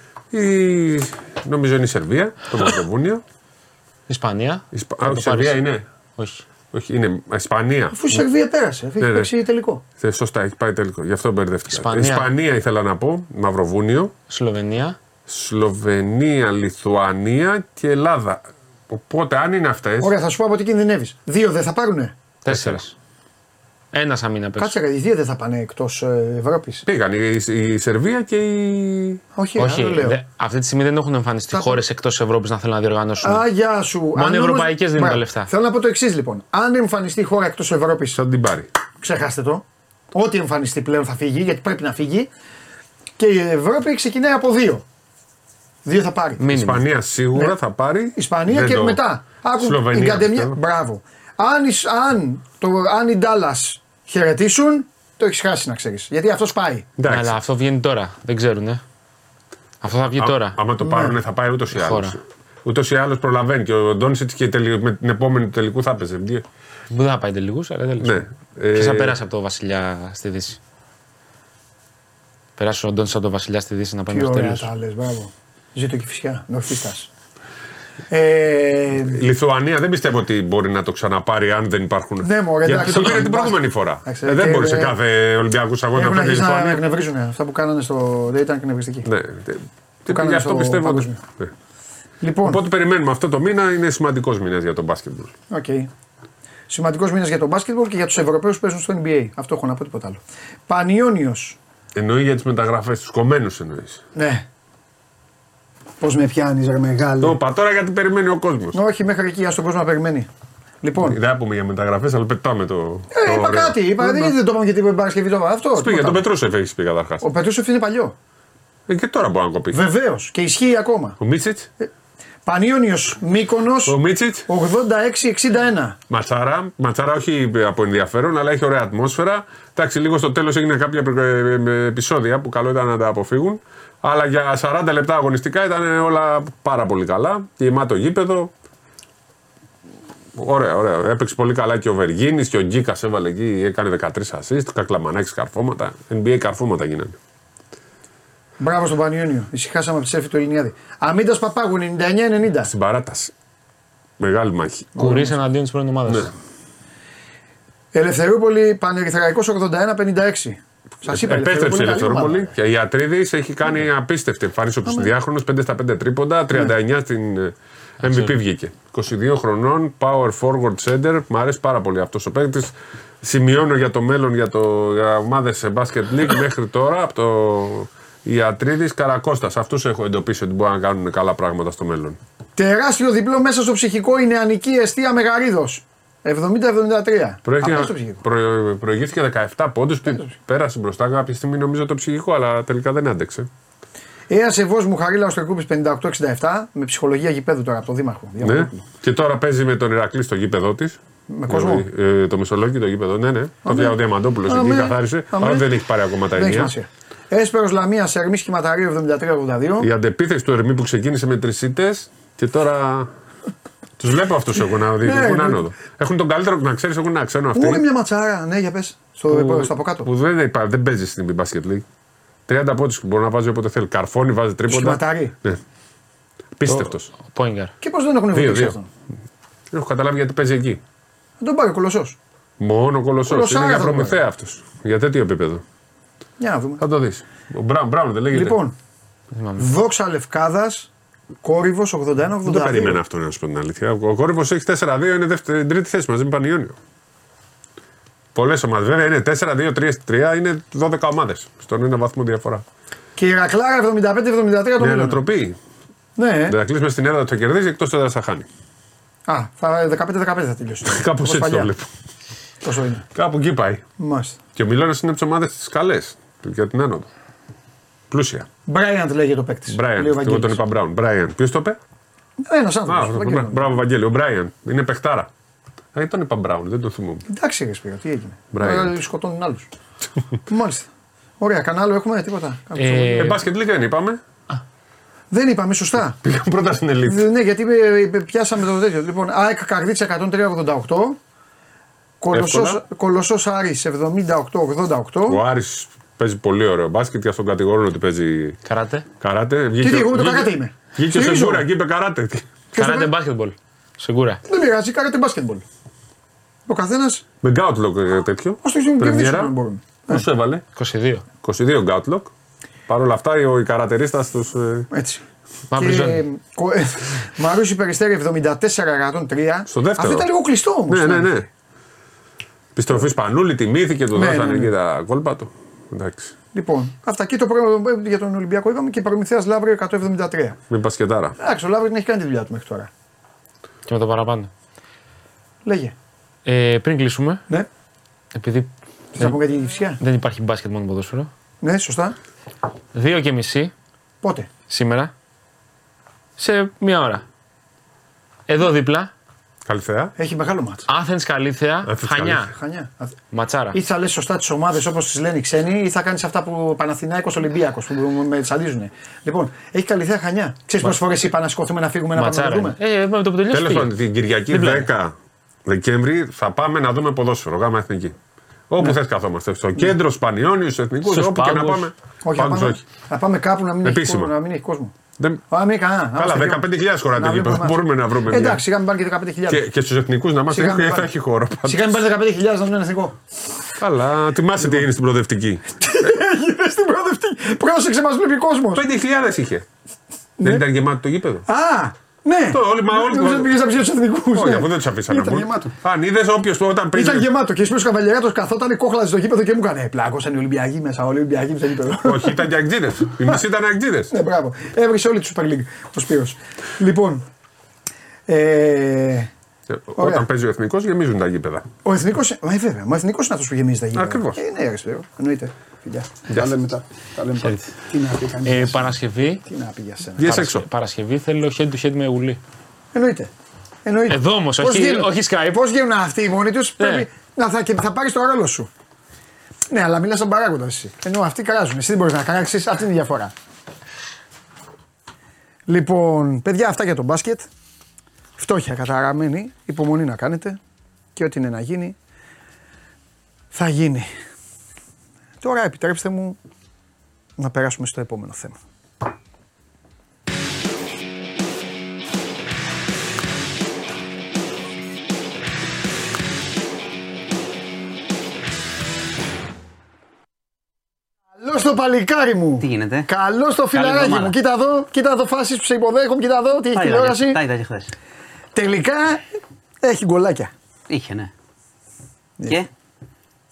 Νομίζω είναι η Σερβία, το Μαυροβούνιο. Ισπανία. Η Σερβία είναι. Όχι. Όχι, είναι Ισπανία. Αφού η Σερβία πέρασε, έχει παίξει τελικό. Σωστά, έχει πάει τελικό. Γι' αυτό μπερδεύτηκα. Ισπανία ήθελα να πω, Μαυροβούνιο. Σλοβενία, Λιθουανία και Ελλάδα. Οπότε αν είναι αυτές. Ωραία, θα σου πω από τι κινδυνεύεις. 2 δεν θα πάρουνε. 4. Ένας αμήνα πες. Κάτσε, οι 2 δεν θα πάνε εκτός Ευρώπης. Πήγαν η Σερβία και η. Όχι, το λέω. Αυτή τη στιγμή δεν έχουν εμφανιστεί χώρες εκτός Ευρώπης να θέλουν να διοργανώσουν. Α, γεια σου. Μόνο ευρωπαϊκές δίνουν τα λεφτά. Θέλω να πω το εξής λοιπόν. Αν εμφανιστεί χώρα εκτός Ευρώπης. Θα την πάρει. Ξεχάστε το. Ό,τι εμφανιστεί πλέον θα φύγει, γιατί πρέπει να φύγει. Και η Ευρώπη ξεκινάει από 2. 2 θα πάρει. Η Ισπανία σίγουρα θα πάρει. Ισπανία και μετά. Άκου την καντεμιά. Μπράβο. Αν οι Ντάλλας χαιρετήσουν, το έχεις χάσει να ξέρεις. Γιατί αυτός πάει. Αλλά αυτό βγαίνει τώρα. Δεν ξέρουνε. Αυτό θα βγει τώρα. Άμα το πάρουνε θα πάει ούτως ή άλλως. Ούτως ή άλλως προλαβαίνει. Και ο Ντόνσιτς και με την επόμενη του τελικού θα έπαιζε. Δεν θα πάει τελικούς, αλλά τέλος. Ποιος θα πέρασε από το Βασιλιά στη Δύση. Πέρασε ο Ντόνσιτς από το Βασιλιά στη Δύση να πάει μέχρι τέλους. Ζήτω Κηφισιά, νορφίστας. Λιθουανία δεν πιστεύω ότι μπορεί να το ξαναπάρει αν δεν υπάρχουν. Ναι, μωρέ, εντάξει. Το πήρε την προηγούμενη φορά. Δεν μπορεί σε κάθε Ολυμπιακού αγώνα να παίρνει Λιθουανία. Να εκνευρίζουν αυτά που κάνανε στο. Δεν ήταν εκνευριστική. Ναι, γι' αυτό πιστεύω ότι. Οπότε περιμένουμε αυτό το μήνα, είναι σημαντικός μήνας για τον μπάσκετμπολ. Σημαντικός μήνας για τον μπάσκετμπολ και για τους Ευρωπαίους που παίζουν στο NBA. Αυτό έχω να πω, τίποτα άλλο. Πανιώνιος. Εννοεί για τις μεταγραφές, τους κομμένους εννοεί. Ναι. Πώς με πιάνεις, ρε μεγάλη. Το είπα τώρα γιατί περιμένει ο κόσμος. Όχι, μέχρι εκεί, ας τον κόσμο να περιμένει. Λοιπόν. Δεν θα πούμε για μεταγραφές, αλλά πετάμε το. Είπα ωραίο. Κάτι, δεν το είπαμε γιατί την Παρασκευή το είπαμε. Αυτό. Πήγε, τον Πετρούσεφ έχεις πει καταρχάς. Ο Πετρούσεφ είναι παλιό. Και τώρα μπορεί να κοπεί. Βεβαίως και ισχύει ακόμα. Ο Μίτσιτς. Πανιώνιος Μύκονος. Ο Μίτσιτς. 86-61. Ματσάρα, όχι από ενδιαφέρον, αλλά έχει ωραία ατμόσφαιρα. Εντάξει, λίγο στο τέλος έγινε κάποια επεισόδια που καλό ήταν να τα αποφύγουν. Αλλά για 40 λεπτά αγωνιστικά ήταν όλα πάρα πολύ καλά. Γεμάτο γήπεδο. Ωραία. Έπαιξε πολύ καλά και ο Βεργίνης και ο Γκίκας έβαλε εκεί, έκανε 13 assist. Το Κακλαμανάκης καρφώματα. NBA καρφώματα γίνανε. Μπράβο στον Πανιόνιο. Ησυχάσαμε από τη σέρφη του Ελληνιάδη. Αμίντας Παπάγου 99-90. Στην παράταση. Μεγάλη μάχη. Κουρίς εναντίον της πρώτης ομάδας. Ναι. Ελευθερούπολη Πανερυθραϊκός 81-56. Σας είπα, επέστρεψε η Ελευθερούπολη και η Ατρίδης έχει κάνει απίστευτη εμφάνιση όπως είναι διάχρονος, 5 στα 5 τρίποντα, 39 στην MVP βγήκε. 22 χρονών, power forward center, μου αρέσει πάρα πολύ αυτός ο παίκτης. Σημειώνω για το μέλλον, για ομάδες σε basket league μέχρι τώρα, από το Ιατρίδης Καρακώστας. Αυτούς έχω εντοπίσει ότι μπορούν να κάνουν καλά πράγματα στο μέλλον. Τεράστιο διπλό μέσα στο ψυχικό είναι Ανική Εστία Μεγαρίδος. 70-73. Προηγήθηκε 17 πόντους, πέρασε μπροστά κάποια στιγμή νομίζω το ψυχικό, αλλά τελικά δεν άντεξε. Ένα σεβό μου Χαρίλα Οστρακούπης 58-67 με ψυχολογία γηπέδου τώρα από τον Δήμαρχο. Ναι. Και τώρα παίζει με τον Ηρακλή στο γήπεδό τη. Με κόσμο. Το Μεσολόγιο το γήπεδο, ναι, ναι. Ο Διαμαντόπουλος εκεί καθάρισε, αλλά δεν έχει πάρει ακόμα τα ενία. Έσπερος Λαμίας, Ερμής Κυματαρίου 73-82. Η αντεπίθεση του Ερμή που ξεκίνησε με τρισίτες και τώρα. Τους βλέπω αυτούς εγώ να διεκδικούν άνοδο. Έχουν τον καλύτερο να ξέρεις, έχουν ένα ξένο αυτοί. Ούτε μια ματσάρα, ναι, για πες. Στο από κάτω. Που δεν παίζει στην μπάσκετ λίγκ. 30 πόντους που μπορεί να βάζει όποτε θέλει. Καρφώνει, βάζει τρίποντα. Κυματάρι. Πίστευτος. Και πώς δεν έχουν βοηθήσει αυτόν. Δεν έχω καταλάβει γιατί παίζει εκεί. Δεν τον πάρει ο Κολοσσός. Μόνο ο Κολοσσός. Είναι για Προμηθέα αυτός. Για τέτοιο επίπεδο. Για να δούμε. Θα το δεις. Ο Μπράουν δεν λέγεται. Λοιπόν, Δόξα Λευκάδας, Κόρυβος 81-82. Δεν το περίμενα αυτό να σου πω την αλήθεια. Ο Κόρυβος έχει 4-2, είναι τρίτη θέση μαζί με Πανιόνιο. Πολλές ομάδες. Βέβαια είναι 4-2-3-3, είναι 12 ομάδες. Στον ένα βαθμό διαφορά. Και η Ρακλάρα 75-73 το μήνυμα. Ναι. Να κλείσουμε στην έδρα θα κερδίζει, εκτός έδρας θα χάνει. Α, 15-15 θα τελειώσει. Κάπως έτσι το βλέπω. Πόσο είναι. Κάπου εκεί πάει. Μάλιστα. Και ο Μιλώνας είναι από τις ομάδες τις καλές για την άνοδο. Πλούσια. Μπράιαντ λέγεται το παίκτης. Μπράιαντ. Εγώ τον είπα Μπράουν. Μπράιαντ. Ποιος το είπε? Ένας άνθρωπος. Μπράβο, Βαγγέλη. Ο Μπράιαντ είναι παιχτάρα. Α, τον είπα Μπράουν, δεν το θυμόμουν. Εντάξει, ρε σπίγα, τι έγινε. Μπράιαντ. Σκοτώνουν άλλους. Μάλιστα. Ωραία, κανάλι έχουμε τίποτα. Μπάσκετ λίγα δεν είπαμε. Δεν είπαμε, σωστά. Πήγαμε πρώτα στην Ελίτ. Ναι, γιατί πιάσαμε το τέτοιο. Λοιπόν, ΑΕΚ Καρδίτσα 103-88. Κολοσσός Άρης 78-88. Ο Άρης παίζει πολύ ωραίο μπάσκετ και στον κατηγορούν ότι παίζει. Καράτε. Καράτε. Βγήκε, τι, εγώ με το καράτε είμαι. Βγήκε ο Σεγκούρα και είπε καράτε. Καράτε μπάσκετμπολ. Σεγκούρα. Δεν πειράζει, καράτε μπάσκετμπολ. Ο καθένας. Με γκάουτλοκ τέτοιο. Όσο κερδίσουν. Πόσο έβαλε. 22. 22 γκάουτλοκ. Παρ' όλα αυτά ο καρατερίστας τους. Έτσι. Μαρούσι Περιστέρη 74-103. Στο δεύτερο. Αυτό ήταν λίγο κλειστό όμως. Ναι, ναι. Επιστροφή Σπανούλη, τιμήθηκε, του δώσανε και τα κόλπα του. Εντάξει. Λοιπόν, αυτά και το πρώτο για τον Ολυμπιακό είπαμε και Προμηθέας Λαύριο 173. Με πασκετάρα. Εντάξει, ο Λαύριο την έχει κάνει τη δουλειά του μέχρι τώρα. Και με το παραπάνω. Λέγε. Πριν κλείσουμε. Ναι. Επειδή. Θε να πω κάτι για Κηφισιά. Δεν υπάρχει μπάσκετ μόνο ποδόσφαιρο. Ναι, σωστά. 2:30. Πότε? Σήμερα. Σε μία ώρα. Εδώ δίπλα. Καλυθέα. Έχει μεγάλο μάτς. Άθενς Καλυθέα, Χανιά. Ματσάρα. Ή θα λες σωστά τις ομάδες όπως τις λένε οι ξένοι, ή θα κάνεις αυτά που Παναθηναϊκός Ολυμπιακός που με τσαντίζουνε. Λοιπόν, έχει Καλυθέα Χανιά. Ξέρεις πόσες φορές είπα να σηκωθούμε να φύγουμε να πάμε να δούμε. Με το που τελειώσει. Τέλος, την Κυριακή 10 Δεκέμβρη θα πάμε να δούμε ποδόσφαιρο, γάμα εθνική. Όπου θες καθόμαστε. Στο κέντρο, Σπανιόνιους, Εθνικούς, όπου και να πάμε. Όχι. Θα πάμε κάπου να μην έχει κόσμο. Καλά, 15.000 χώρα την γήπεδο. Μπορούμε να βρούμε. Εντάξει, σιγά μην πάνε και 15.000. Και στους εθνικούς να μάθει ότι θα έχει χώρο. Σιγά μην πάνε 15.000 να δουν ένα εθνικό. Καλά, θυμάσαι τι έγινε στην προοδευτική. Πρόσεξε, μας βλέπει κόσμος. 5.000 είχε. Δεν ήταν γεμάτο το γήπεδο. Α, ναι. Δεν πήγες να ψήσεις τους εθνικούς. Όχι, δεν τους αφήσα να βγουν. Αν είδες όποιος όταν πήγε. Ήταν γεμάτο και εσύ πίσω καβαλιαράτος καθόταν κόχλαζε στο γήπεδο και μου έκανε. Πλάκωσαν οι Ολυμπιακοί μέσα, Ολυμπιακοί στο γήπεδο. Όχι, ήταν και αγκτζίδες. Οι μισοί ήταν αγκτζίδες. Ναι, μπράβο. Έβρισε όλη τη Super League ο Σπύρος. Λοιπόν. Όταν παίζει ο εθνικός γεμίζουν τα γήπεδα. Ο εθνικός. Μα βέβαια, ο εθνικός είναι αυτός που γεμίζει τα γήπεδα. Ακριβώς. Ναι, αριστερό. Εννοείται. Τα λέμε μετά. Τι να πει κανεί. Παρασκευή. Τι να πει για σένα. Παρασκευή θέλω head to head με Γουλή. Εννοείται. Εδώ όμως, όχι Skype. Πώς γίνουν αυτοί οι μόνοι τους, πρέπει να πάρεις το ρόλο σου. Ναι, αλλά μιλάς σαν παράγοντα εσύ. Ενώ αυτοί κράζουν. Εσύ δεν μπορείς να κράξεις, αυτή είναι η διαφορά. Λοιπόν, παιδιά, αυτά για τον μπάσκετ. Φτώχεια καταραμένη, υπομονή να κάνετε και ό,τι είναι να γίνει, θα γίνει. Τώρα επιτρέψτε μου να περάσουμε στο επόμενο θέμα. το παλικάρι μου. Τι γίνεται. Καλό στο φιλαράκι μου. Κοίτα εδώ, κοίτα εδώ φάσεις που σε υποδέχομαι. Κοίτα εδώ, τι έχει τηλεόραση. Τα είδα και χθες. Τελικά έχει γκολάκια. Είχε, ναι. Και.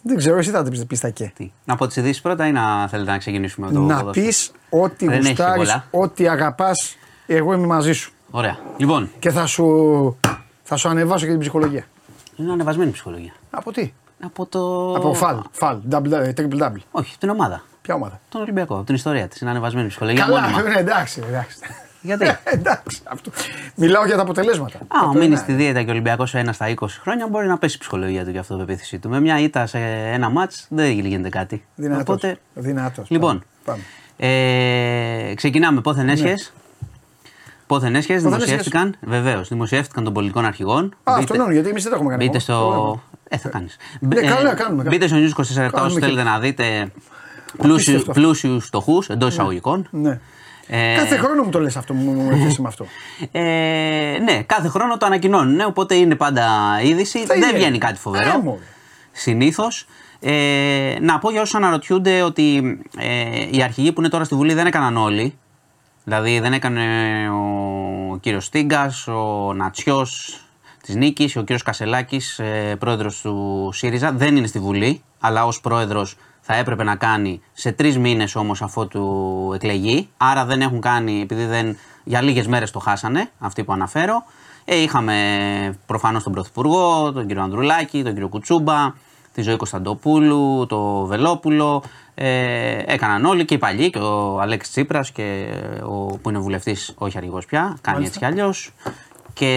Δεν ξέρω, εσύ θα το πεις τα και. Τι. Να πω τις ειδήσεις πρώτα ή να θέλετε να ξεκινήσουμε με το ποδόσφαιρο. Να πεις ό,τι γουστάρεις, ό,τι αγαπάς, εγώ είμαι μαζί σου. Ωραία. Λοιπόν. Και θα σου ανεβάσω και την ψυχολογία. Είναι ανεβασμένη ψυχολογία. Από τι? Από το. Από φαλ, triple double. Όχι, την ομάδα. Ποια ομάδα? Τον Ολυμπιακό, από την ιστορία της. Είναι ανεβασμένη ψυχολογία. Καλά, ναι, εντάξει. Γιατί? Εντάξει, αυτό. Μιλάω για τα αποτελέσματα. Αν μείνει στη δίαιτα και ο Ολυμπιακός 1 στα 20 χρόνια, μπορεί να πέσει η ψυχολογία του και αυτοπεποίθησή του. Με μια ήττα σε ένα μάτς δεν γίνεται κάτι. Δυνατός. Οπότε... Δυνατός. Λοιπόν, ξεκινάμε. Πόθεν έσχες. Πόθεν έσχες, δημοσιεύτηκαν. Βεβαίως, δημοσιεύτηκαν των πολιτικών αρχηγών. Αυτόν, γιατί εμείς δεν έχουμε κάνει. Μπείτε στο. Θα κάνεις. Μπείτε στο News 24 όσοι θέλετε να δείτε πλούσιους φτωχούς εντός εισαγωγικών. Κάθε χρόνο μου το λες αυτό, μου έρχεσαι με αυτό. Ναι, κάθε χρόνο το ανακοινώνουν, ναι, οπότε είναι πάντα είδηση, δεν βγαίνει κάτι φοβερό, συνήθως. Να πω για όσους αναρωτιούνται ότι οι αρχηγοί που είναι τώρα στη Βουλή δεν έκαναν όλοι. Δηλαδή δεν έκανε ο κύριος Στίγκας, ο Νατσιός της Νίκης, ο κύριος Κασελάκης, πρόεδρος του ΣΥΡΙΖΑ, δεν είναι στη Βουλή, αλλά ως πρόεδρος θα έπρεπε να κάνει σε 3 μήνες όμως αφότου εκλεγεί. Άρα δεν έχουν κάνει, επειδή δεν, για λίγες μέρες το χάσανε, αυτοί που αναφέρω. Είχαμε προφανώς τον Πρωθυπουργό, τον κύριο Ανδρουλάκη, τον κύριο Κουτσούμπα, τη Ζωή Κωνσταντοπούλου, το Βελόπουλο. Έκαναν όλοι και οι παλιοί, και ο Αλέξης Τσίπρας, και που είναι βουλευτής, όχι αρχηγός πια, κάνει μάλιστα. Έτσι κι αλλιώς. Και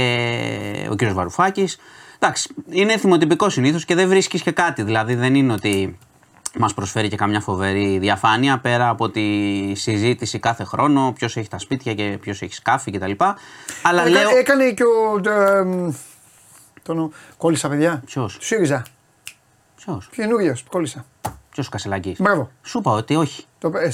ο κύριος Βαρουφάκης. Εντάξει, είναι θυμοτυπικό συνήθως και δεν βρίσκεις και κάτι, δηλαδή δεν είναι ότι... Μας προσφέρει και καμιά φοβερή διαφάνεια πέρα από τη συζήτηση κάθε χρόνο, ποιος έχει τα σπίτια και ποιος έχει σκάφη κτλ. Αλλά λέω... Έκανε και ο. Τον κόλλησα, παιδιά. Ποιος? Του ΣΥΡΙΖΑ. Ποιος? Καινούριος, κόλλησα. Ποιος ο Κασελάκης? Μπράβο. Σου είπα ότι όχι.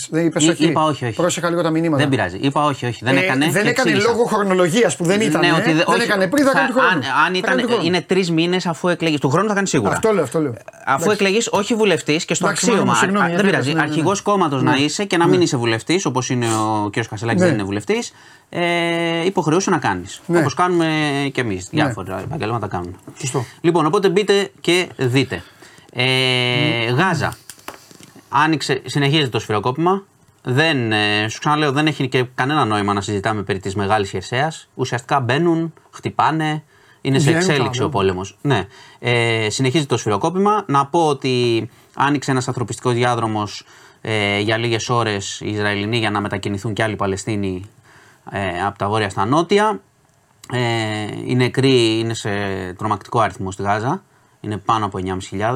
Δεν είπες όχι. Είπα όχι, όχι. Πρόσεχα λίγο τα μηνύματα. Δεν πειράζει. Είπα όχι, όχι. Δεν έκανε. Δεν έκανε λόγω χρονολογίας που δεν ήταν. Ναι, ότι δεν έκανε πριν, θα κάνει χρόνο. Αν ήταν. Είναι 3 μήνες αφού εκλεγείς. Του χρόνου θα κάνει σίγουρα. Αυτό λέω. Αφού εκλεγείς, όχι βουλευτής και στο αξίωμα. Δεν πειράζει. Αρχηγός κόμματος να είσαι και να μην είσαι βουλευτής, όπως είναι ο κ. Κασελάκης δεν είναι βουλευτής, υποχρεούσε να κάνει. Όπως κάνουμε κι εμείς. Διάφορα επαγγέλματα κάνουμε. Λοιπόν, οπότε μπείτε και δείτε. Γάζα. Άνοιξε, συνεχίζεται το σφυροκόπημα. Σου ξαναλέω, δεν έχει και κανένα νόημα να συζητάμε περί της μεγάλης χερσαίας. Ουσιαστικά μπαίνουν, χτυπάνε, είναι σε εξέλιξη ο πόλεμος. Ναι. Συνεχίζεται το σφυροκόπημα. Να πω ότι άνοιξε ένας ανθρωπιστικός διάδρομος για λίγες ώρες οι Ισραηλινοί για να μετακινηθούν και άλλοι Παλαιστίνοι από τα βόρεια στα νότια. Οι νεκροί είναι σε τρομακτικό αριθμό στη Γάζα. Είναι πάνω από 9.500.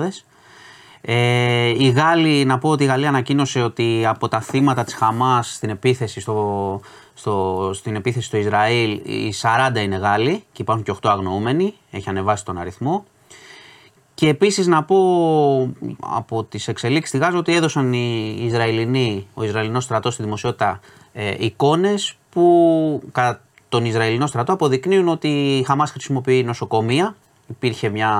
Οι Γάλλοι, να πω ότι η Γαλλία ανακοίνωσε ότι από τα θύματα της Χαμάς στην επίθεση στην επίθεση στο Ισραήλ, οι 40 είναι Γάλλοι και υπάρχουν και 8 αγνοούμενοι, έχει ανεβάσει τον αριθμό. Και επίσης να πω από τις εξελίξεις στη Γάζα ότι έδωσαν οι Ισραηλινοί, ο Ισραηλινός στρατός στη δημοσιότητα εικόνες που κατά τον Ισραηλινό στρατό αποδεικνύουν ότι η Χαμάς χρησιμοποιεί νοσοκομεία. Υπήρχε μια.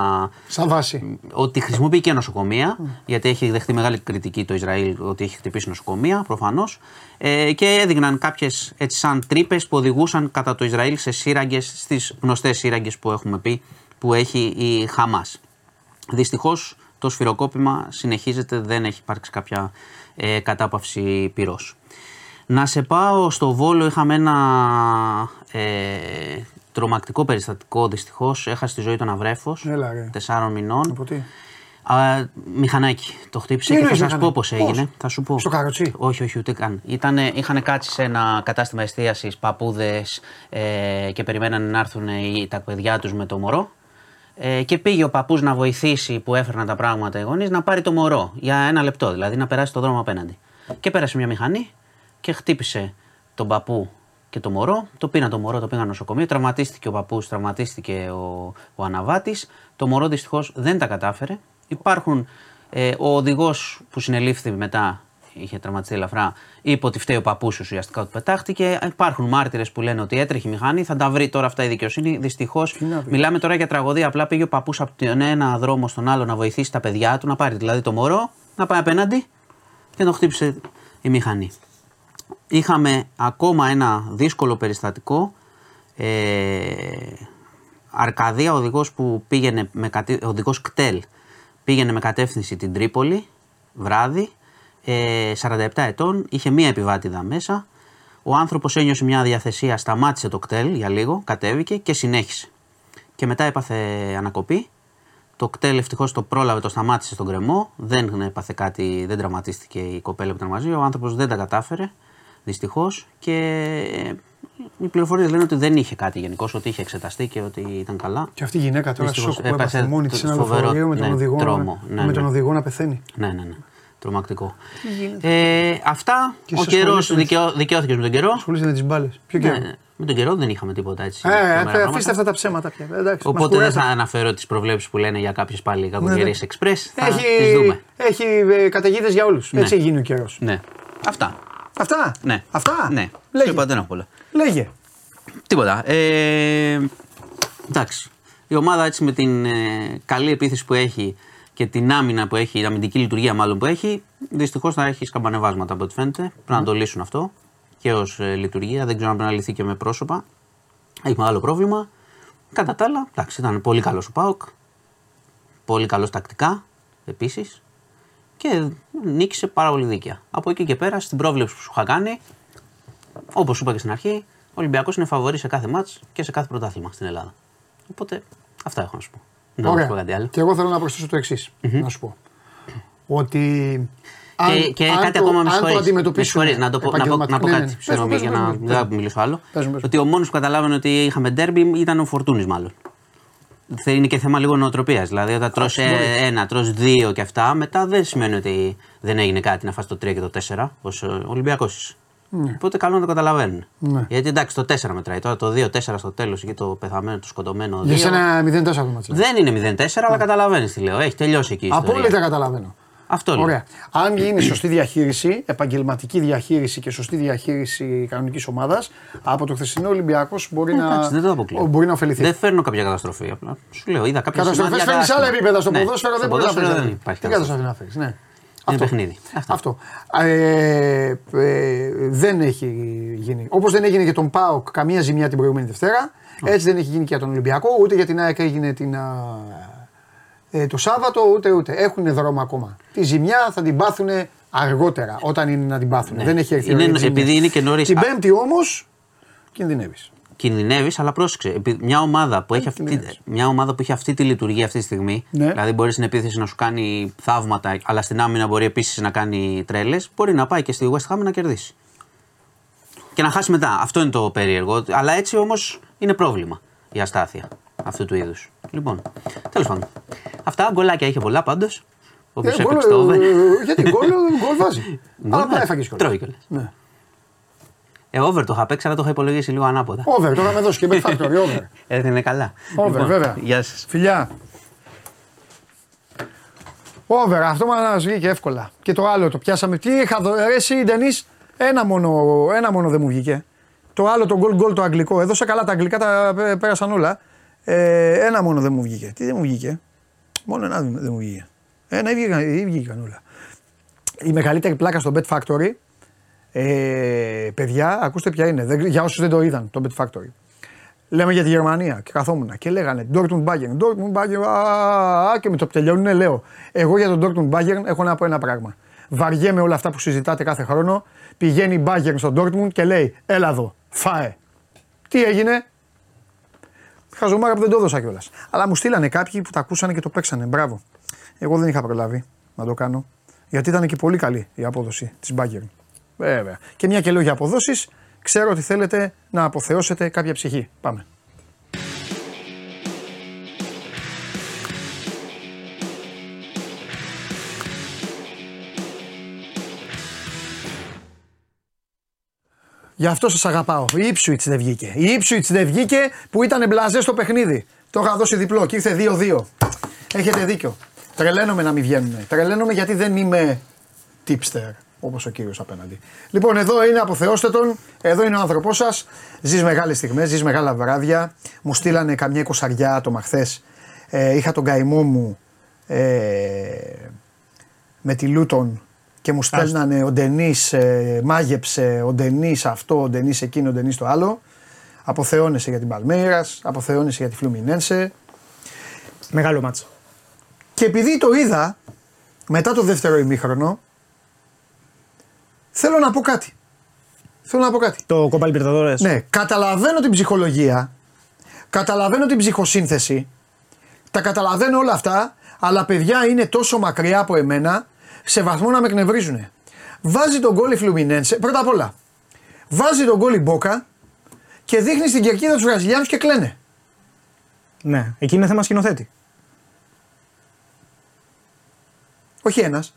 Σαν βάση. Ότι χρησιμοποιεί και νοσοκομεία, γιατί έχει δεχτεί μεγάλη κριτική το Ισραήλ ότι έχει χτυπήσει νοσοκομεία, προφανώς. Και έδειχναν κάποιες έτσι σαν τρύπες που οδηγούσαν κατά το Ισραήλ σε σύραγγες, στις γνωστές σύραγγες που έχουμε πει που έχει η Χαμάς. Δυστυχώς το σφυροκόπημα συνεχίζεται, δεν έχει υπάρξει κάποια κατάπαυση πυρός. Να σε πάω στο Βόλο, είχαμε ένα. Τρομακτικό περιστατικό, δυστυχώς, έχασε τη ζωή του Ναυρέφος, 4 μηνών. Από τι? Μηχανάκι το χτύπησε και θα σας πω πώς έγινε. Θα σου πω. Στο καροτσί? Όχι, ούτε καν. Είχαν κάτσει σε ένα κατάστημα εστίασης παππούδες και περιμέναν να έρθουν τα παιδιά τους με το μωρό. Και πήγε ο παππούς να βοηθήσει που έφερναν τα πράγματα οι γονείς να πάρει το μωρό για 1 λεπτό, δηλαδή να περάσει το δρόμο απέναντι. Και πέρασε μια μηχανή και χτύπησε τον παππού. Και το μωρό, το πήγαν νοσοκομείο, τραυματίστηκε ο παππούς, τραυματίστηκε ο αναβάτης. Το μωρό δυστυχώς δεν τα κατάφερε. Υπάρχουν, ο οδηγός που συνελήφθη μετά, είχε τραυματιστεί ελαφρά, είπε ότι φταίει ο παππούς ουσιαστικά ότι πετάχτηκε. Υπάρχουν μάρτυρες που λένε ότι έτρεχε η μηχανή, θα τα βρει τώρα αυτά η δικαιοσύνη. Δυστυχώς μιλάμε τώρα για τραγωδία. Απλά πήγε ο παππούς από τον ένα δρόμο στον άλλο να βοηθήσει τα παιδιά του, να πάρει δηλαδή το μωρό, να πάει απέναντι και να χτύπησε η μηχανή. Είχαμε ακόμα ένα δύσκολο περιστατικό. Αρκαδία, οδηγός που πήγαινε με οδηγός κτέλ, πήγαινε με κατεύθυνση την Τρίπολη βράδυ, 47 ετών, είχε μία επιβάτηδα μέσα. Ο άνθρωπος ένιωσε μια διαθεσία, σταμάτησε το κτέλ για λίγο, κατέβηκε και συνέχισε. Και μετά έπαθε ανακοπή. Το κτέλ ευτυχώς το πρόλαβε, το σταμάτησε στον κρεμό. Δεν έπαθε κάτι, δεν τραυματίστηκε η κοπέλα που ήταν μαζί. Ο άνθρωπος δεν τα κατάφερε, δυστυχώς. Και οι πληροφορίες λένε ότι δεν είχε κάτι γενικώς, ότι είχε εξεταστεί και ότι ήταν καλά. Και αυτή η γυναίκα τώρα, σοκ που έπαθε μόνη της ένα λεωφορείο με τον οδηγό να πεθαίνει. Ναι. Τρομακτικό. Αυτά. Ο καιρός δικαιώθηκε με τον καιρό. Ασχολείστε με τις μπάλες. Ποιο καιρό? Με τον καιρό δεν είχαμε τίποτα έτσι. Αφήστε αυτά τα ψέματα πια. Εντάξει, οπότε δεν θα αναφέρω τις προβλέψεις που λένε για κάποιες πάλι κακοκαιρίες εξπρές. Θα τις δούμε. Έχει καταιγίδες για όλους. Έτσι γίνει ο καιρός. Ναι. Αυτά. Ναι. Σου είπα δεν έχω πολλά. Λέγε. Τίποτα. Εντάξει. Η ομάδα έτσι με την καλή επίθεση που έχει και την άμυνα που έχει, η αμυντική λειτουργία μάλλον που έχει, δυστυχώς θα έχει σκαμπανεβάσματα από ό,τι φαίνεται. Πρέπει να το λύσουν αυτό και ως λειτουργία. Δεν ξέρω αν πρέπει να λυθεί και με πρόσωπα. Έχει μεγάλο πρόβλημα. Κατά τα άλλα, εντάξει, ήταν πολύ καλός ο ΠΑΟΚ. Πολύ καλός τακτικά επίσης. Και νίκησε πάρα πολύ δίκαια. Από εκεί και πέρα, στην πρόβλεψη που σου είχα κάνει, όπως σου είπα και στην αρχή, ο Ολυμπιακός είναι φαβορί σε κάθε μάτς και σε κάθε πρωτάθλημα στην Ελλάδα. Οπότε αυτά έχω να σου πω. Και εγώ θέλω να προσθέσω το εξής, να σου πω. Ότι αν το αντιμετωπίσουμε. Να πω κάτι ψευδομία για να μιλήσω άλλο. Ότι ο μόνος που καταλάβαινε ότι είχαμε ντέρμπι ήταν ο Φορτούνης μάλλον. Είναι και θέμα λίγο νοοτροπίας. Δηλαδή όταν τρως ένα, τρως δύο και αυτά, μετά δεν σημαίνει ότι δεν έγινε κάτι να φας το 3 και το 4 ως Ολυμπιακός. Οπότε καλό να το καταλαβαίνουν. Ναι. Γιατί εντάξει, το 4 μετράει. Τώρα το 2-4 στο τέλος εκεί το πεθαμένο, το σκοτωμένο. Για σένα 0-4 το μάτσο. Δεν είναι 0-4, αλλά καταλαβαίνει τι λέω. Έχει τελειώσει εκεί. Απόλυτα καταλαβαίνω. Αυτό λέω. Ωραία. Αν γίνει σωστή διαχείριση, επαγγελματική διαχείριση και σωστή διαχείριση κανονικής ομάδας, από το χθεσινό Ολυμπιακός μπορεί να ωφεληθεί. Δεν φέρνω κάποια καταστροφή. Απλά σου λέω, είδα κάποια καταστροφές. Φέρνει άλλα επίπεδα στο ποδόσφαιρο, δεν μπορεί να φέρει. Ναι. Αυτό. Παιχνίδι. Αυτό. Δεν έχει γίνει. Όπως δεν έγινε για τον ΠΑΟΚ καμία ζημιά την προηγούμενη Δευτέρα, έτσι δεν έχει γίνει και για τον Ολυμπιακό, ούτε για την ΑΕΚ έγινε το Σάββατο, ούτε. Έχουν δρόμο ακόμα. Τη ζημιά θα την πάθουν αργότερα, όταν είναι να την πάθουν. Ναι. Δεν έχει έρθει επειδή είναι και νωρίς. Την Πέμπτη όμως κινδυνεύεις. Κινδυνεύεις, αλλά πρόσεξε. Μια ομάδα που έχει αυτή τη λειτουργία αυτή τη στιγμή, δηλαδή μπορεί στην επίθεση να σου κάνει θαύματα, αλλά στην άμυνα μπορεί επίσης να κάνει τρέλες, μπορεί να πάει και στη West Ham να κερδίσει. Και να χάσει μετά. Αυτό είναι το περίεργο. Αλλά έτσι όμως είναι πρόβλημα η αστάθεια αυτού του είδους. Λοιπόν, τέλος πάντων. Αυτά, γκολάκια είχε πολλά πάντως. Όποιος έπαιξε το over. Γιατί γκολ βάζει. Αλλά πάει έφαγε κιόλας. Over το είχα παίξει, αλλά το είχα υπολογίσει λίγο ανάποδα. Over, τώρα με δώσει και με factory over. Είναι καλά. Over, λοιπόν, βέβαια. Γεια σας. Φιλιά. Over, αυτό μας βγήκε εύκολα. Και το άλλο το πιάσαμε. Τι είχα δω, ρε εσύ Ντενής, ένα μόνο δεν μου βγήκε. Το άλλο το goal το αγγλικό. Έδωσα καλά τα αγγλικά, τα πέρασαν όλα. Ένα μόνο δεν μου βγήκε. Τι δεν μου βγήκε. Μόνο ένα δεν μου βγήκε. Ένα ή βγήκαν όλα. Η μεγαλύτερη πλάκα στο Bet Factory. Παιδιά, ακούστε ποια είναι. Για όσους δεν το είδαν, το Bet Factory. Λέμε για τη Γερμανία και καθόμουν και λέγανε Dortmund Bayern, και με το που τελειώνουν, λέω. Εγώ για τον Dortmund Bayern έχω να πω ένα πράγμα. Βαριέμαι όλα αυτά που συζητάτε κάθε χρόνο. Πηγαίνει η Bayern στον Dortmund και λέει: έλα εδώ, φάε. Τι έγινε? Χαζομάρα που δεν το έδωσα κιόλας. Αλλά μου στείλανε κάποιοι που τα ακούσανε και το παίξανε. Μπράβο. Εγώ δεν είχα προλάβει να το κάνω. Γιατί ήταν και πολύ καλή η απόδοση της Bayern. Βέβαια. Και μια και λέω για αποδόσεις, ξέρω ότι θέλετε να αποθεώσετε κάποια ψυχή. Πάμε. Γι' αυτό σας αγαπάω. Η Ipswich δεν βγήκε. Η Ipswich δεν βγήκε που ήταν μπλαζέ στο παιχνίδι. Το είχα δώσει διπλό και ήρθε 2-2. Έχετε δίκιο. Τρελαίνομαι να μην βγαίνουν. Τρελαίνομαι γιατί δεν είμαι tipster. Όπως ο κύριος απέναντι. Λοιπόν, εδώ είναι αποθεώστε τον, εδώ είναι ο άνθρωπός σας. Ζεις μεγάλες στιγμές, ζεις μεγάλα βράδια. Μου στείλανε καμιά 20 άτομα χθες. Είχα τον καημό μου με τη Λούτον και μου στέλνανε ο Ντενής μάγεψε, ο Ντενής αυτό, ο Ντενής εκείνο, ο Ντενής το άλλο. Αποθεώνεσαι για την Παλμέιρας, αποθεώνεσαι για τη Φλουμινένσε. Μεγάλο μάτσο. Και επειδή το είδα μετά το δεύτερο ημίχρονο, θέλω να πω κάτι. Το Κόπα Λιμπερταδόρες. Ναι, καταλαβαίνω την ψυχολογία, καταλαβαίνω την ψυχοσύνθεση, τα καταλαβαίνω όλα αυτά, αλλά παιδιά είναι τόσο μακριά από εμένα σε βαθμό να με εκνευρίζουνε. Βάζει τον γκολ η Φλουμινένσε, πρώτα απ' όλα. Βάζει τον γκολ η Μπόκα και δείχνει στην κερκίδα τους Βραζιλιάνους και κλαίνε. Ναι, εκεί είναι θέμα σκηνοθέτη. Όχι ένας.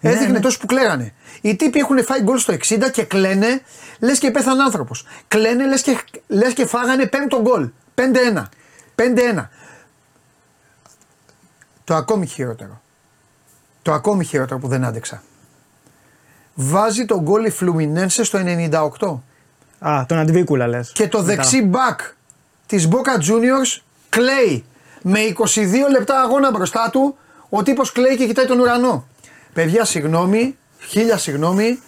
Ναι, έδειχνε τόσους που κλαίγανε. Οι τύποι έχουν φάει γκολ στο 60 και κλαίνε, λες και πέθανε άνθρωπος. Κλαίνε, λες και φάγανε πέμπτο γκολ. 5-1. Το ακόμη χειρότερο. Το ακόμη χειρότερο που δεν άντεξα. Βάζει τον γκολ η Φλουμινένσε στο 98. Α, τον Αντβίκουλα λες. Και το δεξί μπακ της Boca Juniors κλαίει. Με 22 λεπτά αγώνα μπροστά του, ο τύπος κλαίει και κοιτάει τον ουρανό. Παιδιά, συγγνώμη, χίλια συγγνώμη,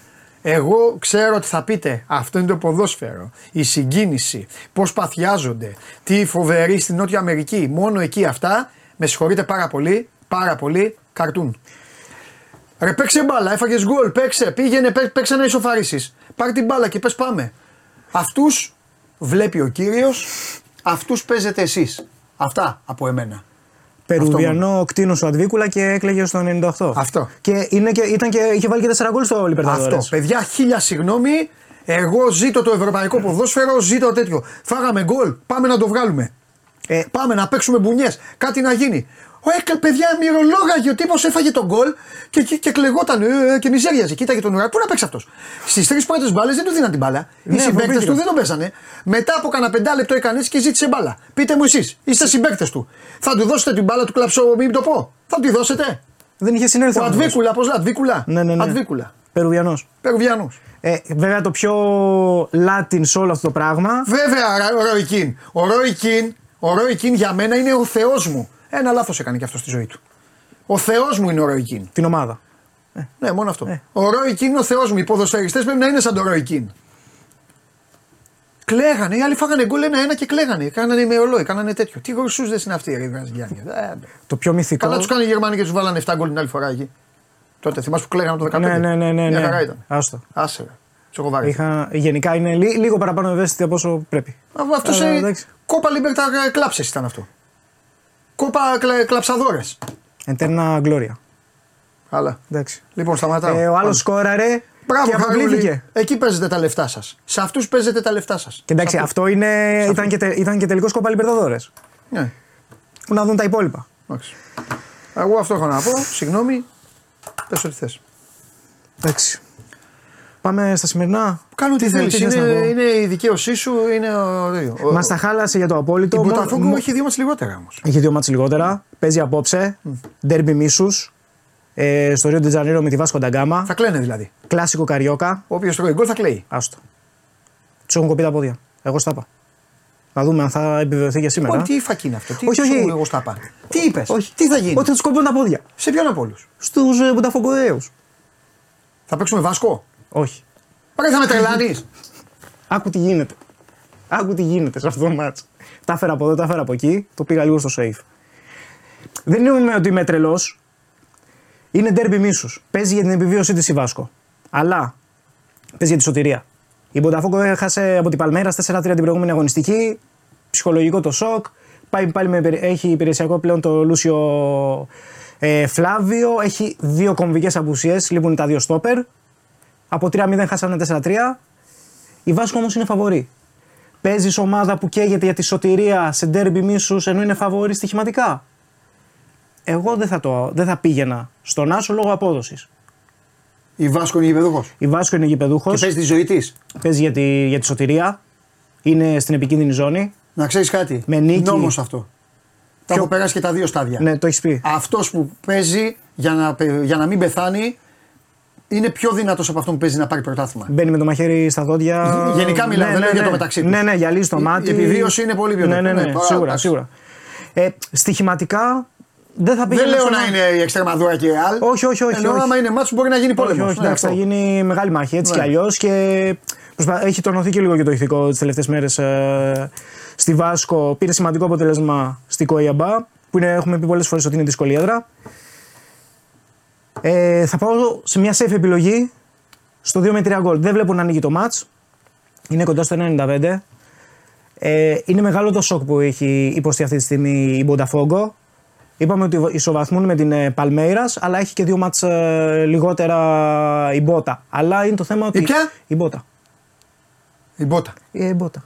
εγώ ξέρω ότι θα πείτε αυτό είναι το ποδόσφαιρο, η συγκίνηση, πώς παθιάζονται, τι φοβεροί στην Νότια Αμερική, μόνο εκεί αυτά, με συγχωρείτε πάρα πολύ, πάρα πολύ, καρτούν. Ρε παίξε μπάλα, έφαγες γκολ, παίξε, πήγαινε, παίξε να ισοφαρίσεις, πάρ' την μπάλα και πες πάμε. Αυτούς βλέπει ο Κύριος, αυτούς παίζετε εσείς, αυτά από εμένα. Περουβιανό κτίνος ο Αντβίκουλα και έκλαιγε στο 98. Αυτό. Και, είναι και, ήταν και είχε βάλει και 4 γκολ στο Λιμπερταδόρες. Αυτό. Παιδιά, χίλια συγγνώμη, εγώ ζήτω το ευρωπαϊκό ποδόσφαιρο, ζήτω τέτοιο. Φάγαμε γκολ, πάμε να το βγάλουμε. Πάμε να παίξουμε μπουνιές, κάτι να γίνει. Παιδιά, μυρολόγαγε ο τύπος, έφαγε τον γκολ και κλεγόταν και μιζέριαζε. Κοίταγε τον ουρανό. Πού να παίξει αυτός. Στις τρεις πρώτες μπάλες δεν του δίναν την μπάλα. Ναι, οι συμπαίκτες του δεν τον πέσανε. Μετά από κανένα 5 λεπτό έκανε και ζήτησε μπάλα. Πείτε μου εσείς, είστε συμπαίκτες του. Θα του δώσετε την μπάλα του κλαψό, μην το πω. Θα τη δώσετε. Δεν είχε συνέλθει. Ο Αντβίκουλα, πώς λέει, Αντβίκουλα. Ναι. Αντβίκουλα. Περουβιανός. Βέβαια το πιο Latin σε όλο αυτό το πράγμα. Βέβαια ο Ρόικιν. Ο Ρόικιν για μένα είναι ο θεός μου. Ένα λάθος έκανε και αυτό στη ζωή του. Ο Θεός μου είναι ο Ροϊκίν. Την ομάδα. Ναι, μόνο αυτό. Ο Ροϊκίν είναι ο Θεός μου. Οι ποδοσφαιριστές πρέπει να είναι σαν τον Ροϊκίν. Κλαίγανε, οι άλλοι φάγανε γκολ 1-1 και κλαίγανε. Κάνανε με ολόι, κάνανε τέτοιο. Τι γορσούδες είναι αυτοί οι Βραζιλιάνοι. Το πιο μυθικό. Καλά τους κάνανε οι Γερμανοί και τους βάλανε 7 γκολ την άλλη φορά εκεί. Τότε θυμάσαι που κλαίγανε το 15. Ναι. Μια χαρά ήταν. Γενικά είναι λίγο παραπάνω ευαίσθητοι από όσο πρέπει. Αυτό σε Κόπα Λιμπερταδόρες κλάψες ήταν αυτό. Κόπα κλαψαδόρες. Ετέρνα γκλώρια. Αλλά. Εντάξει. Λοιπόν, σταματάω. Ο άλλος σκόραρε. Μπράβο, χαρούλη. Εκεί παίζετε τα λεφτά σας. Σε αυτούς παίζετε τα λεφτά σας. Και εντάξει, αυτό είναι. Ήταν και τελικός Κόπα Λιμπερταδόρες. Ναι. Που να δουν τα υπόλοιπα. Εντάξει. Εγώ αυτό έχω να πω. Συγγνώμη. Πες ό,τι θες. Εντάξει. Πάμε στα σημερινά. Κάνω τι θέλεις. Είναι η δικαίωσή σου, είναι ο... Μας τα χάλασε για το απόλυτο. Η Botafogo έχει 2 μάτς λιγότερα όμως. Έχει 2 μάτς λιγότερα. Παίζει απόψε. Ντέρμπι μίσους. Στο Ρίο ντε Τζανέιρο με τη Βάσκο Ντα Γκάμα. Θα κλαίνε δηλαδή. Κλάσικο Καριόκα. Όποιος τρώει γκολ θα κλαίει. Άστο. Τους έχουν κοπεί τα πόδια. Εγώ στα είπα. Να δούμε αν θα επιβεβαιωθεί για σήμερα. Τι φακή είναι αυτό. Όχι. Εγώ στα είπα. Τι είπες. Τι θα γίνει. Ότι θα τους κοπούν τα πόδια. Σε ποιον από όλους. Στους Botafogoέους. Θα παίξουμε Βάσκο. Όχι. Παρακαλώ, θα με τρελάνεις. Άκου τι γίνεται. Σε αυτό το μάτσο. Τα έφερα από εδώ, τα έφερα από εκεί. Το πήγα λίγο στο safe. Δεν είναι ότι είμαι τρελός. Είναι ντέρμπι μίσους. Παίζει για την επιβίωσή της η Βάσκο. Αλλά παίζει για τη σωτηρία. Η Botafogo έχασε από την Παλμέρα στα 4-3 την προηγούμενη αγωνιστική. Ψυχολογικό το σοκ. Πάει πάλι έχει υπηρεσιακό πλέον το Λούσιο Φλάβιο. Έχει 2 κομβικές απουσίες. Λείπουν τα 2 στόπερ. Από 3-0 χάσανε 4-3. Η Βάσκο όμως είναι φαβορή. Παίζεις ομάδα που καίγεται για τη σωτηρία σε ντέρμπι μίσους ενώ είναι φαβορή στοιχηματικά. Εγώ δεν θα πήγαινα στον Άσο λόγω απόδοσης. Η Βάσκο είναι γηπεδούχος. Και παίζει τη ζωή της. Παίζει για τη σωτηρία. Είναι στην επικίνδυνη ζώνη. Να ξέρεις κάτι. Με νίκη. Νόμος αυτό. Τα έχω περάσει και τα 2 στάδια. Ναι, το έχεις πει. Αυτός που παίζει για να μην πεθάνει. Είναι πιο δυνατός από αυτό που παίζει να πάρει πρωτάθλημα. Μπαίνει με το μαχαίρι στα δόντια. Γενικά μιλάμε, δεν λέω για το μεταξύ του. Ναι, γυαλίζει το μάτι. Η επιβίωση είναι πολύ πιο δυνατή. Ναι, σίγουρα. Στοιχηματικά Δεν λέω να είναι η Εξτρεμαδούρα και η Ρεάλ. Όχι, όχι, όχι. Ενώ άμα είναι μάτσο μπορεί να γίνει πόλεμο. Θα γίνει μεγάλη μάχη έτσι κι αλλιώς. Και έχει τονωθεί και λίγο και το ηθικό τις τελευταίες μέρες στη Βάσκο. Πήρε σημαντικό αποτέλεσμα στη Κοϊαμπά, που έχουμε πει πολλές φορές ότι είναι δύσκολη έδρα. Θα πάω σε μια safe επιλογή στο 2-3 γκολ. Δεν βλέπω να ανοίγει το μάτς. Είναι κοντά στο 95. Είναι μεγάλο το σοκ που έχει υποστεί αυτή τη στιγμή η Μπονταφόγκο. Είπαμε ότι ισοβαθμούν με την Παλμέιρας, αλλά έχει και δύο μάτς λιγότερα η Μπότα. Αλλά είναι το θέμα ότι. Ποια? Η Μπότα. Η Μπότα.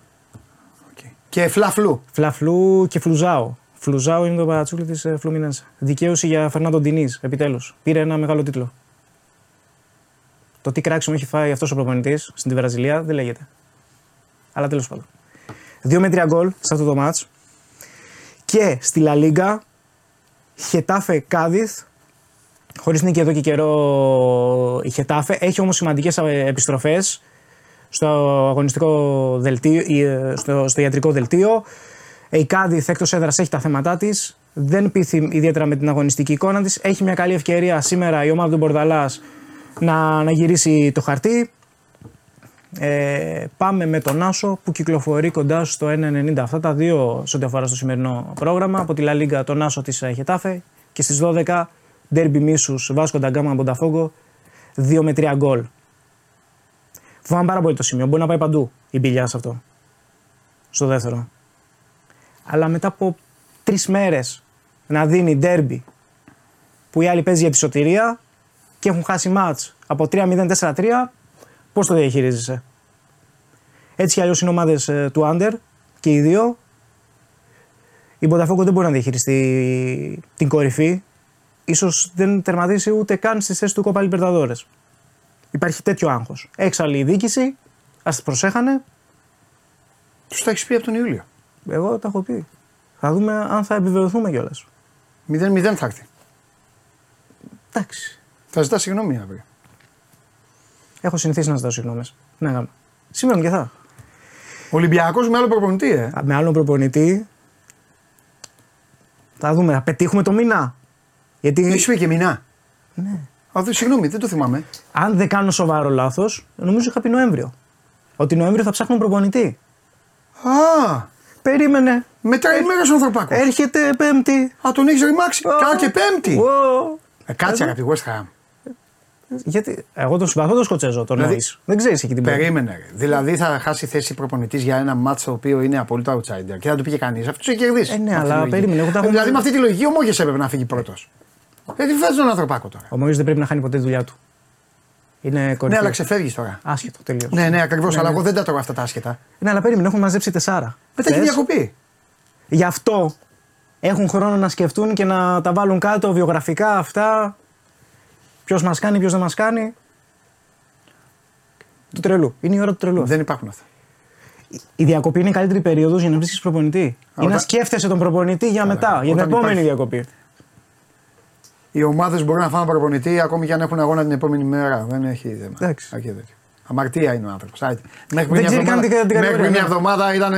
Okay. Και Φλαφλού. Φλαφλού και Φλουζάο. Φλουζάο είναι το παρατσούκλι της Φλουμινένσα. Δικαίωση για Φερνάντο Ντινίζ, επιτέλους. Πήρε ένα μεγάλο τίτλο. Το τι κράξιμο έχει φάει αυτός ο προπονητής στην Βραζιλία δεν λέγεται. Αλλά τέλος πάντων. 2-3 γκολ σε αυτό το μάτς. Και στη Λα Λίγκα, Χετάφε Κάδιθ. Χωρίς νίκη εδώ και καιρό η Χετάφε. Έχει όμως σημαντικές επιστροφές στο αγωνιστικό δελτίο, στο ιατρικό δελτίο. Η Κάδιθ εκτός έδρας έχει τα θέματα της. Δεν πείθει ιδιαίτερα με την αγωνιστική εικόνα της. Έχει μια καλή ευκαιρία σήμερα η ομάδα του Μπορδαλάς να γυρίσει το χαρτί. Πάμε με τον Άσο που κυκλοφορεί κοντά στο 1.90. Αυτά τα δύο σε ό,τι αφορά στο σημερινό πρόγραμμα. Από τη Λα Λίγκα τον Άσο της Χετάφε και στις 12 ντέρμπι μίσους Βάσκο Ντα Γκάμα Μπονταφόγκο 2-3 γκολ. Φοβάμαι πάρα πολύ το σημείο. Μπορεί να πάει παντού η μπιλιά σε αυτό. Στο δεύτερο. Αλλά μετά από 3 μέρες να δίνει ντέρμπι που η άλλη παίζει για τη σωτηρία και έχουν χάσει μάτς από 3-0-4-3. Πώς το διαχειρίζεσαι? Έτσι κι αλλιώς είναι ομάδες του Άντερ και οι δύο. Η Μπονταφόγκο δεν μπορεί να διαχειριστεί την κορυφή. Ίσως δεν τερματίσει ούτε καν στις θέσεις του Κόπα Λιμπερταδόρες. Υπάρχει τέτοιο άγχος. Έξαλλη η διοίκηση, ας τις προσέχανε. Τους τα έχεις πει από τον Ιούλιο. Εγώ τα έχω πει. Θα δούμε αν θα επιβεβαιωθούμε κιόλας. 0-0 θα έρθει. Εντάξει. Θα ζητά συγγνώμη αύριο. Έχω συνηθίσει να ζητάω συγγνώμες. Ναι, γάμα. Σήμερα και θα. Ολυμπιακός με άλλο προπονητή, Με άλλο προπονητή. Θα δούμε, θα πετύχουμε το μήνα. Γιατί. Ήσου και μήνα. Ναι. Συγγνώμη, δεν το θυμάμαι. Αν δεν κάνω σοβαρό λάθος, νομίζω είχα πει Νοέμβριο. Ότι Νοέμβριο θα ψάχνουμε προπονητή. Α! Περίμενε. Μετά ημέρες ο ανθρωπάκος. Έρχεται Πέμπτη. Α, τον έχεις ρημάξει. Κάτσε Πέμπτη. Κάτσε αγαπητή West Ham. Γιατί εγώ τον συμπαθώ τον Σκοτσέζο, τον δηλαδή, δεν ξέρεις εκεί την πέρα. Περίμενε. Δηλαδή θα χάσει θέση προπονητής για ένα μάτς το οποίο είναι απόλυτα outsider και θα του πήγε κανείς. Αυτό είχε κερδίσει. Ναι, αλλά περίμενε. Δηλαδή με αυτή τη λογική ο Μόγες έπρεπε να φύγει πρώτος. Γιατί φέρνει τον ανθρωπάκο τώρα. Ο Μόγες δεν πρέπει να χάνει ποτέ τη δουλειά του. Είναι κορυφή. Ναι, αλλά ξεφεύγει τώρα. Άσχετο τελείως. Ναι, ακριβώς. Ναι, αλλά εγώ δεν τα τρώω αυτά τα άσχετα. Ναι, αλλά περίμενε, έχουμε μαζέψει 4. Μετά έχει διακοπή. Γι' αυτό έχουν χρόνο να σκεφτούν και να τα βάλουν κάτω βιογραφικά αυτά. Ποιος μας κάνει, ποιος δεν μας κάνει. Του τρελού. Είναι η ώρα του τρελού. Δεν υπάρχουν αυτά. Η διακοπή είναι η καλύτερη περίοδος για να βρίσκεις προπονητή. Ή να σκέφτεσαι τον προπονητή για μετά, για την επόμενη διακοπή. Οι ομάδες μπορούν να φάνε προπονητή ακόμη και αν έχουν αγώνα την επόμενη μέρα. Δεν έχει θέμα. Εντάξει. Αμαρτία είναι ο άνθρωπος. Μέχρι μια εβδομάδα ήταν.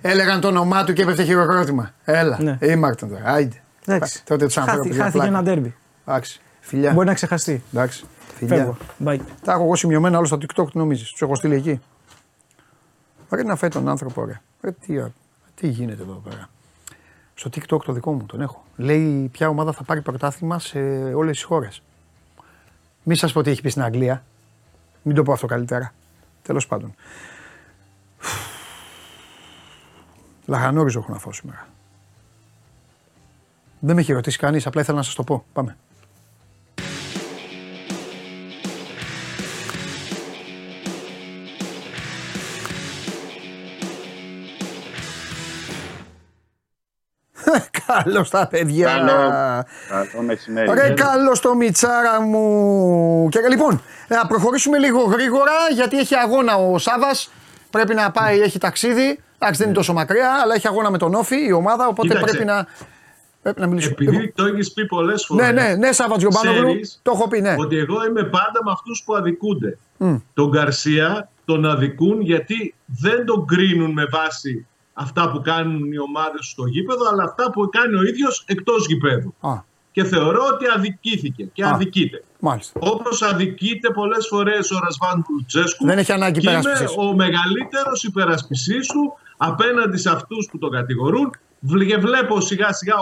Έλεγαν το όνομά του και έπεφτε χειροκρότημα. Έλα. Ήμαρτον τώρα. Άιντε. Τότε του ανθρώπου. Χάθηκε ένα ντέρμπι. Φιλιά. Μπορεί να ξεχαστεί. Εντάξει. Φιλιά. Τα έχω εγώ σημειωμένα όλο στο TikTok, τι νομίζεις? Τους έχω στείλει εκεί. Πρέπει να φέρει τον άνθρωπο, ωραία. Τι γίνεται εδώ πέρα. Στο TikTok το δικό μου τον έχω. Λέει ποια ομάδα θα πάρει πρωτάθλημα σε όλες τις χώρες. Μην σας πω τι έχει πει στην Αγγλία. Μην το πω αυτό καλύτερα. Τέλος πάντων. Λαχανόριζο έχω να φάω σήμερα. Δεν με έχει ρωτήσει κανείς, απλά ήθελα να σας το πω. Πάμε. Καλώς τα παιδιά. Καλό μεσημέρι. Ρε καλώς το μιτσάρα μου. Και λοιπόν, να προχωρήσουμε λίγο γρήγορα γιατί έχει αγώνα ο Σάβας. Πρέπει να πάει, έχει ταξίδι. Εντάξει, δεν είναι τόσο μακριά, αλλά έχει αγώνα με τον Όφη, η ομάδα. Οπότε κοίταξε, πρέπει να μιλήσουμε. Επειδή το έχεις πει πολλές φορές. Ναι, Σάβα Γιοβάνογλου. Το έχω πει, ναι. Ότι εγώ είμαι πάντα με αυτούς που αδικούνται. Τον Γκαρσία τον αδικούν γιατί δεν τον κρίνουν με βάση αυτά που κάνουν οι ομάδες στο γήπεδο, αλλά αυτά που κάνει ο ίδιος εκτός γήπεδου. Και θεωρώ ότι αδικήθηκε και αδικείται. Όπως αδικείται πολλές φορές ο Ρασβάν Λουτσέσκου. Δεν έχει ανάγκη υπερασπιστής. Είμαι ο μεγαλύτερος υπερασπιστής του απέναντι σε αυτούς που τον κατηγορούν. Και βλέπω σιγά σιγά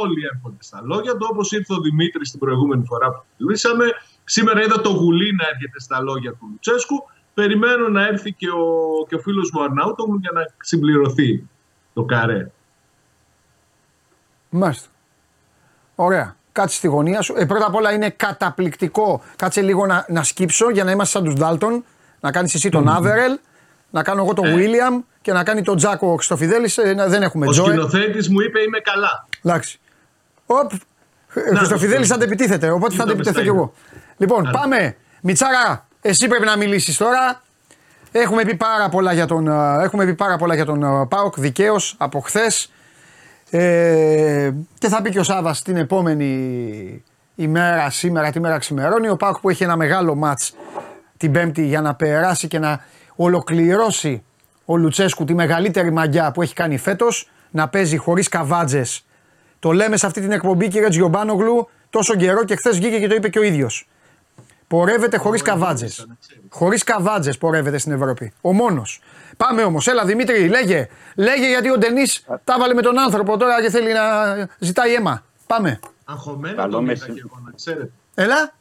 όλοι έρχονται στα λόγια του, όπως ήρθε ο Δημήτρης την προηγούμενη φορά που μιλήσαμε. Σήμερα είδα το Γουλή να έρχεται στα λόγια του Λουτσέσκου. Περιμένω να έρθει και ο φίλος μου Αρναούτογλου για να συμπληρωθεί το καρέ. Μάλιστα. Ωραία. Κάτσε στη γωνία σου. Πρώτα απ' όλα είναι καταπληκτικό. Κάτσε λίγο να σκύψω για να είμαστε σαν τους Ντάλτον. Να κάνεις εσύ τον Άβερελ, να κάνω εγώ τον Βίλιαμ και να κάνει τον Τζάκο Χριστοφιδέλης. Δεν έχουμε Τζόε. Ο σκηνοθέτης μου είπε είμαι καλά. Εντάξει. Χριστοφιδέλης αντεπιτίθεται. Οπότε θα αντεπιτεθώ κι εγώ. Λοιπόν, πάμε. Μιτσάρα, εσύ πρέπει να μιλήσεις τώρα. Έχουμε πει πάρα πολλά για τον ΠΑΟΚ δικαίως από χθες. Και θα πει και ο Σάβας την επόμενη ημέρα, σήμερα τη μέρα ξημερώνει. Ο ΠΑΟΚ που έχει ένα μεγάλο μάτς την Πέμπτη για να περάσει και να ολοκληρώσει ο Λουτσέσκου τη μεγαλύτερη μαγιά που έχει κάνει φέτος, να παίζει χωρίς καβάτζες. Το λέμε σε αυτή την εκπομπή, κύριε Τζιομπάνογλου, τόσο καιρό, και χθες βγήκε και το είπε και ο ίδιος. Πορεύεται χωρίς καβάτζες. Χωρίς καβάτζες πορεύεται στην Ευρώπη. Ο μόνος. Πάμε όμως. Έλα Δημήτρη, λέγε γιατί ο Ντενής τα βάλε με τον άνθρωπο τώρα και θέλει να ζητάει αίμα. Πάμε. Αγχωμένο τον είδα και εγώ, να ξέρετε. Έλα.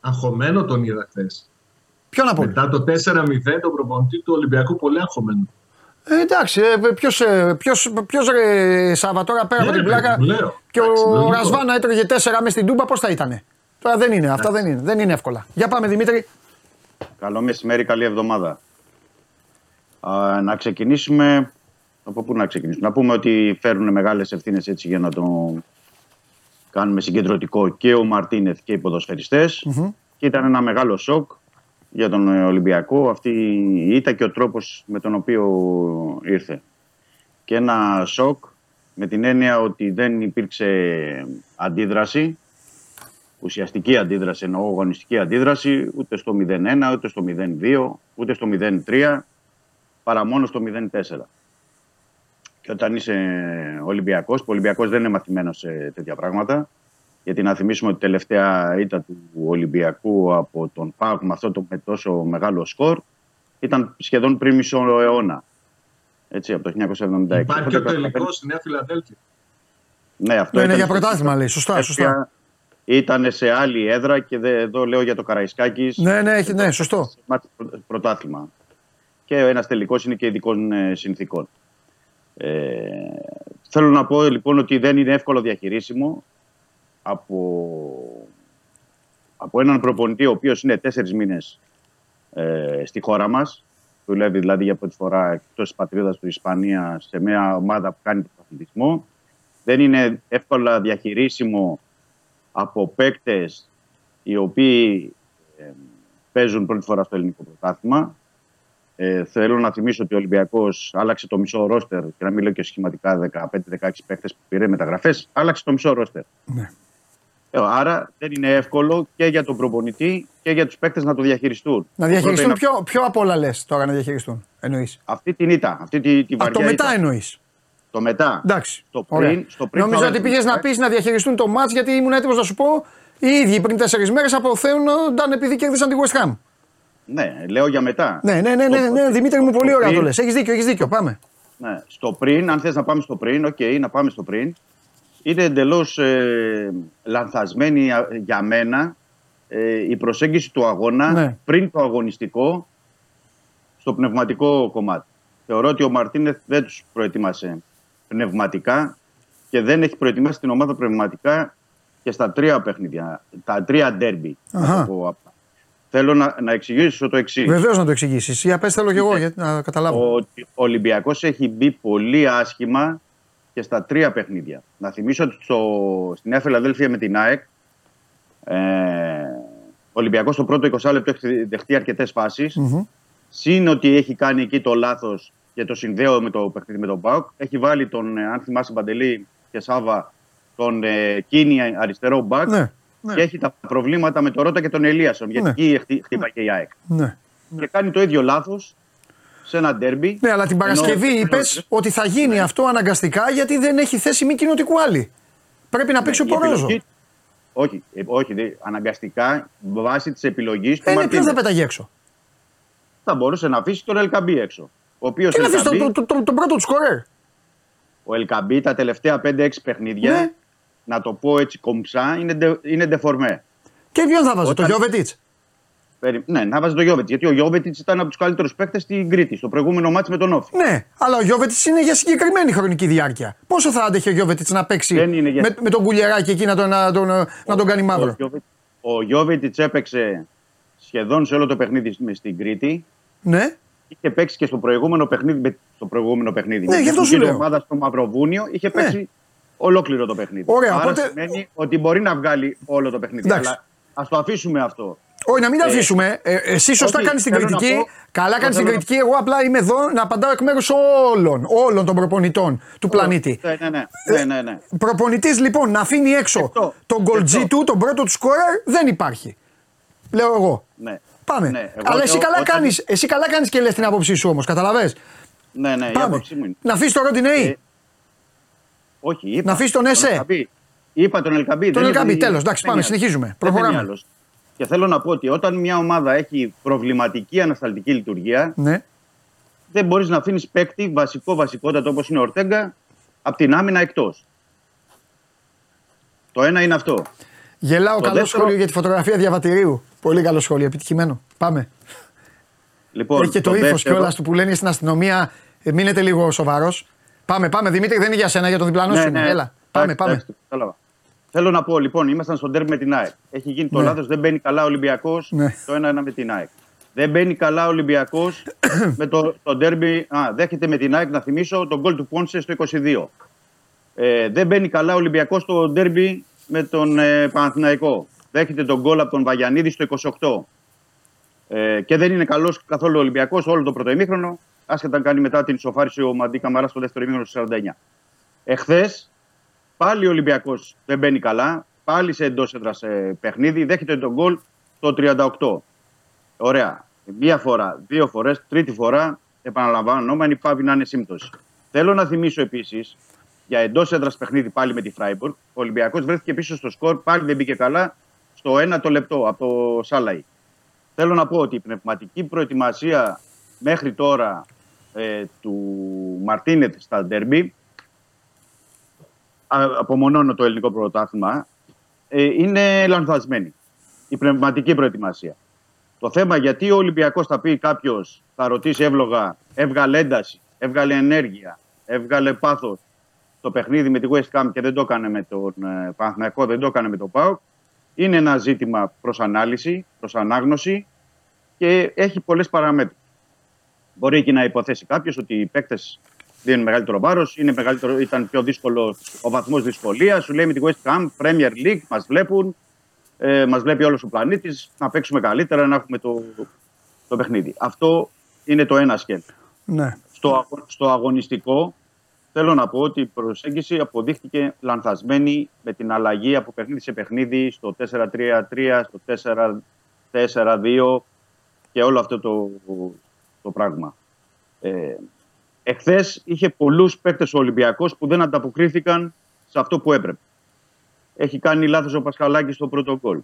Αγχωμένο τον είδα χθες. Ποιον από μετά το 4-0 τον προπονητή του Ολυμπιακού, πολύ αγχωμένο. Εντάξει, ποιος ρε Σάβα τώρα πέρα από την πλάκα. Και ο Ρασβάνα έτρωγε 4 μες στην Τούμπα, πώς θα ήτανε. Τώρα δεν είναι, αυτά δεν είναι εύκολα. Για πάμε Δημήτρη. Καλό μεσημέρι, καλή εβδομάδα. Να ξεκινήσουμε, από πού να ξεκινήσουμε. Να πούμε ότι φέρνουν μεγάλες ευθύνες, έτσι, για να το κάνουμε συγκεντρωτικό, και ο Μαρτίνεθ και οι ποδοσφαιριστές. Mm-hmm. Και ήταν ένα μεγάλο σοκ για τον Ολυμπιακό αυτή η ήττα και ο τρόπος με τον οποίο ήρθε. Και ένα σοκ με την έννοια ότι δεν υπήρξε αντίδραση. Ουσιαστική αντίδραση, εννοώ αγωνιστική αντίδραση, ούτε στο 0-1, ούτε στο 0-2, ούτε στο 0-3, παρά μόνο στο 0-4. Και όταν είσαι Ολυμπιακός, που ο Ολυμπιακός δεν είναι μαθημένος σε τέτοια πράγματα, γιατί να θυμίσουμε ότι τελευταία ήττα του Ολυμπιακού από τον ΠΑΟΚ με αυτό το με τόσο μεγάλο σκορ ήταν σχεδόν πριν μισό αιώνα. Έτσι, από το 1976. Υπάρχει και ο τελικός στη Νέα Φιλαδέλφια. Ναι, αυτό είναι για πρωτάθλημα, λέει. Σωστά. Ήταν σε άλλη έδρα και εδώ λέω για το Καραϊσκάκης. Ναι, σωστό. Πρωτάθλημα. Και ένας τελικός είναι και ειδικών συνθήκων. Θέλω να πω λοιπόν ότι δεν είναι εύκολο διαχειρίσιμο από έναν προπονητή ο οποίος είναι 4 μήνες στη χώρα μας. Δουλεύει δηλαδή για πρώτη φορά εκτός της πατρίδας του Ισπανία σε μια ομάδα που κάνει τον αθλητισμό. Δεν είναι εύκολα διαχειρίσιμο από παίκτες οι οποίοι παίζουν πρώτη φορά στο ελληνικό πρωτάθλημα. Θέλω να θυμίσω ότι ο Ολυμπιακός άλλαξε το μισό ρόστερ, και να μην λέω και σχηματικά 15-16 παίκτες που πήρε μεταγραφές, άλλαξε το μισό ρόστερ. Ναι. Άρα δεν είναι εύκολο και για τον προπονητή και για τους παίκτες να το διαχειριστούν. Να διαχειριστούν πιο απ' όλα λες τώρα να διαχειριστούν, εννοείς. Αυτή την ήττα, αυτή τη βαριά ήττα. Αυτό μετά εννοείς. Το μετά. Εντάξει. Το πριν, νομίζω ότι πήγες να πεις να διαχειριστούν το μάτς, γιατί ήμουν έτοιμος να σου πω οι ίδιοι πριν 4 μέρες αποθέωνταν επειδή κέρδισαν τη West Ham. Ναι, λέω για μετά. Ναι, Δημήτρη μου, πολύ ωραία το λες. Έχεις δίκιο. Πάμε. Ναι, στο πριν, αν θες να πάμε στο πριν, να πάμε στο πριν. Είναι εντελώς λανθασμένη για μένα η προσέγγιση του αγώνα, ναι, πριν το αγωνιστικό, στο πνευματικό κομμάτι. Θεωρώ ότι ο Μαρτίνεθ δεν τους προετοίμασε πνευματικά και δεν έχει προετοιμάσει την ομάδα πνευματικά και στα 3 παιχνίδια, τα 3 ντέρμπι. Θέλω να εξηγήσω το εξής. Βεβαίως να το εξηγήσεις. Για πες, θέλω κι εγώ γιατί να καταλάβω. Ο Ολυμπιακός έχει μπει πολύ άσχημα και στα 3 παιχνίδια. Να θυμίσω ότι στη Νέα Φιλαδέλφια με την ΑΕΚ ο Ολυμπιακός το πρώτο 20 λεπτό έχει δεχτεί αρκετές φάσεις. Mm-hmm. Συν ότι έχει κάνει εκεί το λάθος και το συνδέω με το παιχνίδι με τον ΠΑΟΚ. Έχει βάλει τον, αν θυμάσαι Παντελή και Σάβα, τον Κίνη αριστερό μπακ. Ναι, ναι. Και έχει τα προβλήματα με τον Ρώτα και τον Ελίασον. Γιατί εκεί χτύπαγε η ΑΕΚ. Ναι. Και κάνει το ίδιο λάθος σε ένα ντέρμπι. Ναι, αλλά την Παρασκευή είπες ότι θα γίνει αυτό αναγκαστικά γιατί δεν έχει θέση μη κοινοτικού άλλη. Πρέπει να παίξει ο Πορόζο. Όχι, δε, αναγκαστικά βάσει τη επιλογή του Μαρτίνεθ. Ποιο θα πέταγε έξω. Θα μπορούσε να αφήσει τον Ελκαμπή έξω. Τι να αφήσει τον πρώτο του σκορέρ. Ο Ελκαμπή τα τελευταία 5-6 παιχνίδια, ναι, να το πω έτσι κομψά, είναι ντεφορμέ. Και ποιον θα βάζει, τον Γιώβετιτ. Ναι, να βάζει τον Γιώβετιτ. Γιατί ο Γιώβετιτ ήταν από του καλύτερου παίκτες στην Κρήτη, στο προηγούμενο μάτς με τον Όφη. Ναι, αλλά ο Γιώβετιτ είναι για συγκεκριμένη χρονική διάρκεια. Πόσο θα άντεχε ο Γιώβετιτ να παίξει για... με τον κουλιαράκι εκεί να τον κάνει μαύρο. Ο Γιώβετιτ έπαιξε σχεδόν σε όλο το παιχνίδι στην Κρήτη. Ναι. Είχε παίξει και στο προηγούμενο παιχνίδι. Ναι, γι' αυτό σου λέω. Η ομάδα στο Μαυροβούνιο είχε παίξει, ναι, ολόκληρο το παιχνίδι. Ωραία, άρα οπότε... σημαίνει ότι μπορεί να βγάλει όλο το παιχνίδι. Εντάξει. Αλλά ας το αφήσουμε αυτό. Όχι, να μην αφήσουμε. Εσύ σωστά κάνεις την κριτική. Καλά κάνεις την κριτική. Εγώ απλά είμαι εδώ να απαντάω εκ μέρους όλων των προπονητών του πλανήτη. Ναι. Προπονητής λοιπόν να αφήνει έξω τον γκολτζή του, τον πρώτο του σκόρερ, δεν υπάρχει. Λέω εγώ. Ναι. Πάμε. Ναι, αλλά εσύ καλά κάνεις και λες την άποψή σου όμως, καταλαβες. Ναι, η άποψή μου είναι. Να αφήσεις τον Ροντινέη. Όχι, είπα. Να αφήσεις τον ΕΣΕ. Είπα τον Ελκαμπή. Τον Ελκαμπή, τέλος. Εντάξει, πάμε, συνεχίζουμε. Προχωράμε. Και θέλω να πω ότι όταν μια ομάδα έχει προβληματική ανασταλτική λειτουργία, ναι, δεν μπορείς να αφήνεις παίκτη βασικότατο όπως είναι ο Ορτέγκα από την άμυνα εκτός. Το ένα είναι αυτό. Γελάω, καλό σχόλιο για τη φωτογραφία διαβατηρίου. Πολύ καλό σχόλιο, επιτυχημένο. Πάμε. Λοιπόν, έχει και το ύφος κιόλας του που λένε στην αστυνομία, μείνετε λίγο σοβαρός. Πάμε, Δημήτρη, δεν είναι για σένα, για τον διπλανό σου. Ναι. Έλα, πάμε. Θέλω να πω λοιπόν, ήμασταν στον ντέρμπι με την ΑΕΚ. Έχει γίνει το λάθος, δεν μπαίνει καλά ο Ολυμπιακός. Ναι. Το 1-1 με την ΑΕΚ. Δεν μπαίνει καλά ο Ολυμπιακός με το ντέρμπι. Δέχεται με την ΑΕΚ, να θυμίσω, τον γκολ του Πόνσε στο 22. Δεν μπαίνει καλά ο Ολυμπιακός στο ντέρμπι με τον Παναθηναϊκό. Δέχεται τον γκολ από τον Βαγιανίδη στο 28. Και δεν είναι καλός καθόλου ο Ολυμπιακός όλο το πρώτο ημίχρονο. Άσχετα να κάνει μετά την ισοφάριση ο Μαντί Καμαρά στο δεύτερο ημίχρονο στο 49. Εχθές. Πάλι ο Ολυμπιακός δεν μπαίνει καλά. Πάλι σε εντός έδρας παιχνίδι. Δέχεται τον γκολ το 38. Ωραία. Μία φορά, δύο φορές, τρίτη φορά επαναλαμβανόμενη πάβει να είναι σύμπτωση. Θέλω να θυμίσω επίσης για εντός έδρας παιχνίδι πάλι με τη Φράιμπουργκ. Ο Ολυμπιακός βρέθηκε πίσω στο σκορ. Πάλι δεν μπήκε καλά στο 1 το λεπτό από το Σάλαϊ. Θέλω να πω ότι η πνευματική προετοιμασία μέχρι τώρα του Μαρτίνεθ στα ντέρμπι, απομονώνω το ελληνικό πρωτάθλημα, είναι λανθασμένη η πνευματική προετοιμασία. Το θέμα γιατί ο Ολυμπιακός, θα πει κάποιος, θα ρωτήσει εύλογα, έβγαλε ένταση, έβγαλε ενέργεια, έβγαλε πάθος το παιχνίδι με τη West Ham και δεν το έκανε με τον Παναθηναϊκό, δεν το έκανε με τον ΠΑΟΚ. Είναι ένα ζήτημα προς ανάλυση, προς ανάγνωση και έχει πολλές παραμέτρους. Μπορεί εκεί να υποθέσει κάποιος ότι οι παίκτες δίνουν μεγαλύτερο βάρος, ήταν πιο δύσκολο ο βαθμός δυσκολίας. Σου λέει με τη West Ham, Premier League, μας βλέπουν, μας βλέπει όλος ο πλανήτης, να παίξουμε καλύτερα, να έχουμε το παιχνίδι. Αυτό είναι το ένα σκέλος. Ναι. Στο αγωνιστικό, θέλω να πω ότι η προσέγγιση αποδείχθηκε λανθασμένη με την αλλαγή από παιχνίδι σε παιχνίδι, στο 4-3-3, στο 4-4-2 και όλο αυτό το πράγμα. Εχθές είχε πολλούς παίκτες ο Ολυμπιακός που δεν ανταποκρίθηκαν σε αυτό που έπρεπε. Έχει κάνει λάθος ο Πασχαλάκης στο πρώτο γκολ.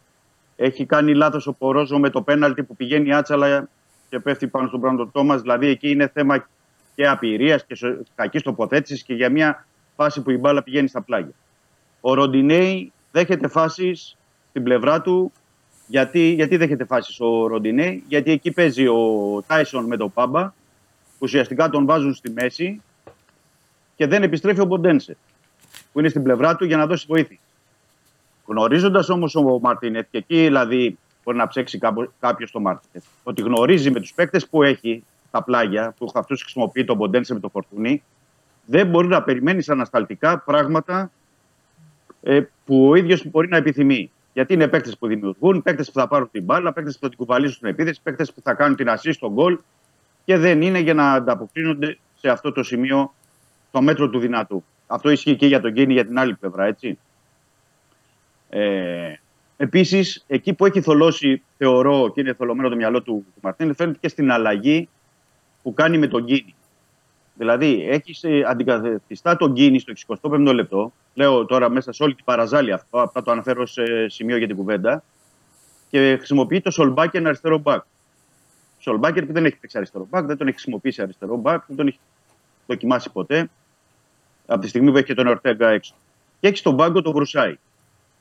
Έχει κάνει λάθος ο Πορόζο με το πέναλτι που πηγαίνει άτσαλα και πέφτει πάνω στον Μπράντον Τόμας. Δηλαδή εκεί είναι θέμα και απειρίας και κακής τοποθέτησης και για μια φάση που η μπάλα πηγαίνει στα πλάγια. Ο Ροντινέη δέχεται φάσεις στην πλευρά του. Γιατί δέχεται φάσεις ο Ροντινέη? Γιατί εκεί παίζει ο Τάισον με τον Πάμπα. Ουσιαστικά τον βάζουν στη μέση και δεν επιστρέφει ο Μποντένσε που είναι στην πλευρά του για να δώσει βοήθεια. Γνωρίζοντας όμως ο Μαρτίνεθ, και εκεί δηλαδή μπορεί να ψέξει κάποιος τον Μαρτίνεθ, ότι γνωρίζει με τους παίκτες που έχει τα πλάγια, που αυτούς χρησιμοποιεί τον Μποντένσε με το Φορτούνι, δεν μπορεί να περιμένει ανασταλτικά πράγματα που ο ίδιος μπορεί να επιθυμεί. Γιατί είναι παίκτες που δημιουργούν, παίκτες που θα πάρουν την μπάλα, παίκτες που θα την κουβαλήσουν στην επίθεση, παίκτες που θα κάνουν την ασίστ, τον γκολ. Και δεν είναι για να ανταποκρίνονται σε αυτό το σημείο το μέτρο του δυνατού. Αυτό ισχύει και για τον Κίνη, για την άλλη πλευρά, έτσι. Επίσης, εκεί που έχει θολώσει, θεωρώ, και είναι θολωμένο το μυαλό του Μαρτίνεθ, φαίνεται και στην αλλαγή που κάνει με τον Γκίνι. Δηλαδή, έχει αντικαθιστά τον Γκίνι στο 65ο λεπτό. Λέω τώρα μέσα σε όλη την παραζάλη αυτό, απλά το αναφέρω σε σημείο για την κουβέντα. Και χρησιμοποιεί το Σολμπάκεν αριστερό μπακ. Σολμπάκεν που δεν έχει παίξει αριστερό μπακ, δεν τον έχει χρησιμοποιήσει αριστερό μπακ, δεν τον έχει δοκιμάσει ποτέ. Από τη στιγμή που έχει και τον Ορτέγκα έξω. Και έχει στον πάγκο τον Βρουσάη.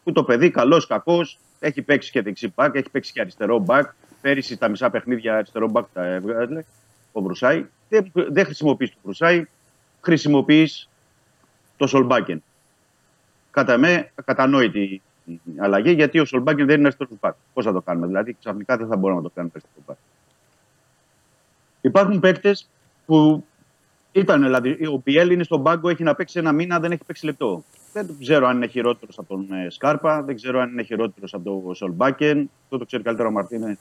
Που το παιδί, καλό, κακό, έχει παίξει και δεξί μπακ, έχει παίξει και αριστερό μπακ. Πέρυσι τα μισά παιχνίδια αριστερό μπακ τα έβγαλε ο Βρουσάη. Δεν χρησιμοποιεί τον Βρουσάη, χρησιμοποιεί το Σολμπάκεν. Κατά με κατανόητη αλλαγή, γιατί ο Σολμπάκεν δεν είναι αριστερό μπακ. Πώς θα το κάνουμε, δηλαδή ξαφνικά δεν θα μπορούμε να το κάνουμε αριστερό μπακ. Υπάρχουν παίκτες που. Ήταν δηλαδή, ο Πιέλ είναι στον πάγκο, έχει να παίξει ένα μήνα, δεν έχει παίξει λεπτό. Δεν ξέρω αν είναι χειρότερος από τον Σκάρπα, δεν ξέρω αν είναι χειρότερος από τον Σολμπάκεν. Αυτό το ξέρει καλύτερα ο Μαρτίνεθ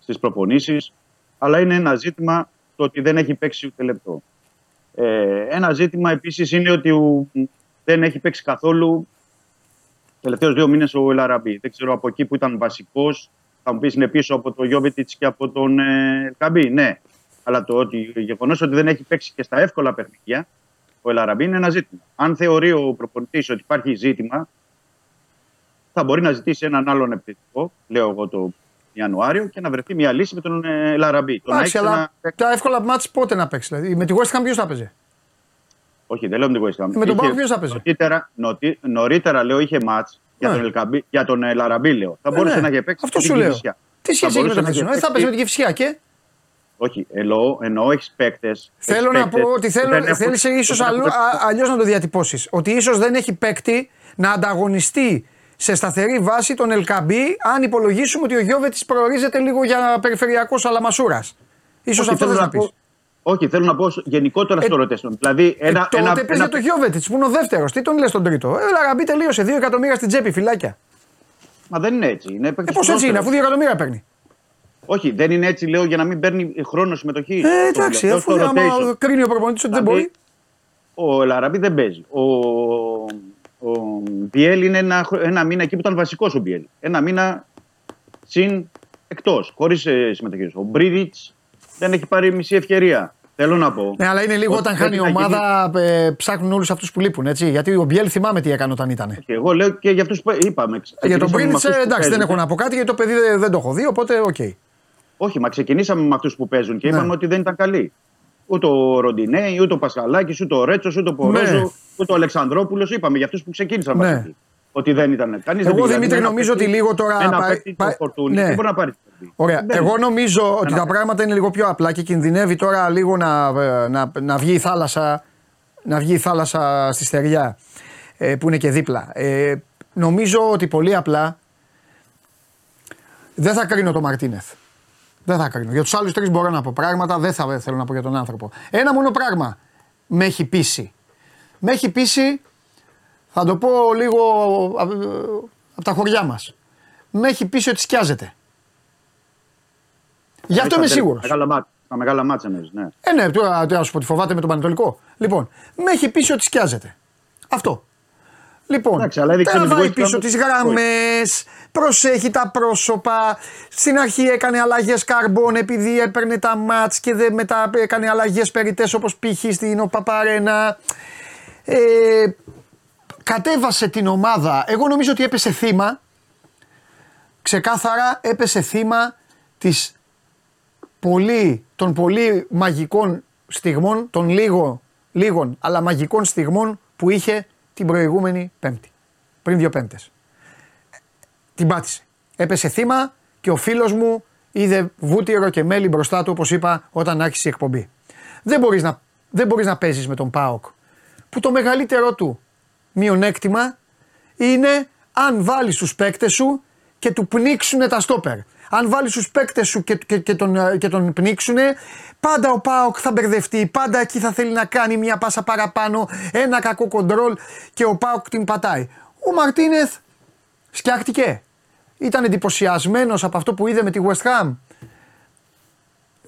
στις προπονήσεις. Αλλά είναι ένα ζήτημα το ότι δεν έχει παίξει ούτε λεπτό. Ένα ζήτημα επίσης είναι ότι δεν έχει παίξει καθόλου τελευταίους 2 μήνες ο Ελαραμπή. Δεν ξέρω από εκεί που ήταν βασικός, θα μου πεις είναι πίσω από τον Γιώβετιτ και από τον Ελκαμπή. Ναι. Αλλά το γεγονός ότι δεν έχει παίξει και στα εύκολα παιχνίδια ο Ελαραμπή είναι ένα ζήτημα. Αν θεωρεί ο προπονητής ότι υπάρχει ζήτημα, θα μπορεί να ζητήσει έναν άλλον επιθετικό, λέω εγώ τον Ιανουάριο, και να βρεθεί μια λύση με τον Ελαραμπή. Εντάξει, αλλά τα εύκολα μάτς πότε να παίξει, δηλαδή. Με τη West Ham ποιος θα παίζει? Όχι, δεν λέω με τη West Ham. Με τον Πάοκ ποιος θα παίζει? Νωρίτερα λέω είχε μάτς για τον Ελαραμπή, λέω. Θα μπορούσε να έχει παίξει. Αυτό σου λέω. Τι σχέση έχει με τον Κηφισιά? Θα παίζει με την Κηφισιά και. Όχι, εννοώ έχει παίκτες. Θέλω να πω ότι θέλεις ίσως αλλιώς να το διατυπώσεις. Ότι ίσως δεν έχει παίκτη να ανταγωνιστεί σε σταθερή βάση τον Ελκαμπή, αν υπολογίσουμε ότι ο Γιώβετιτς προορίζεται λίγο για περιφερειακός αλαμασούρας. Ίσως αυτό δεν θα πεις. Όχι, θέλω να πω γενικότερα στο ρωτέσιο. Δηλαδή τότε παίζει το Γιώβετιτς που είναι ο δεύτερος. Τι τον λες τον τρίτο? Ελαραμπή τελείωσε. 2 εκατομμύρια στην τσέπη, φυλάκια. Μα δεν είναι έτσι. Πώς έτσι είναι, αφού 2 εκατομμύρια παίρνει? Όχι, δεν είναι έτσι, λέω, για να μην παίρνει χρόνο συμμετοχή. Εντάξει, αφού άμα κρίνει ο προπονητής ότι δεν μπορεί. Ο Ελαραμπή δεν παίζει. Ο Πιέλ είναι ένα μήνα εκεί που ήταν βασικός ο Πιέλ. Ένα μήνα συν εκτός, χωρίς συμμετοχή. Ο Μπρίδιτς δεν έχει πάρει μισή ευκαιρία. Θέλω να πω. Ναι, αλλά είναι λίγο όταν χάνει η ομάδα, ψάχνουν όλους αυτούς που λείπουν. Έτσι, γιατί ο Μπιέλ θυμάμαι τι έκανε όταν ήταν. Και εγώ λέω και για αυτούς που είπαμε. Για τον Μπρίδιτς, εντάξει, δεν έχω να πω κάτι, γιατί το παιδί δεν το έχω δει, οπότε οκ. Όχι, μα ξεκινήσαμε με αυτούς που παίζουν και είπαμε ότι δεν ήταν καλοί. Ούτε ο Ροντινέι, ούτε ο Πασχαλάκης, ούτε ο Ρέτσος, ούτε ο Πορόζο, ούτε ο Αλεξανδρόπουλος. Είπαμε για αυτούς που ξεκίνησαν βασικοί. Ότι δεν ήταν κανείς. Εγώ Δημήτρη νομίζω ότι λίγο τώρα. Δεν μπορεί να πάρει. Ωραία. Εγώ νομίζω ότι τα πράγματα είναι λίγο πιο απλά και κινδυνεύει τώρα λίγο να βγει η θάλασσα, στη στεριά που είναι και δίπλα. Νομίζω ότι πολύ απλά δεν θα κρίνω το Μαρτίνεθ. Δεν θα κρίνω. Για τους άλλους 3 μπορώ να πω πράγματα, δεν θα θέλω να πω για τον άνθρωπο. Ένα μόνο πράγμα με έχει πείσει. Με έχει πείσει, θα το πω λίγο από τα χωριά μας. Με έχει πείσει ότι σκιάζεται. Γι' αυτό είμαι σίγουρος. Τα μεγάλα μάτσα εννοείς, ναι. Ναι, τώρα να σου πω ότι φοβάται με τον Πανετολικό. Λοιπόν, με έχει πείσει ότι σκιάζεται. Αυτό. Λοιπόν, τραβάει πίσω τις γραμμές, προσέχει τα πρόσωπα. Στην αρχή έκανε αλλαγές καρμπών επειδή έπαιρνε τα μάτς και μετά έκανε αλλαγές περιττές, όπως π.χ. στην Παπαρένα. Κατέβασε την ομάδα. Εγώ νομίζω ότι έπεσε θύμα. Ξεκάθαρα έπεσε θύμα των πολύ μαγικών στιγμών, των λίγων αλλά μαγικών στιγμών που είχε την προηγούμενη Πέμπτη, πριν 2 Πέμπτες. Την πάτησε. Έπεσε θύμα και ο φίλος μου είδε βούτυρο και μέλι μπροστά του, όπως είπα, όταν άρχισε η εκπομπή. Δεν μπορείς να παίζεις με τον ΠΑΟΚ, που το μεγαλύτερό του μειονέκτημα είναι αν βάλεις τους παίκτες σου και του πνίξουνε τα στόπερ. Αν βάλεις τους παίκτες σου και τον πνίξουνε, πάντα ο ΠΑΟΚ θα μπερδευτεί, πάντα εκεί θα θέλει να κάνει μια πάσα παραπάνω, ένα κακό κοντρόλ και ο ΠΑΟΚ την πατάει. Ο Μαρτίνεθ σκιάχτηκε. Ήταν εντυπωσιασμένος από αυτό που είδε με τη West Ham.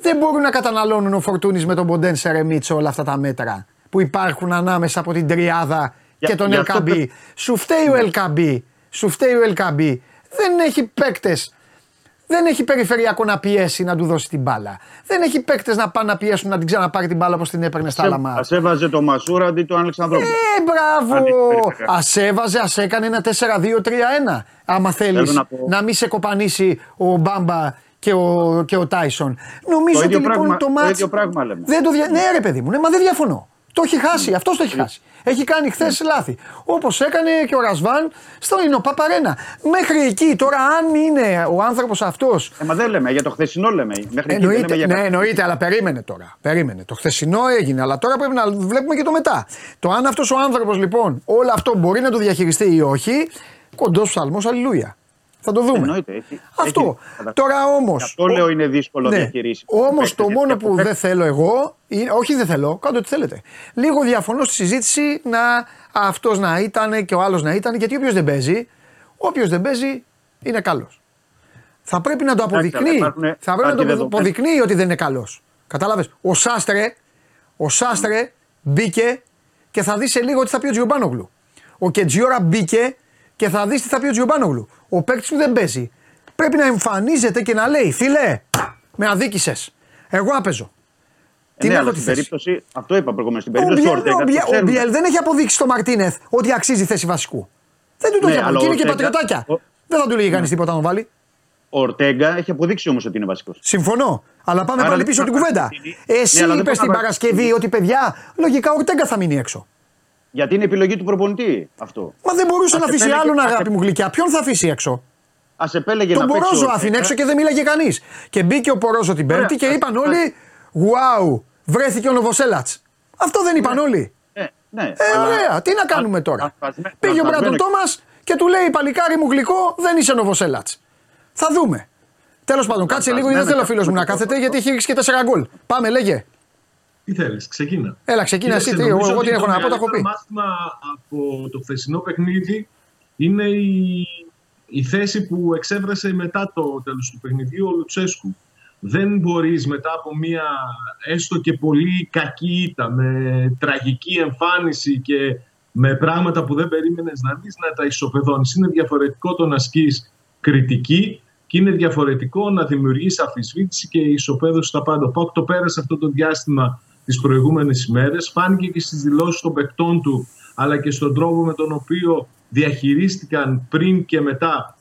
Δεν μπορούν να καταναλώνουν ο Φορτούνης με τον Μποντέν Σερεμίτσο όλα αυτά τα μέτρα που υπάρχουν ανάμεσα από την τριάδα και τον Ελκαμπή. Σου φταίει ο Ελκαμπή. Δεν έχει παίκτες. Δεν έχει περιφερειακό να πιέσει να του δώσει την μπάλα. Δεν έχει παίκτες να πάνε να πιέσουν να την ξαναπάρει την μπάλα όπως την έπαιρνε στα Λαμά. Ας έβαζε το Μασούρα αντί το Αλεξανδρόπουλο. Μπράβο! Ας έβαζε, ας έκανε ένα 4-2-3-1. Άμα θέλεις να μην σε κοπανίσει ο Μπάμπα και ο Τάισον. Νομίζω ότι λοιπόν το μάτς. Ναι, ρε παιδί μου, μα δεν διαφωνώ. Το έχει χάσει, αυτός το έχει χάσει. Έχει κάνει χθες λάθη. Όπως έκανε και ο Ρασβάν στο Ινοπαπαρένα. Μέχρι εκεί, τώρα, αν είναι ο άνθρωπος αυτός. Μα δεν λέμε, για το χθεσινό λέμε. Μέχρι εκεί δεν λέμε. Ναι, εννοείται, αλλά περίμενε τώρα. Περίμενε. Το χθεσινό έγινε, αλλά τώρα πρέπει να βλέπουμε και το μετά. Το αν αυτός ο άνθρωπος λοιπόν όλο αυτό μπορεί να το διαχειριστεί ή όχι, κοντός ψαλμός, αλληλούια. Θα το δούμε. Εννοείται, αυτό. Έχει, τώρα όμως. Αυτό λέω είναι δύσκολο να διαχειρίσει. Όμως το μόνο που δεν θέλω εγώ. Όχι, δεν θέλω. Κάντε ό,τι θέλετε. Λίγο διαφωνώ στη συζήτηση να αυτός να ήταν και ο άλλος να ήταν. Γιατί όποιος δεν παίζει, είναι καλός. Θα πρέπει να το αποδεικνύει. Θα πρέπει να το αποδεικνύει ότι δεν είναι καλός. Κατάλαβες. Ο Σάστρε μπήκε και θα δει σε λίγο τι θα πει ο Τζιομπάνογλου. Ο Κετζιόρα μπήκε. Και θα δεις τι θα πει ο Τζιομπάνογλου. Ο παίκτης που δεν παίζει πρέπει να εμφανίζεται και να λέει: φίλε, με αδίκησες. Εγώ απέζω. Τι να λέω, περίπτωση. Αυτό είπα προηγουμένως. Στην περίπτωση ο Μπιέλ δεν έχει αποδείξει στο Μαρτίνεθ ότι αξίζει θέση βασικού. Δεν του το έχει αποδείξει. Είναι και πατριωτάκια. Δεν θα του λέει κανείς τίποτα να τον βάλει. Ο Ορτέγκα έχει αποδείξει όμως ότι είναι βασικός. Συμφωνώ. Αλλά πάμε πάλι πίσω την κουβέντα. Εσύ είπες την Παρασκευή ότι παιδιά, λογικά ο Ορτέγκα θα μείνει έξω. Γιατί είναι επιλογή του προπονητή αυτό. Μα δεν μπορούσε να αφήσει άλλον, αγάπη μου γλυκιά. Ποιον θα αφήσει έξω. Ας επέλεγε τον Πορόζο άφηνε έξω και δεν μίλαγε κανείς. Και μπήκε ο Πορόζο την Πέμπτη και είπαν όλοι: Γουάου, βρέθηκε ο Νοβοσέλατς. Αυτό δεν είπαν όλοι. Ωραία, τι να κάνουμε τώρα. Πήγε ο Μπράντον Τόμας και του λέει: Παλικάρι μου γλυκό, δεν είσαι Νοβοσέλατς. Θα δούμε. Τέλος πάντων, κάτσε λίγο, δεν θέλω ο φίλος μου να κάθεται γιατί έχει ρίξει και 4 γκολ. Πάμε, λέγε. Τι θέλεις, ξεκίνα. Έλα, ξεκίνα εσύ. Εγώ τι έχω να πω, τα έχω πει. Το μάθημα από το χθεσινό παιχνίδι είναι η θέση που εξέφρασε μετά το τέλος του παιχνιδιού ο Λουτσέσκου. Δεν μπορείς μετά από μια έστω και πολύ κακή ήττα, με τραγική εμφάνιση και με πράγματα που δεν περίμενες να δεις, να τα ισοπεδώνεις. Είναι διαφορετικό το να ασκείς κριτική και είναι διαφορετικό να δημιουργείς αμφισβήτηση και ισοπαίδωση στα πάντα. Ο ΠΑΟΚ το πέρασε αυτό το διάστημα τις προηγούμενες ημέρες. Φάνηκε και στις δηλώσεις των παικτών του, αλλά και στον τρόπο με τον οποίο διαχειρίστηκαν πριν και μετά,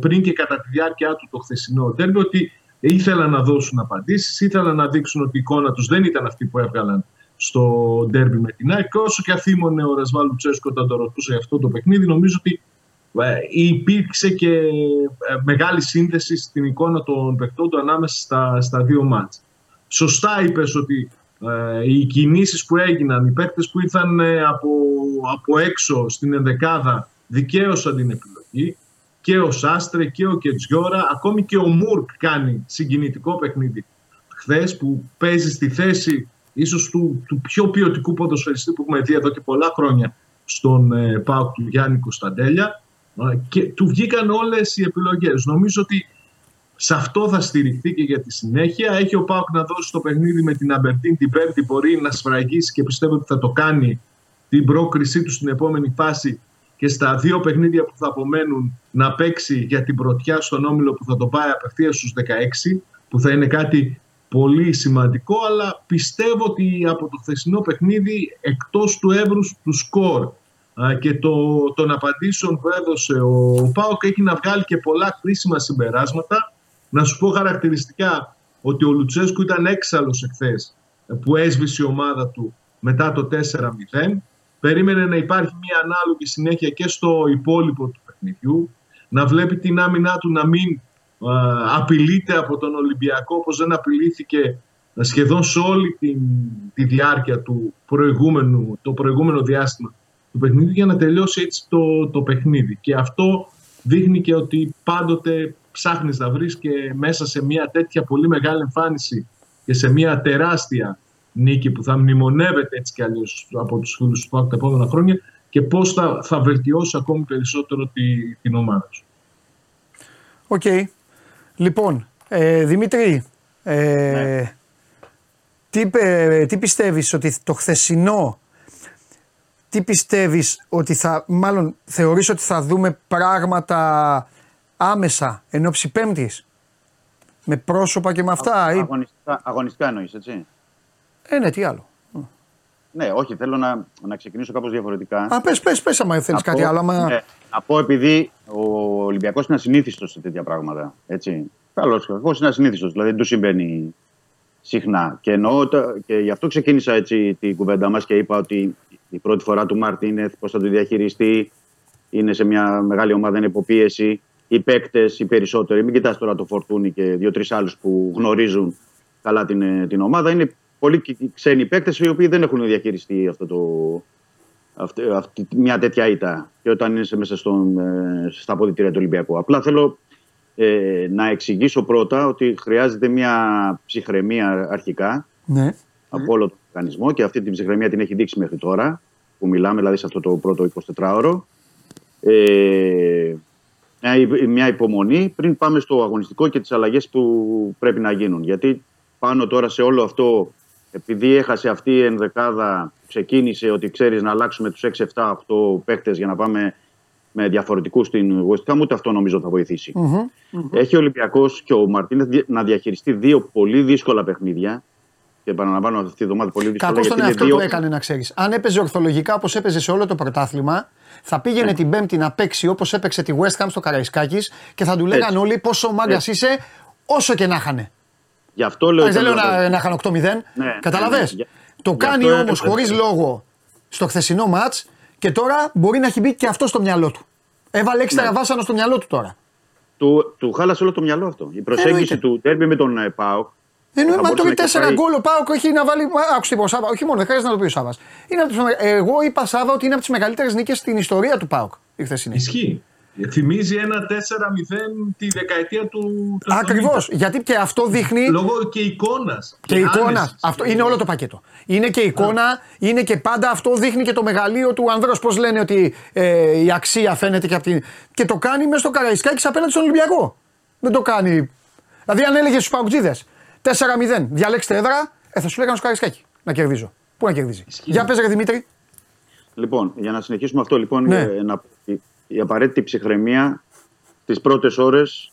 πριν και κατά τη διάρκεια του το χθεσινό ντέρμπι, ότι ήθελαν να δώσουν απαντήσεις, ήθελαν να δείξουν ότι η εικόνα τους δεν ήταν αυτή που έβγαλαν στο ντέρμπι με την ΑΕΚ. Όσο και αθήμωνε ο Ρασβάν Λουτσέσκου όταν το ρωτούσε για αυτό το παιχνίδι, νομίζω ότι υπήρξε και μεγάλη σύνδεση στην εικόνα των παικτών του ανάμεσα στα δύο μάτς. Σωστά είπες ότι οι κινήσεις που έγιναν, οι παίκτες που ήρθαν από έξω στην ενδεκάδα δικαίωσαν την επιλογή. Και ο Σάστρε και ο Κετζιόρα, ακόμη και ο Μουρκ κάνει συγκινητικό παιχνίδι χθες, που παίζει στη θέση ίσως του πιο ποιοτικού ποδοσφαιριστή που έχουμε δει εδώ και πολλά χρόνια στον ΠΑΟΚ του Γιάννη Κωνσταντέλια. Και του βγήκαν όλες οι επιλογές. Νομίζω ότι σε αυτό θα στηριχθεί και για τη συνέχεια. Έχει ο ΠΑΟΚ να δώσει το παιχνίδι με την Αμπερντίν την Πέμπτη. Μπορεί να σφραγίσει και πιστεύω ότι θα το κάνει την πρόκρισή του στην επόμενη φάση και στα δύο παιχνίδια που θα απομένουν να παίξει για την πρωτιά στον όμιλο που θα το πάει απευθείας στους 16, που θα είναι κάτι πολύ σημαντικό. Αλλά πιστεύω ότι από το χθεσινό παιχνίδι, εκτός του εύρους του σκορ και των απαντήσεων που έδωσε ο ΠΑΟΚ, έχει να βγάλει και πολλά χρήσιμα συμπεράσματα. Να σου πω χαρακτηριστικά ότι ο Λουτσέσκου ήταν έξαλλος εχθές που έσβησε η ομάδα του μετά το 4-0. Περίμενε να υπάρχει μια ανάλογη συνέχεια και στο υπόλοιπο του παιχνιδιού. Να βλέπει την άμυνά του να μην απειλείται από τον Ολυμπιακό, όπως δεν απειλήθηκε σχεδόν σε όλη τη διάρκεια του προηγούμενο διάστημα του παιχνιδιού, για να τελειώσει έτσι το παιχνίδι. Και αυτό δείχνει και ότι πάντοτε ψάχνεις να βρεις, και μέσα σε μια τέτοια πολύ μεγάλη εμφάνιση και σε μια τεράστια νίκη που θα μνημονεύεται έτσι κι αλλιώς από τους φίλους του ΠΑΟΚ τα επόμενα χρόνια, και πώς θα βελτιώσει ακόμη περισσότερο την ομάδα σου. Οκ. Λοιπόν, Δημήτρη, ναι. Τι πιστεύεις ότι το χθεσινό, τι πιστεύεις ότι μάλλον θεωρείς ότι θα δούμε πράγματα άμεσα, ενόψει Πέμπτης, με πρόσωπα και με αυτά. Αγωνιστικά εννοείς, έτσι. Ναι, τι άλλο. Ναι, όχι, θέλω να ξεκινήσω κάπως διαφορετικά. Πες άμα θέλεις κάτι άλλο. Να πω, επειδή ο Ολυμπιακός είναι ασυνήθιστος σε τέτοια πράγματα. Καλώς, κακώς είναι ασυνήθιστος, δηλαδή δεν του συμβαίνει συχνά. Και γι' αυτό ξεκίνησα έτσι την κουβέντα μας και είπα ότι η πρώτη φορά του Μαρτίνεθ, πώς θα το διαχειριστεί, είναι σε μια μεγάλη ομάδα, είναι υποπίεση. Οι παίκτες, οι περισσότεροι, μην κοιτάς τώρα το Φορτούνι και δύο-τρεις άλλους που γνωρίζουν καλά την ομάδα. Είναι πολλοί ξένοι παίκτες οι οποίοι δεν έχουν διαχειριστεί μια τέτοια ήττα. Και όταν είναι μέσα στα αποδυτήρια του Ολυμπιακού. Απλά θέλω να εξηγήσω πρώτα ότι χρειάζεται μια ψυχραιμία αρχικά από όλο τον οργανισμό, και αυτή την ψυχραιμία την έχει δείξει μέχρι τώρα που μιλάμε, δηλαδή σε αυτό το πρώτο 24ωρο. Μια υπομονή πριν πάμε στο αγωνιστικό και τις αλλαγές που πρέπει να γίνουν. Γιατί πάνω τώρα σε όλο αυτό, επειδή έχασε αυτή η ενδεκάδα, ξεκίνησε ότι ξέρεις να αλλάξουμε τους 6-7-8 παίκτες για να πάμε με διαφορετικούς στην West Ham, ούτε αυτό νομίζω θα βοηθήσει. Έχει ο Ολυμπιακός και ο Μαρτίνεθ να διαχειριστεί δύο πολύ δύσκολα παιχνίδια. Και επαναλαμβάνω, αυτή τη εβδομάδα πολύ δύσκολα. Κάπως τον εαυτό του έκανε, να ξέρεις. Αν έπαιζε ορθολογικά όπως έπαιζε σε όλο το πρωτάθλημα, θα πήγαινε την Πέμπτη να παίξει όπως έπαιξε τη West Ham στο Καραϊσκάκης και θα του λέγαν όλοι πόσο μάγκας είσαι, όσο και να χάνε. Γι' αυτό λέω. Δεν λέω να χάνε 8-0. Καταλαβες. Το κάνει όμως χωρίς λόγο στο χθεσινό μάτς και τώρα μπορεί να έχει μπει και αυτό στο μυαλό του. Έβαλε έξτρα βάσανο στο μυαλό του τώρα. Του χάλασε όλο το μυαλό αυτό. Η προσέγγιση του ντέρμπι με τον ΠΑΟΚ. Μα το 4 γκολ ο ΠΑΟΚ έχει να βάλει. Άκουσε τον Σάβα, όχι μόνο, δεν χρειάζεται να το πει ο Σάβα. Εγώ είπα, Σάβα, ότι είναι από τις μεγαλύτερες νίκες στην ιστορία του ΠΑΟΚ. Ισχύει. Θυμίζει ένα 4-0 τη δεκαετία του. Ακριβώς. Γιατί και αυτό δείχνει. Λόγω και εικόνας. Και εικόνας. Αυτό είναι όλο το πακέτο. Είναι και εικόνα, είναι και πάντα. Αυτό δείχνει και το μεγαλείο του Ανδρός. Πώς λένε ότι η αξία φαίνεται και από την. Και το κάνει μέσα στο Καραϊσκάκης απέναντι στον Ολυμπιακό. Δεν το κάνει. Δηλαδή, αν έλεγε στους Παοκτζίδες 4-0, διαλέξτε έδρα, θα σου λέγανε στο Καραϊσκάκη να κερδίζω. Πού να κερδίζει. Ισχύει. Για πες, ρε Δημήτρη. Λοιπόν, για να συνεχίσουμε αυτό, λοιπόν, η απαραίτητη ψυχραιμία τις πρώτες ώρες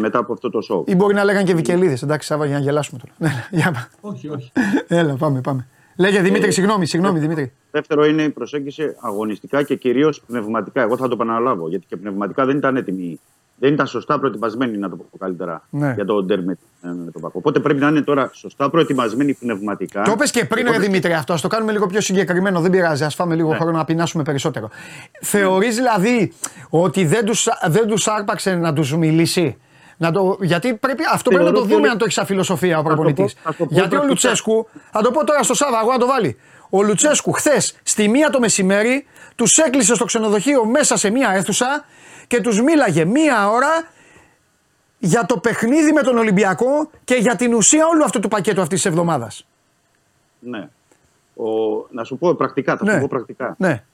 μετά από αυτό το σοου. Ή μπορεί να λέγανε και Βικελίδες, εντάξει, Σάβα, για να γελάσουμε τώρα. Όχι. Έλα, πάμε. Λέγε Δημήτρη, συγγνώμη Δημήτρη. Δεύτερο είναι η προσέγγιση αγωνιστικά και κυρίως πνευματικά. Εγώ θα το επαναλάβω, γιατί και πνευματικά δεν ήταν έτοιμοι. Δεν ήταν σωστά προετοιμασμένοι, να το πω καλύτερα, για το ντέρμπι με τον ΠΑΟΚ. Οπότε πρέπει να είναι τώρα σωστά προετοιμασμένοι πνευματικά. Το είπες και πριν, ρε Δημήτρη, αυτό. Ας το κάνουμε λίγο πιο συγκεκριμένο. Δεν πειράζει. Ας φάμε λίγο χρόνο να πεινάσουμε περισσότερο. Θεωρείς δηλαδή ότι δεν τους άρπαξε να τους μιλήσει. Γιατί πρέπει, αυτό πρέπει να το δούμε, αν το έχει σαν φιλοσοφία ο προπονητής. Γιατί ο Λουτσέσκου, θα το πω τώρα στο Σάββα, εγώ να το βάλει. Ο Λουτσέσκου χθες στη 1 το μεσημέρι τους έκλεισε στο ξενοδοχείο μέσα σε μια αίθουσα. Και τους μίλαγε μία ώρα για το παιχνίδι με τον Ολυμπιακό και για την ουσία όλου αυτού του πακέτου αυτής της εβδομάδας. Ναι. Να σου πω πρακτικά. Ναι.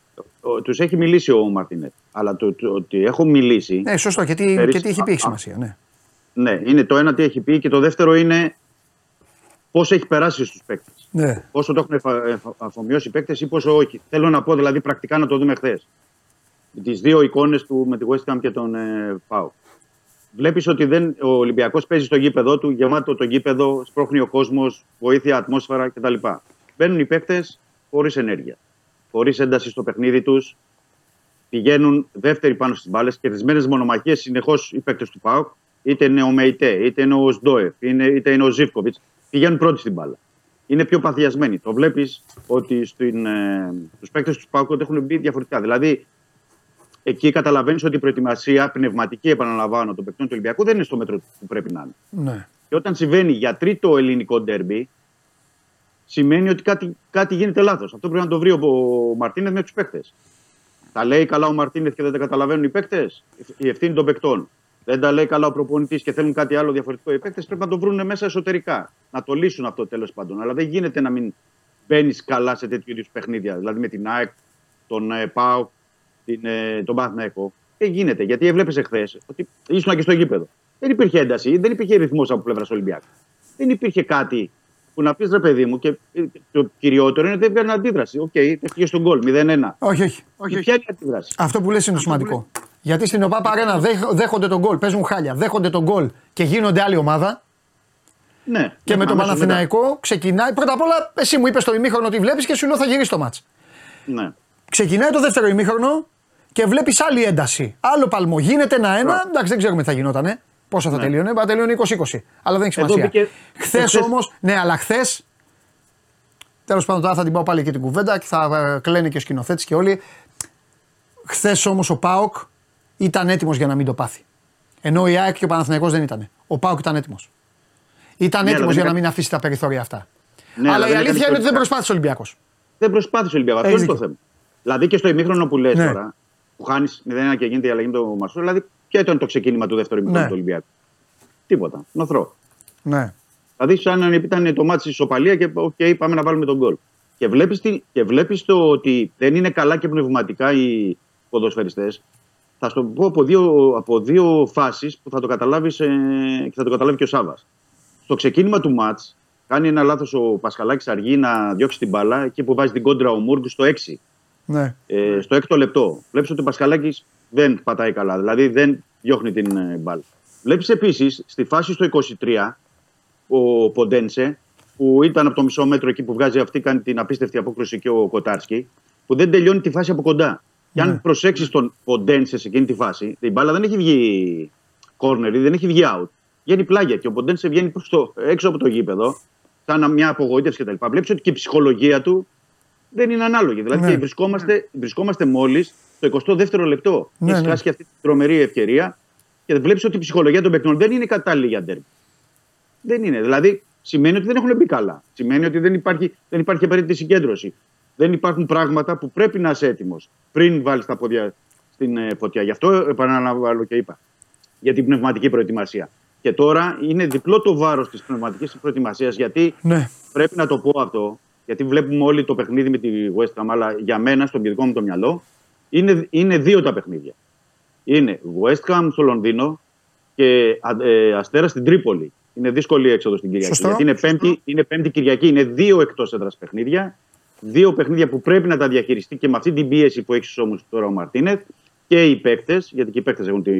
Τους έχει μιλήσει ο Μαρτίνετ. Αλλά το ότι έχω μιλήσει. Ναι, σωστό. Και τι έχει πει έχει σημασία. Ναι, είναι το ένα τι έχει πει, και το δεύτερο είναι πώς έχει περάσει στους παίκτες. Ναι. Πόσο το έχουν αφομοιώσει οι παίκτες ή πόσο όχι. Θέλω να πω δηλαδή πρακτικά να το δούμε χθες. Τις δύο εικόνες του με τη West Ham και τον ΠΑΟΚ. Βλέπεις ότι ο Ολυμπιακός παίζει στο γήπεδό του, γεμάτο το γήπεδο, σπρώχνει ο κόσμος, βοήθεια, ατμόσφαιρα κτλ. Μπαίνουν οι παίκτες χωρίς ενέργεια, χωρίς ένταση στο παιχνίδι τους, πηγαίνουν δεύτεροι πάνω στις μπάλες, κερδισμένες μονομαχίες συνεχώς οι παίκτες του ΠΑΟΚ, είτε είναι ο Μεϊτέ, είτε είναι ο Σντόεφ, είτε είναι ο Ζίβκοβιτς, πηγαίνουν πρώτοι στην μπάλα. Είναι πιο παθιασμένοι. Το βλέπεις ότι στους παίκτες του ΠΑΟΚ έχουν μπει διαφορετικά. Δηλαδή, εκεί καταλαβαίνεις ότι η προετοιμασία πνευματική, επαναλαμβάνω, των παικτών του Ολυμπιακού δεν είναι στο μέτρο που πρέπει να είναι. Ναι. Και όταν συμβαίνει για τρίτο ελληνικό ντέρμπι, σημαίνει ότι κάτι γίνεται λάθος. Αυτό πρέπει να το βρει ο Μαρτίνεθ με τους παίκτες. Τα λέει καλά ο Μαρτίνεθ και δεν τα καταλαβαίνουν οι παίκτες. Η ευθύνη των παικτών. Δεν τα λέει καλά ο προπονητής και θέλουν κάτι άλλο διαφορετικό οι παίκτες. Πρέπει να το βρουν μέσα εσωτερικά. Να το λύσουν αυτό τέλος πάντων. Αλλά δεν γίνεται να μην μπαίνεις καλά σε τέτοιου είδους παιχνίδια. Δηλαδή με την ΑΕΚ, τον ΠΑΟΚ, τον Παναθηναϊκό. Δεν γίνεται, γιατί έβλεπες χθες ότι ήσουν και στο γήπεδο. Δεν υπήρχε ένταση, δεν υπήρχε ρυθμός από πλευράς Ολυμπιακού. Δεν υπήρχε κάτι που να πεις, ρε παιδί μου, και το κυριότερο είναι ότι δεν βγάλει αντίδραση. Οκ, έφυγε στον γκολ 0-1. Όχι. Ποια είναι η αντίδραση. Αυτό που λες είναι σημαντικό. Γιατί στην ΟΠΑΠ Αρένα δέχονται τον γκολ, παίζουν χάλια, δέχονται τον γκολ και γίνονται άλλη ομάδα. Ναι, και με τον Παναθηναϊκό ξεκινάει. Πρώτα απ' όλα, εσύ μου είπες στο ημίχρονο ότι βλέπεις και σου λέω θα γυρίσει το μάτς. Ναι. Ξεκινάει το δεύτερο ημίχρονο και βλέπεις άλλη ένταση. Άλλο παλμό. Γίνεται ένα-ένα. Εντάξει, δεν ξέρουμε τι θα γινότανε. Πόσο θα τελείωνε. Μπορεί να τελείωνε 20-20. Αλλά δεν έχει σημασία. Χθες όμως. Ναι, αλλά χθες. Τέλος πάντων, τώρα θα την πάω πάλι και την κουβέντα και θα κλαίνει και ο σκηνοθέτης και όλοι. Χθες όμως ο ΠΑΟΚ ήταν έτοιμος για να μην το πάθει. Ενώ η ΑΕΚ και ο Παναθηναϊκός δεν ήταν. Ο ΠΑΟΚ ήταν έτοιμος. Ήταν έτοιμος για να μην αφήσει τα περιθώρια αυτά. Ναι, αλλά η αλήθεια είναι ότι δεν προσπάθησε ο Ολυμπιακός. Δεν προσπάθησε ο Ολυμπιακός. Αυτό είναι το θέμα. Δηλαδή και στο ημίχρονο που λες τώρα, που χάνεις 0-1 και γίνεται η αλλαγή με τον Μασούρα, δηλαδή ποιο ήταν το ξεκίνημα του δεύτερου ημίχρονου του Ολυμπιακού. Τίποτα. Νοθρό. Ναι. Δηλαδή, σαν ήταν το μάτι ισοπαλία και okay, πάμε να βάλουμε τον γκολ. Και βλέπεις το ότι δεν είναι καλά και πνευματικά οι ποδοσφαιριστές. Θα σου το πω από δύο φάσεις που θα το καταλάβεις και θα το καταλάβει και ο Σάβας. Στο ξεκίνημα του μάτς, κάνει ένα λάθος ο Πασχαλάκης, αργεί να διώξει την μπάλα εκεί που βάζει την κόντρα ο Μούργκ στο 6. Ναι. Στο 6ο λεπτό. Βλέπεις ότι ο Πασχαλάκης δεν πατάει καλά, δηλαδή δεν διώχνει την μπάλα. Βλέπεις επίσης στη φάση στο 23 ο Ποντένσε, που ήταν από το μισό μέτρο εκεί που βγάζει αυτή, κάνει την απίστευτη απόκριση και ο Κοτάρσκι, που δεν τελειώνει τη φάση από κοντά. Και αν προσέξεις τον Ποντένσε σε εκείνη τη φάση, η μπάλα δεν έχει βγει corner, δεν έχει βγει out. Βγαίνει πλάγια και ο Ποντένσε βγαίνει έξω από το γήπεδο, σαν μια απογοήτευση κτλ. Βλέπεις ότι και η ψυχολογία του δεν είναι ανάλογη. Δηλαδή και βρισκόμαστε μόλις στο 22ο λεπτό. Έχει χάσει και αυτή την τρομερή ευκαιρία και βλέπεις ότι η ψυχολογία των παικτών δεν είναι κατάλληλη για ντέρμπι. Δεν είναι. Δηλαδή σημαίνει ότι δεν έχουν μπει καλά. Σημαίνει ότι δεν υπάρχει απαραίτητη συγκέντρωση. Δεν υπάρχουν πράγματα που πρέπει να είσαι έτοιμος πριν βάλεις τα πόδια στην φωτιά. Γι' αυτό επαναλαμβάνω και είπα για την πνευματική προετοιμασία. Και τώρα είναι διπλό το βάρος της πνευματικής προετοιμασίας, γιατί πρέπει να το πω αυτό, γιατί βλέπουμε όλοι το παιχνίδι με τη West Ham, αλλά για μένα, στον δικό μου το μυαλό, είναι δύο τα παιχνίδια. Είναι West Ham στο Λονδίνο και Αστέρα στην Τρίπολη. Είναι δύσκολη η έξοδος στην Κυριακή. Σωστό. Γιατί είναι πέμπτη Κυριακή, είναι δύο εκτός έδρας παιχνίδια. Δύο παιχνίδια που πρέπει να τα διαχειριστεί και με αυτή την πίεση που έχει όμως τώρα ο Μαρτίνεθ και οι παίκτες, γιατί και οι παίκτες έχουν τη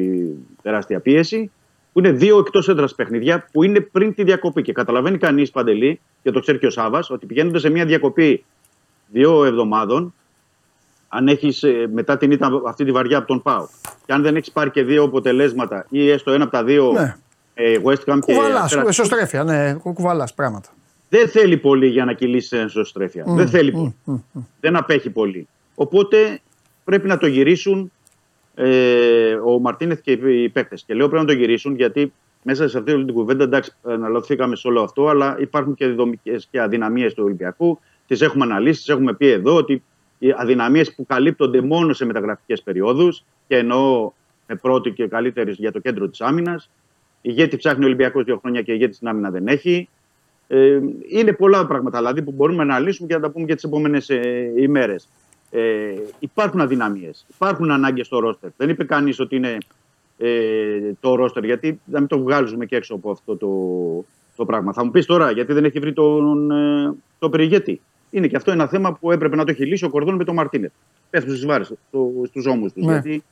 τεράστια πίεση. Που είναι δύο εκτός έδρας παιχνίδια που είναι πριν τη διακοπή. Και καταλαβαίνει κανείς, Παντελή, και το ξέρει και ο Σάβας, ότι πηγαίνοντας σε μια διακοπή 2 εβδομάδων, αν έχεις μετά την ήττα αυτή τη βαριά από τον ΠΑΟΚ, και αν δεν έχεις πάρει και δύο αποτελέσματα ή έστω ένα από τα δύο West Ham. Κουβαλάς, εσωστρέφεια, κουβαλάς πράγματα. Δεν θέλει πολύ για να κυλήσει εσωστρέφεια. Δεν θέλει πολύ. Δεν απέχει πολύ. Οπότε πρέπει να το γυρίσουν. Ο Μαρτίνεθ και οι παίκτες. Και λέω πρέπει να το γυρίσουν, γιατί μέσα σε αυτή την κουβέντα, εντάξει, αναλωθήκαμε σε όλο αυτό, αλλά υπάρχουν και δομικές και αδυναμίες του Ολυμπιακού. Τις έχουμε αναλύσει, τις έχουμε πει εδώ, ότι οι αδυναμίες που καλύπτονται μόνο σε μεταγραφικές περιόδους, και εννοώ με πρώτη και καλύτερη για το κέντρο της άμυνας. Ηγέτη ψάχνει ο Ολυμπιακός 2 χρόνια και ηγέτη στην άμυνα δεν έχει. Είναι πολλά πράγματα δηλαδή που μπορούμε να αναλύσουμε και να τα πούμε και τις επόμενες ημέρες. Υπάρχουν αδυναμίες, υπάρχουν ανάγκες στο ρόστερ. Δεν είπε κανείς ότι είναι το ρόστερ, γιατί να μην το βγάλουμε και έξω από αυτό το πράγμα. Θα μου πεις τώρα, γιατί δεν έχει βρει τον περιηγέτη. Είναι και αυτό ένα θέμα που έπρεπε να το έχει λύσει ο Κορδόν με τον Μαρτίνεθ. Πέφτουν στις βάρες, στους ώμους τους. Γιατί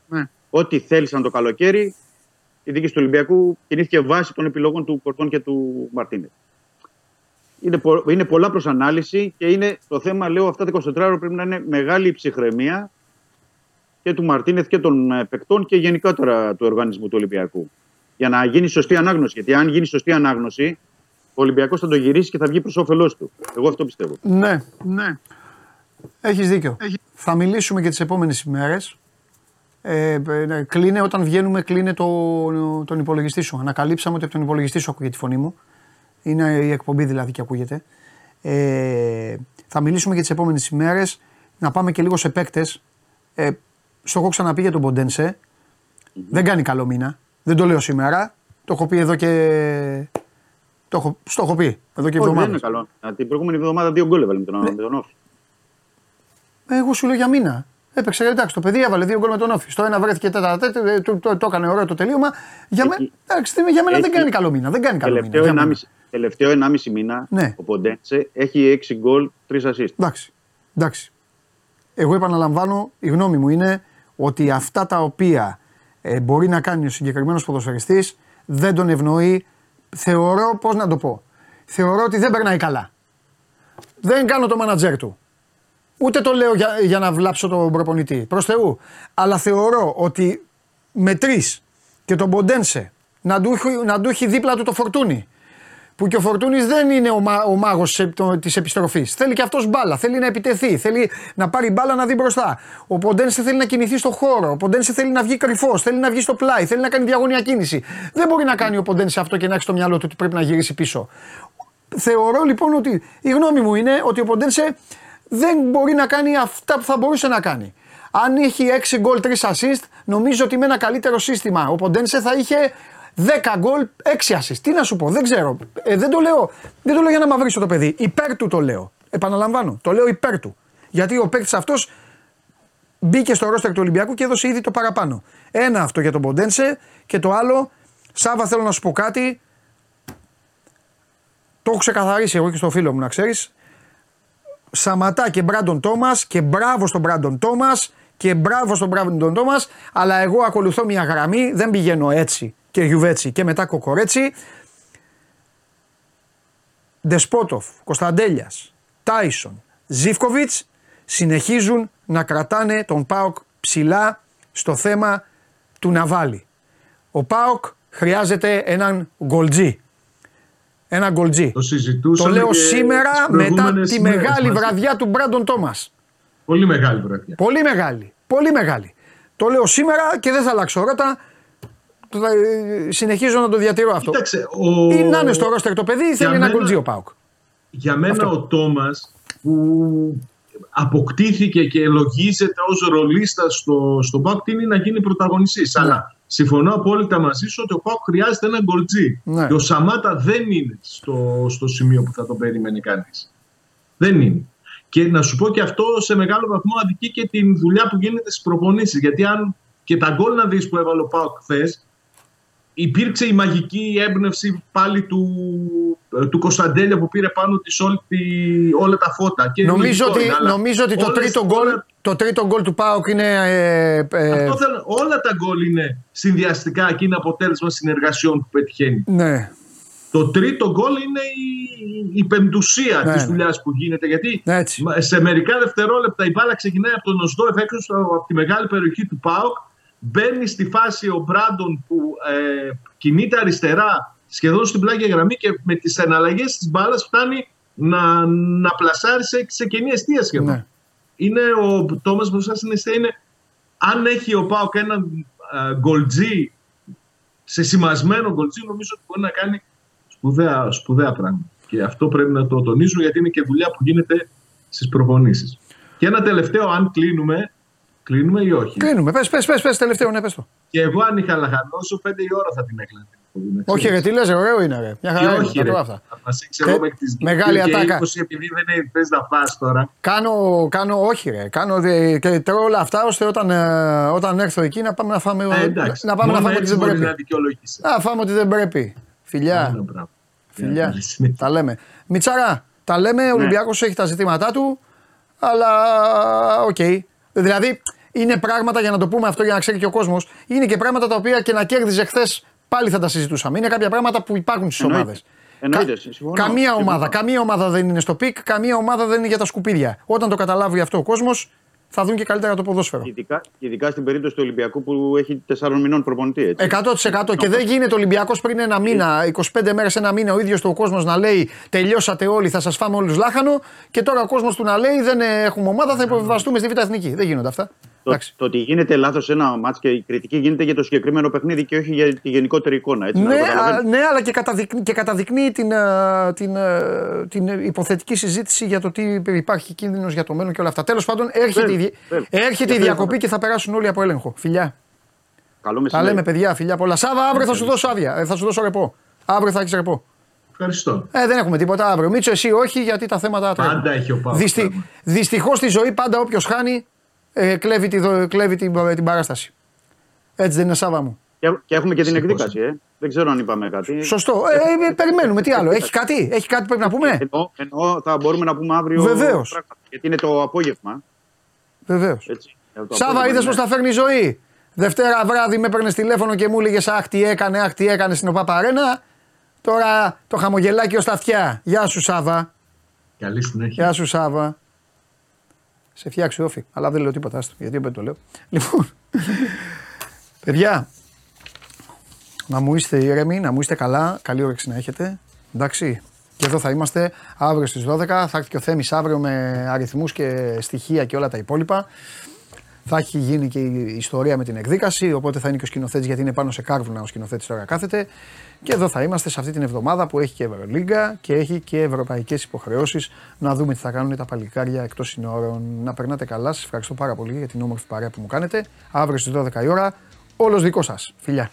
ό,τι θέλησαν το καλοκαίρι, η διοίκηση του Ολυμπιακού κινήθηκε βάσει των επιλογών του Κορδόν και του Μαρτίνεθ. Είναι πολλά προς ανάλυση και είναι το θέμα, λέω, αυτά τα 24 ώρα πρέπει να είναι μεγάλη ψυχραιμία και του Μαρτίνεθ και των παικτών και γενικότερα του οργανισμού του Ολυμπιακού. Για να γίνει σωστή ανάγνωση. Γιατί αν γίνει σωστή ανάγνωση, ο Ολυμπιακός θα το γυρίσει και θα βγει προς όφελός του. Εγώ αυτό πιστεύω. Ναι, ναι. Έχεις δίκιο. Θα μιλήσουμε και τις επόμενες ημέρες. Κλείνε, όταν βγαίνουμε, κλείνε τον υπολογιστή σου. Ανακαλύψαμε ότι από τον υπολογιστή σου ακούγεται τη φωνή μου. Είναι η εκπομπή δηλαδή και ακούγεται. Θα μιλήσουμε και τις επόμενες ημέρες. Να πάμε και λίγο σε παίκτες. Στο έχω ξαναπεί για τον Ποντένσε. Δεν κάνει καλό μήνα. Δεν το λέω σήμερα. Το έχω πει εδώ και. Το έχω πει εδώ και εβδομάδα. Δεν είναι καλό. Την προηγούμενη εβδομάδα 2 γκολ έβαλε με τον Όφη. Εγώ σου λέω για μήνα. Έπαιξε, εντάξει, το παιδί έβαλε 2 γκολ με τον Όφη. Στο ένα βρέθηκε τέταρτο, το έκανε ωραίο το τελείωμα. Για μένα δεν κάνει καλό μήνα. Τελευταίο 1,5 μήνα ο Ποντένσε έχει 6 γκολ, 3 ασίστ. Εντάξει. Εγώ επαναλαμβάνω, η γνώμη μου είναι ότι αυτά τα οποία μπορεί να κάνει ο συγκεκριμένος ποδοσφαιριστής, δεν τον ευνοεί. Θεωρώ, πώς να το πω, θεωρώ ότι δεν περνάει καλά. Δεν κάνω το μάνατζερ του. Ούτε το λέω για να βλάψω τον προπονητή, προς Θεού. Αλλά θεωρώ ότι με τρεις και τον Ποντένσε να του έχει δίπλα του το Φορτούνι. Που και ο Φορτούνης δεν είναι ο μάγος της επιστροφής. Θέλει και αυτός μπάλα, θέλει να επιτεθεί, θέλει να πάρει μπάλα να δει μπροστά. Ο Ποντένσε θέλει να κινηθεί στο χώρο, ο Ποντένσε θέλει να βγει κρυφός, θέλει να βγει στο πλάι, θέλει να κάνει διαγωνία κίνηση. Δεν μπορεί να κάνει ο Ποντένσε αυτό και να έχει στο μυαλό του ότι πρέπει να γυρίσει πίσω. Θεωρώ λοιπόν ότι η γνώμη μου είναι ότι ο Ποντένσε δεν μπορεί να κάνει αυτά που θα μπορούσε να κάνει. Αν είχε 6 γκολ, 3 assist, νομίζω ότι με ένα καλύτερο σύστημα ο Ποντένσε θα είχε 10 γκολ, 6 assist. Τι να σου πω, δεν ξέρω. Δεν το λέω για να μαυρίσω το παιδί. Υπέρ του το λέω. Επαναλαμβάνω, το λέω υπέρ του. Γιατί ο παίκτης αυτός μπήκε στο ρόστερ του Ολυμπιακού και έδωσε ήδη το παραπάνω. Ένα αυτό για τον Ποντένσε και το άλλο, Σάβα, θέλω να σου πω κάτι. Το έχω ξεκαθαρίσει εγώ και στο φίλο μου, να ξέρεις. Σαματά και Μπράντον Τόμας και μπράβο στον Μπράντον Τόμας και μπράβο στον Μπράντον Τόμας, αλλά εγώ ακολουθώ μια γραμμή, δεν πηγαίνω έτσι και γιουβέτσι και μετά κοκορέτσι. Ντεσπότοφ, Κωνσταντέλιας, Τάισον, Ζίβκοβιτς συνεχίζουν να κρατάνε τον ΠΑΟΚ ψηλά στο θέμα του να βάλει. Ο ΠΑΟΚ χρειάζεται έναν γκολτζή. Ένα γκολτζί. Το λέω σήμερα μετά τη μεγάλη βραδιά του Μπράντον Τόμας. Πολύ μεγάλη βραδιά. Πολύ μεγάλη. Το λέω σήμερα και δεν θα αλλάξω όρατα. Συνεχίζω να το διατηρώ αυτό. Κοίταξε, ή να είναι στο ρόστερ το παιδί ή θέλει ένα γκολτζί ο ΠΑΟΚ. Για μένα αυτό. Ο Τόμας που αποκτήθηκε και λογίζεται ως ρολίστα στο ΠΑΟΚ είναι να γίνει πρωταγωνιστής. Ναι. Αλλά συμφωνώ απόλυτα μαζί σου ότι ο ΠΑΟΚ χρειάζεται ένα γκολτζί. Ναι. Και ο Σαμάτα δεν είναι στο σημείο που θα τον περίμενε κανείς. Δεν είναι. Και να σου πω και αυτό σε μεγάλο βαθμό αδικεί και την δουλειά που γίνεται στις προπονήσεις. Γιατί αν και τα γκολ να δεις που έβαλε ο ΠΑΟΚ χθες, υπήρξε η μαγική έμπνευση πάλι του Κωνσταντέλια που πήρε πάνω της όλα τα φώτα. Και νομίζω ότι το τρίτο γκολ του ΠΑΟΚ είναι... όλα τα γκολ είναι συνδυαστικά και είναι αποτέλεσμα συνεργασιών που πετυχαίνει. Ναι. Το τρίτο γκολ είναι η πεμπτουσία της δουλειάς που γίνεται. Γιατί έτσι, σε μερικά δευτερόλεπτα η μπάλα ξεκινάει από τον Οσδόεφ έξω από τη μεγάλη περιοχή του ΠΑΟΚ. Μπαίνει στη φάση ο Μπράντον που κινείται αριστερά σχεδόν στην πλάγια γραμμή και με τις εναλλαγές της μπάλας φτάνει να πλασάρει σε κενή εστία σχεδόν. Ναι. Είναι ο Τόμας μπροστά στην εστία. Αν έχει ο ΠΑΟΚ ένα γκολτζί, σε σημασμένο γκολτζί, νομίζω ότι μπορεί να κάνει σπουδαία πράγματα. Και αυτό πρέπει να το τονίζουμε γιατί είναι και δουλειά που γίνεται στις προπονήσεις. Και ένα τελευταίο, αν κλείνουμε... Κλείνουμε ή όχι? Κλείνουμε. Πες τελευταίο, ναι, πες το. Και εγώ αν είχα λαχανώσω 5 η ώρα θα την έκλανα. Όχι ρε, τι λες, ωραίο είναι ρε. Μια χαρά είναι, θα το αυτά. Θα μας ήξερω μέχρι τις 2 και 20 επειδή δεν θες να φας τώρα. Κάνω όχι ρε, και τρώω όλα αυτά ώστε όταν έρθω εκεί να πάμε να φάμε ότι δεν πρέπει. Να φάμε ότι δεν πρέπει. Φιλιά, τα λέμε. Μιτσάρα, τα λέμε, ο Ολυμπιακός έχει τα ζητήματά του, αλλά οκ. Δηλαδή, είναι πράγματα, για να το πούμε αυτό για να ξέρει και ο κόσμος, είναι και πράγματα τα οποία και να κέρδιζε χθες πάλι θα τα συζητούσαμε. Είναι κάποια πράγματα που υπάρχουν στις ομάδες. Καμία ομάδα δεν είναι στο πικ, καμία ομάδα δεν είναι για τα σκουπίδια. Όταν το καταλάβει αυτό ο κόσμος, θα δουν και καλύτερα το ποδόσφαιρο. Ειδικά στην περίπτωση του Ολυμπιακού που έχει 4 μηνών προπονητή. Έτσι. 100% και δεν γίνεται ο Ολυμπιακός πριν ένα μήνα, 25 μέρες, ένα μήνα, ο ίδιος του ο κόσμος να λέει τελειώσατε όλοι, θα σας φάμε όλους λάχανο. Και τώρα ο κόσμος του να λέει δεν έχουμε ομάδα, θα υποβιβαστούμε στη Β' Εθνική. Δεν γίνονται αυτά. Το ότι γίνεται λάθος ένα μάτς και η κριτική γίνεται για το συγκεκριμένο παιχνίδι και όχι για τη γενικότερη εικόνα. Έτσι, ναι, αλλά και καταδεικνύει την υποθετική συζήτηση για το τι υπάρχει κίνδυνος για το μέλλον και όλα αυτά. Τέλος πάντων, έρχεται η διακοπή και θα περάσουν όλοι από έλεγχο. Φιλιά. Καλό μεσημέρι. Τα λέμε, παιδιά, φιλιά πολλά. Σάβα, αύριο θα σου δώσω άδεια. Θα σου δώσω ρεπό. Αύριο θα έχεις ρεπό. Ευχαριστώ. Δεν έχουμε τίποτα αύριο. Μίτσο, εσύ όχι, γιατί τα θέματα. Πάντα έχει ο Πάπα. Δυστυχώς στη ζωή πάντα όποιο χάνει. Κλέβει την παράσταση. Έτσι δεν είναι, Σάβα μου? Και έχουμε και την εκδίκαση. Δεν ξέρω αν είπαμε κάτι. Σωστό. Περιμένουμε. Τι άλλο. Έχει κάτι πρέπει να πούμε. Ενώ θα μπορούμε να πούμε αύριο. Βεβαίως. Γιατί είναι το απόγευμα. Βεβαίως. Σάβα, είδες πώς θα φέρνει η ζωή. Δευτέρα βράδυ με έπαιρνες τηλέφωνο και μου έλεγες «Αχ, τι έκανε, αχ, τι έκανε» στην ΟΠΑΠ Αρένα. Τώρα το χαμογελάκι ως τα αυτιά. Γεια σου Σάβα. Καλή συνέχεια. Γεια σου Σάβα. Σε φτιάξω όφη, αλλά δεν λέω τίποτα, άστο, γιατί δεν το λέω. Λοιπόν, παιδιά, να μου είστε ήρεμοι, να μου είστε καλά, καλή όρεξη να έχετε, εντάξει. Και εδώ θα είμαστε αύριο στις 12, θα έρθει και ο Θέμης αύριο με αριθμούς και στοιχεία και όλα τα υπόλοιπα. Θα έχει γίνει και η ιστορία με την εκδίκαση, οπότε θα είναι και ο σκηνοθέτης, γιατί είναι πάνω σε κάρβουνα ο σκηνοθέτης τώρα κάθεται. Και εδώ θα είμαστε σε αυτή την εβδομάδα που έχει και Ευρωλίγκα και έχει και ευρωπαϊκές υποχρεώσεις. Να δούμε τι θα κάνουν τα παλικάρια εκτός συνόρων. Να περνάτε καλά, σας ευχαριστώ πάρα πολύ για την όμορφη παρέα που μου κάνετε. Αύριο στις 12 η ώρα, όλος δικός σας. Φιλιά.